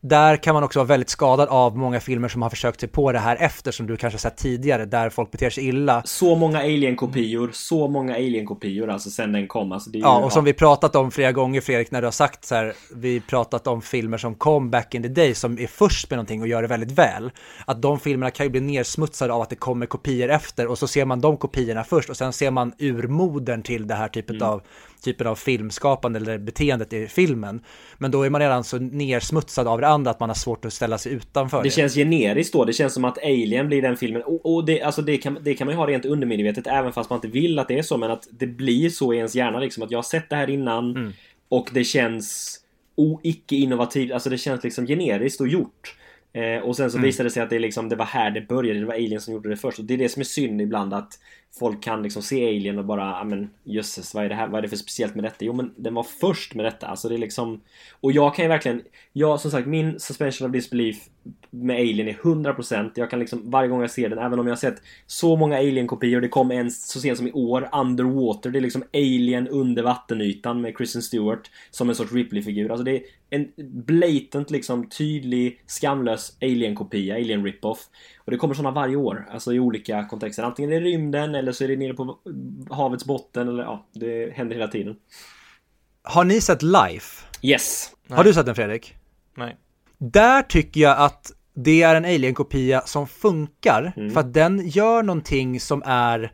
där kan man också vara väldigt skadad av många filmer som har försökt se på det här efter, som du kanske sett tidigare, där folk beter sig illa. Så många alien-kopior, alltså sen den kom. Alltså det är ju, och som vi pratat om flera gånger, Fredrik, när du har sagt så här, vi pratat om filmer som kom back in the day, som är först med någonting och gör det väldigt väl. Att de filmerna kan ju bli nersmutsade av att det kommer kopior efter, och så ser man de kopiorna först, och sen ser man urmodern till det här typen av filmskapande eller beteendet i filmen. Men då är man redan så nersmutsad av det andra att man har svårt att ställa sig utanför. Det känns generiskt då. Det känns som att Alien blir den filmen. Och det kan man ju ha rent undermedvetet, även fast man inte vill att det är så, men att det blir så i ens hjärna liksom, att jag har sett det här innan, och det känns icke-innovativt, alltså det känns liksom generiskt och gjort. Och sen så visade det sig att det, liksom, det var här det började. Det var Alien som gjorde det först. Och det är det som är synd ibland, att folk kan liksom se Alien och bara, men jösses, vad är det här? Vad är det för speciellt med detta? Jo, men den var först med detta, alltså det är liksom. Och jag kan ju verkligen, jag som sagt, min suspension of disbelief med Alien är 100%. Jag kan liksom varje gång jag ser den, även om jag har sett så många Alien-kopior. Det kom en så sent som i år, Underwater. Det är liksom Alien under vattenytan med Kristen Stewart som en sorts Ripley-figur. Alltså det är en blatant, liksom tydlig, skamlös Alien-kopia, Alien-ripoff. Och det kommer sådana varje år, alltså i olika kontexter. Antingen i rymden eller så är det nere på havets botten, eller ja, det händer hela tiden. Har ni sett Life? Yes. Nej. Har du sett den, Fredrik? Nej. Där tycker jag att det är en alien-kopia som funkar, för att den gör någonting som är,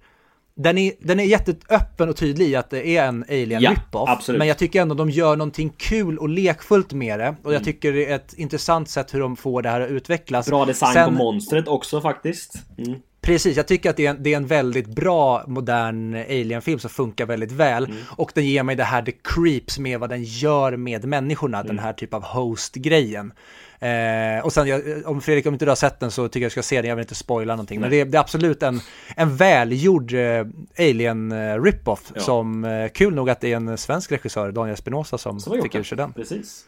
den är jätteöppen och tydlig i att det är en alien rip-off, men jag tycker ändå de gör någonting kul och lekfullt med det, och jag tycker det är ett intressant sätt hur de får det här att utvecklas. Bra design på monstret också faktiskt. Precis, jag tycker att det är en väldigt bra modern alien-film som funkar väldigt väl, och den ger mig det här the creeps med vad den gör med människorna, den här typ av host-grejen. Och sen, om Fredrik, om inte du har sett den så tycker jag ska se den, jag vill inte spoila någonting. Men det är absolut en välgjord alien-ripoff, som kul nog att det är en svensk regissör, Daniel Spinoza, som fick ur den. Precis.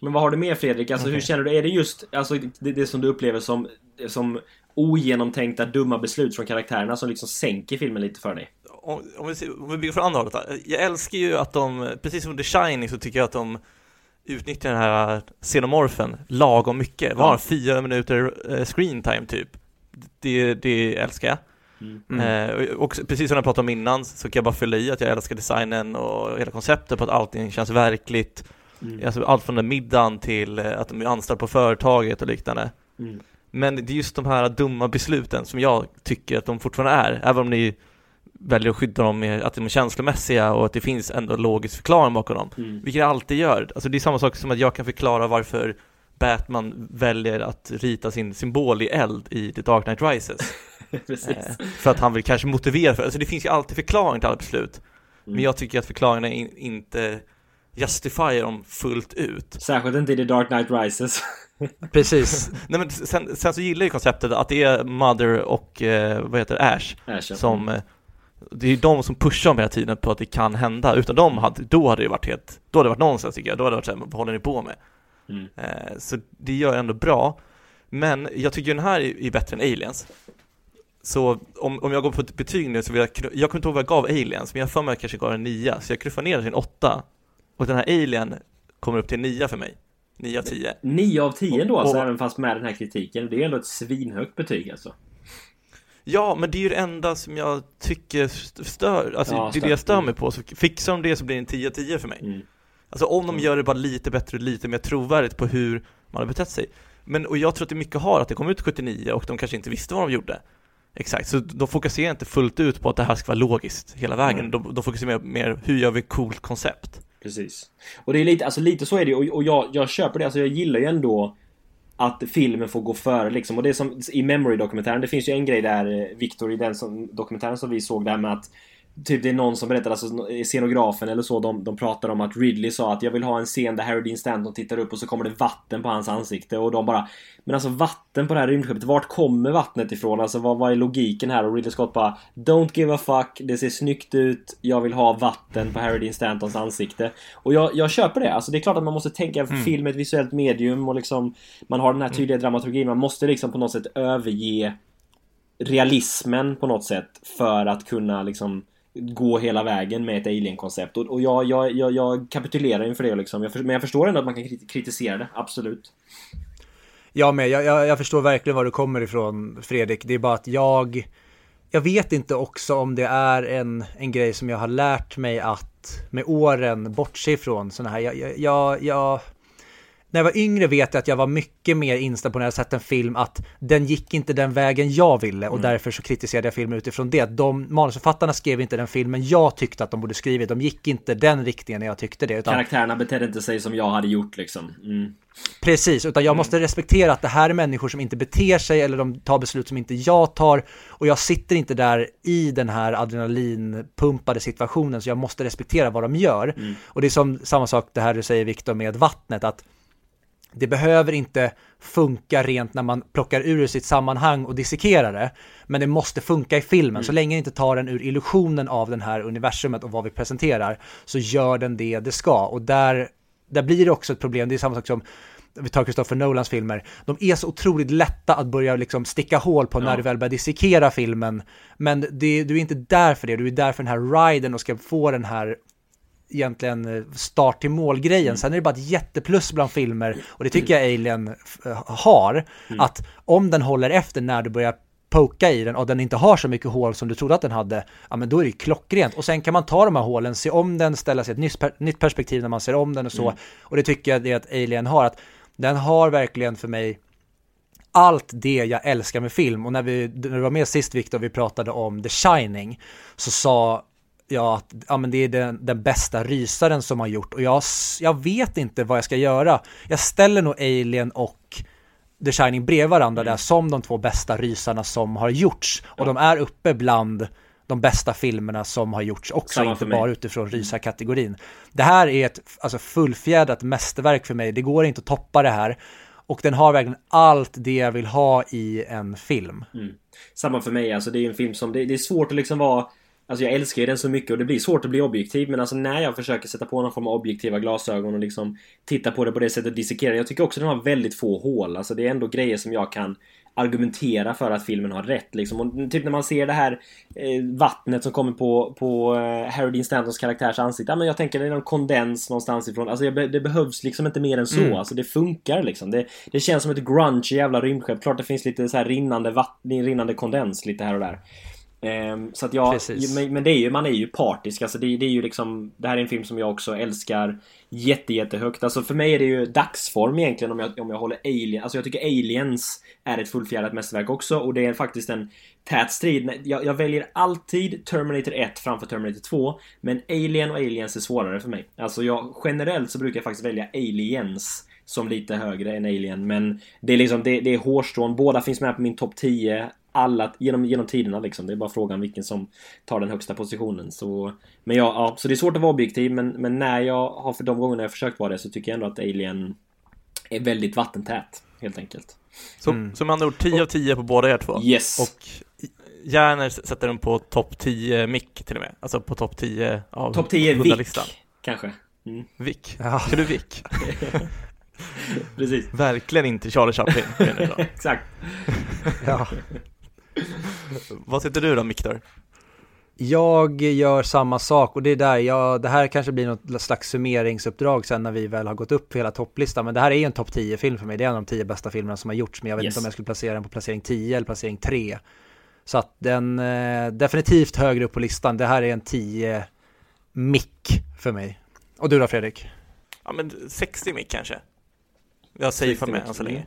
Men vad har du med, Fredrik? Alltså, hur känner du? Är det just alltså, det som du upplever som ogenomtänkta dumma beslut från karaktärerna som liksom sänker filmen lite för dig? Om vi bygger från andra hållet. Jag älskar ju att de, precis som The Shining, så tycker jag att de utnyttjar den här xenomorfen lagom mycket. Var 4 minuter screen time typ. Det älskar jag. Och precis som jag pratade om innan, så kan jag bara fylla i att jag älskar designen och hela konceptet på att allting känns verkligt. Alltså allt från den middagen till att de anställer på företaget och liknande. Men det är just de här dumma besluten som jag tycker att de fortfarande är, även om ni väljer att skydda dem med att de är känslomässiga och att det finns ändå logisk förklaring bakom dem, vilket jag alltid gör. Alltså det är samma sak som att jag kan förklara varför Batman väljer att rita sin symbol i eld i The Dark Knight Rises. För att han vill kanske motivera för. Alltså det finns ju alltid förklaring till alla beslut, men jag tycker att förklaringarna inte justifierar dem fullt ut. Särskilt inte i The Dark Knight Rises. Precis. Nej, men sen så gillar jag konceptet att det är Mother och vad heter Ash som det är de som pushar om hela tiden på att det kan hända. Utan dem hade det varit nonsens, tycker jag. Då hade det varit så här, vad håller ni på med? Så det gör ändå bra. Men jag tycker den här är bättre än Aliens. Så om jag går på ett betyg nu så vill jag kommer inte ihåg vad jag gav Aliens, men jag för mig kanske gav en 9, så jag kryffar ner till en 8. Och den här Alien kommer upp till 9 för mig. 9 av 10. 9 av 10 då, alltså, även fast med den här kritiken. Det är ändå ett svinhögt betyg, alltså. Ja, men det är ju det enda som jag tycker stör. Alltså, ja, det är det jag stör mig på. Så fixar de det så blir det en 10 av 10 för mig. Alltså om de gör det bara lite bättre, lite mer trovärdigt på hur man har betett sig. Men, och jag tror att det mycket har att det kom ut 79 och de kanske inte visste vad de gjorde. Exakt, så de fokuserar inte fullt ut på att det här ska vara logiskt hela vägen. De fokuserar mer hur gör vi ett coolt koncept. Precis. Och det är lite, alltså lite så är det, och jag köper det, alltså jag gillar ju ändå att filmen får gå före liksom. Och det är som i Memory-dokumentären, det finns ju en grej där, Victor, i den dokumentären som vi såg där med att typ det är någon som berättar, alltså scenografen eller så, de pratar om att Ridley sa att jag vill ha en scen där Harry Dean Stanton tittar upp och så kommer det vatten på hans ansikte, och de bara, men alltså vatten på det här rymdskeppet, vart kommer vattnet ifrån? Alltså vad är logiken här? Och Ridley Scott bara, don't give a fuck, det ser snyggt ut, jag vill ha vatten på Harry Dean Stantons ansikte. Och jag köper det, alltså det är klart att man måste tänka film är ett visuellt medium och liksom man har den här tydliga dramaturgin, man måste liksom på något sätt överge realismen på något sätt för att kunna liksom gå hela vägen med ett alien-koncept. Och jag kapitulerar inför det liksom. Men jag förstår ändå att man kan kritisera det. Absolut. Ja, men jag förstår verkligen var du kommer ifrån, Fredrik. Det är bara att jag vet inte också om det är en grej som jag har lärt mig att med åren bortse ifrån såna här. när jag var yngre vet jag att jag var mycket mer inställd på när jag sett en film att den gick inte den vägen jag ville, och därför så kritiserade jag filmen utifrån det. De manusförfattarna skrev inte den filmen jag tyckte att de borde skrivit. De gick inte den riktningen när jag tyckte det. Utan... karaktärerna betedde inte sig som jag hade gjort liksom. Mm. Precis, utan jag måste respektera att det här är människor som inte beter sig, eller de tar beslut som inte jag tar, och jag sitter inte där i den här adrenalinpumpade situationen, så jag måste respektera vad de gör. Och det är som samma sak det här du säger, Victor, med vattnet, att det behöver inte funka rent när man plockar ur sitt sammanhang och dissekerar det, men det måste funka i filmen. Så länge det inte tar den ur illusionen av den här universumet och vad vi presenterar, så gör den det det ska. Och där blir det också ett problem. Det är samma sak som vi tar Christopher Nolans filmer. De är så otroligt lätta att börja liksom sticka hål på när du väl börjar dissekera filmen. Men du är inte där för det. Du är där för den här riden och ska få den här egentligen start till målgrejen. Sen är det bara ett jätteplus bland filmer, och det tycker jag Alien har, att om den håller efter när du börjar poka i den och den inte har så mycket hål som du trodde att den hade, ja men då är det ju klockrent. Och sen kan man ta de här hålen, se om den, ställa sig ett nytt perspektiv när man ser om den och så. Och det tycker jag det är att Alien har, att den har verkligen för mig allt det jag älskar med film. Och när du var med sist, Victor, vi pratade om The Shining, så sa jag att ja, men det är den bästa rysaren som har gjort. Och jag vet inte vad jag ska göra. Jag ställer nog Alien och The Shining bredvid varandra där som de två bästa rysarna som har gjorts. Ja. Och de är uppe bland de bästa filmerna som har gjorts också, inte bara utifrån rysarkategorin. Det här är ett fullfjädrat mästerverk för mig. Det går inte att toppa det här. Och den har verkligen allt det jag vill ha i en film. Mm. Samma för mig. Alltså, det är en film som... Det är svårt att liksom vara... Alltså jag älskar ju den så mycket, och det blir svårt att bli objektiv, men alltså när jag försöker sätta på någon form av objektiva glasögon och liksom titta på det på det sättet och dissekera, jag tycker också den har väldigt få hål. Alltså det är ändå grejer som jag kan argumentera för att filmen har rätt liksom. Och typ när man ser det här vattnet som kommer på Harry Dean Stantons karaktärs ansikte, ja, men jag tänker det är någon kondens någonstans ifrån. Alltså det behövs liksom inte mer än så. Alltså det funkar liksom. Det känns som ett grunge jävla rymdskepp. Klart det finns lite så här rinnande kondens lite här och där. Så att jag, men det är ju, man är ju partisk. Alltså det är ju liksom, det här är en film som jag också älskar jättehögt. Alltså för mig är det ju dagsform egentligen, om jag håller Alien. Alltså jag tycker Aliens är ett fullfjädrat mästerverk också, och det är faktiskt en tät strid. Jag väljer alltid Terminator 1 framför Terminator 2, men Alien och Aliens är svårare för mig. Alltså generellt så brukar jag faktiskt välja Aliens som lite högre än Alien, men det är liksom det är hårstrån. Båda finns med på min topp 10 alla genom tiderna liksom. Det är bara frågan vilken som tar den högsta positionen. Så men så det är svårt att vara objektiv, men när jag har för de gångerna jag försökt vara det, så tycker jag ändå att Alien är väldigt vattentät helt enkelt. Så man har 10 av 10 på båda er två. Yes. Och Gärner sätter den på topp 10 mick till och med. Alltså på topp 10 av 100 listan kanske. Vick. Ja. Är du Vick? Precis. Verkligen inte Charlie Chaplin. Exakt. Ja. Vad sitter du då, Victor? Jag gör samma sak, och det är där det här kanske blir något slags summeringsuppdrag sen när vi väl har gått upp hela topplistan, men det här är en topp 10 film för mig. Det är en av de 10 bästa filmerna som har gjorts, men jag vet inte om jag skulle placera den på placering 10 eller placering 3. Så att den definitivt högre upp på listan. Det här är en 10 mick för mig. Och du då, Fredrik? Ja, men 60 mick kanske. Jag säger för mig så länge.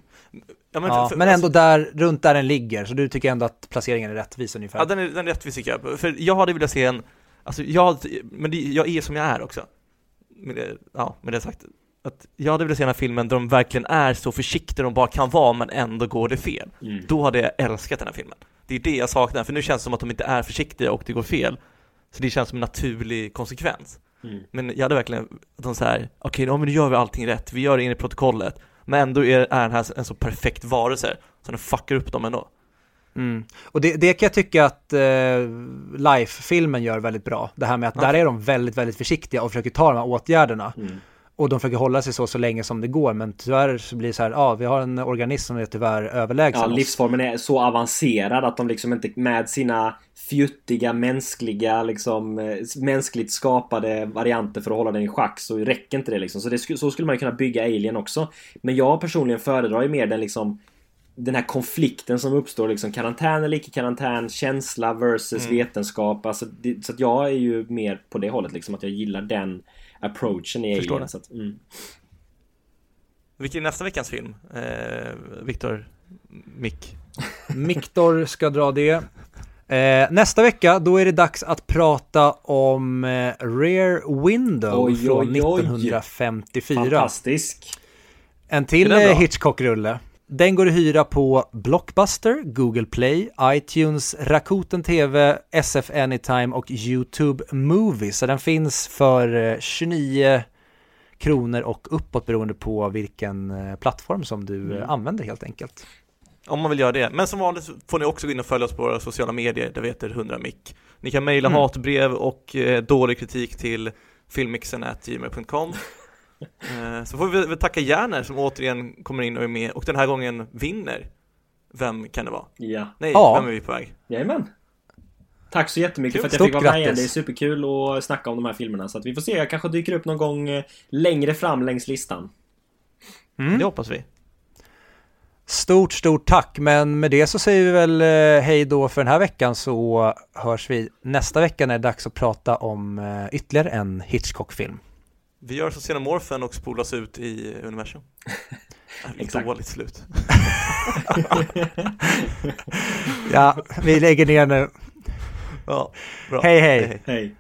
Ja, men, men ändå alltså, där runt där den ligger. Så du tycker ändå att placeringen är rättvis ungefär? Ja, den är rättvis tycker jag. För jag hade velat se en... Alltså jag är som jag är också. Med det sagt. Att jag hade velat se den här filmen där de verkligen är så försiktiga de bara kan vara, men ändå går det fel. Då hade jag älskat den här filmen. Det är det jag saknar. För nu känns det som att de inte är försiktiga och det går fel. Så det känns som en naturlig konsekvens. Men jag hade verkligen att de så här, okej, nu gör vi allting rätt. Vi gör det in i protokollet. Men ändå är den här en så perfekt varelse så den fuckar upp dem ändå. Och det kan jag tycka att Life-filmen gör väldigt bra. Det här med att där är de väldigt, väldigt försiktiga och försöker ta de här åtgärderna. Och de försöker hålla sig så länge som det går. Men tyvärr så blir det så här, vi har en organism som är tyvärr överlägsen. Ja, livsformen är så avancerad att de liksom inte med sina fjuttiga, mänskligt skapade varianter för att hålla den i schack, så räcker inte det liksom. Så skulle man kunna bygga Alien också. Men jag personligen föredrar ju mer den här konflikten som uppstår, liksom karantän eller icke-karantän, känsla versus vetenskap. Alltså, så att jag är ju mer på det hållet liksom, att jag gillar den approachen i Alien. Vilken är nästa veckans film? Victor ska dra det. Nästa vecka, då är det dags att prata om Rear Window från 1954. Fantastisk. En till Hitchcock-rulle. Den går att hyra på Blockbuster, Google Play, iTunes, Rakuten TV, SF Anytime och YouTube Movie. Så den finns för 29 kronor och uppåt beroende på vilken plattform som du använder helt enkelt. Om man vill göra det. Men som vanligt får ni också gå in och följa oss på våra sociala medier. Det heter 100mic. Ni kan mejla hatbrev och dålig kritik till filmmixen@gmail.com. Så får vi tacka Gärner som återigen kommer in och är med. Och den här gången vinner. Vem kan det vara? Ja. Nej, vem är vi på väg? Jajamän. Tack så jättemycket för att jag fick vara med igen. Det är superkul att snacka om de här filmerna. Så att vi får se, jag kanske dyker upp någon gång längre fram längs listan. Det hoppas vi. Stort tack, men med det så säger vi väl hej då för den här veckan, så hörs vi nästa vecka när det är dags att prata om ytterligare en Hitchcock-film. Vi gör så Xenomorphen och spolas ut i universum. Exakt. Dåligt slut. Ja, vi lägger ner nu. Ja, bra. Hej.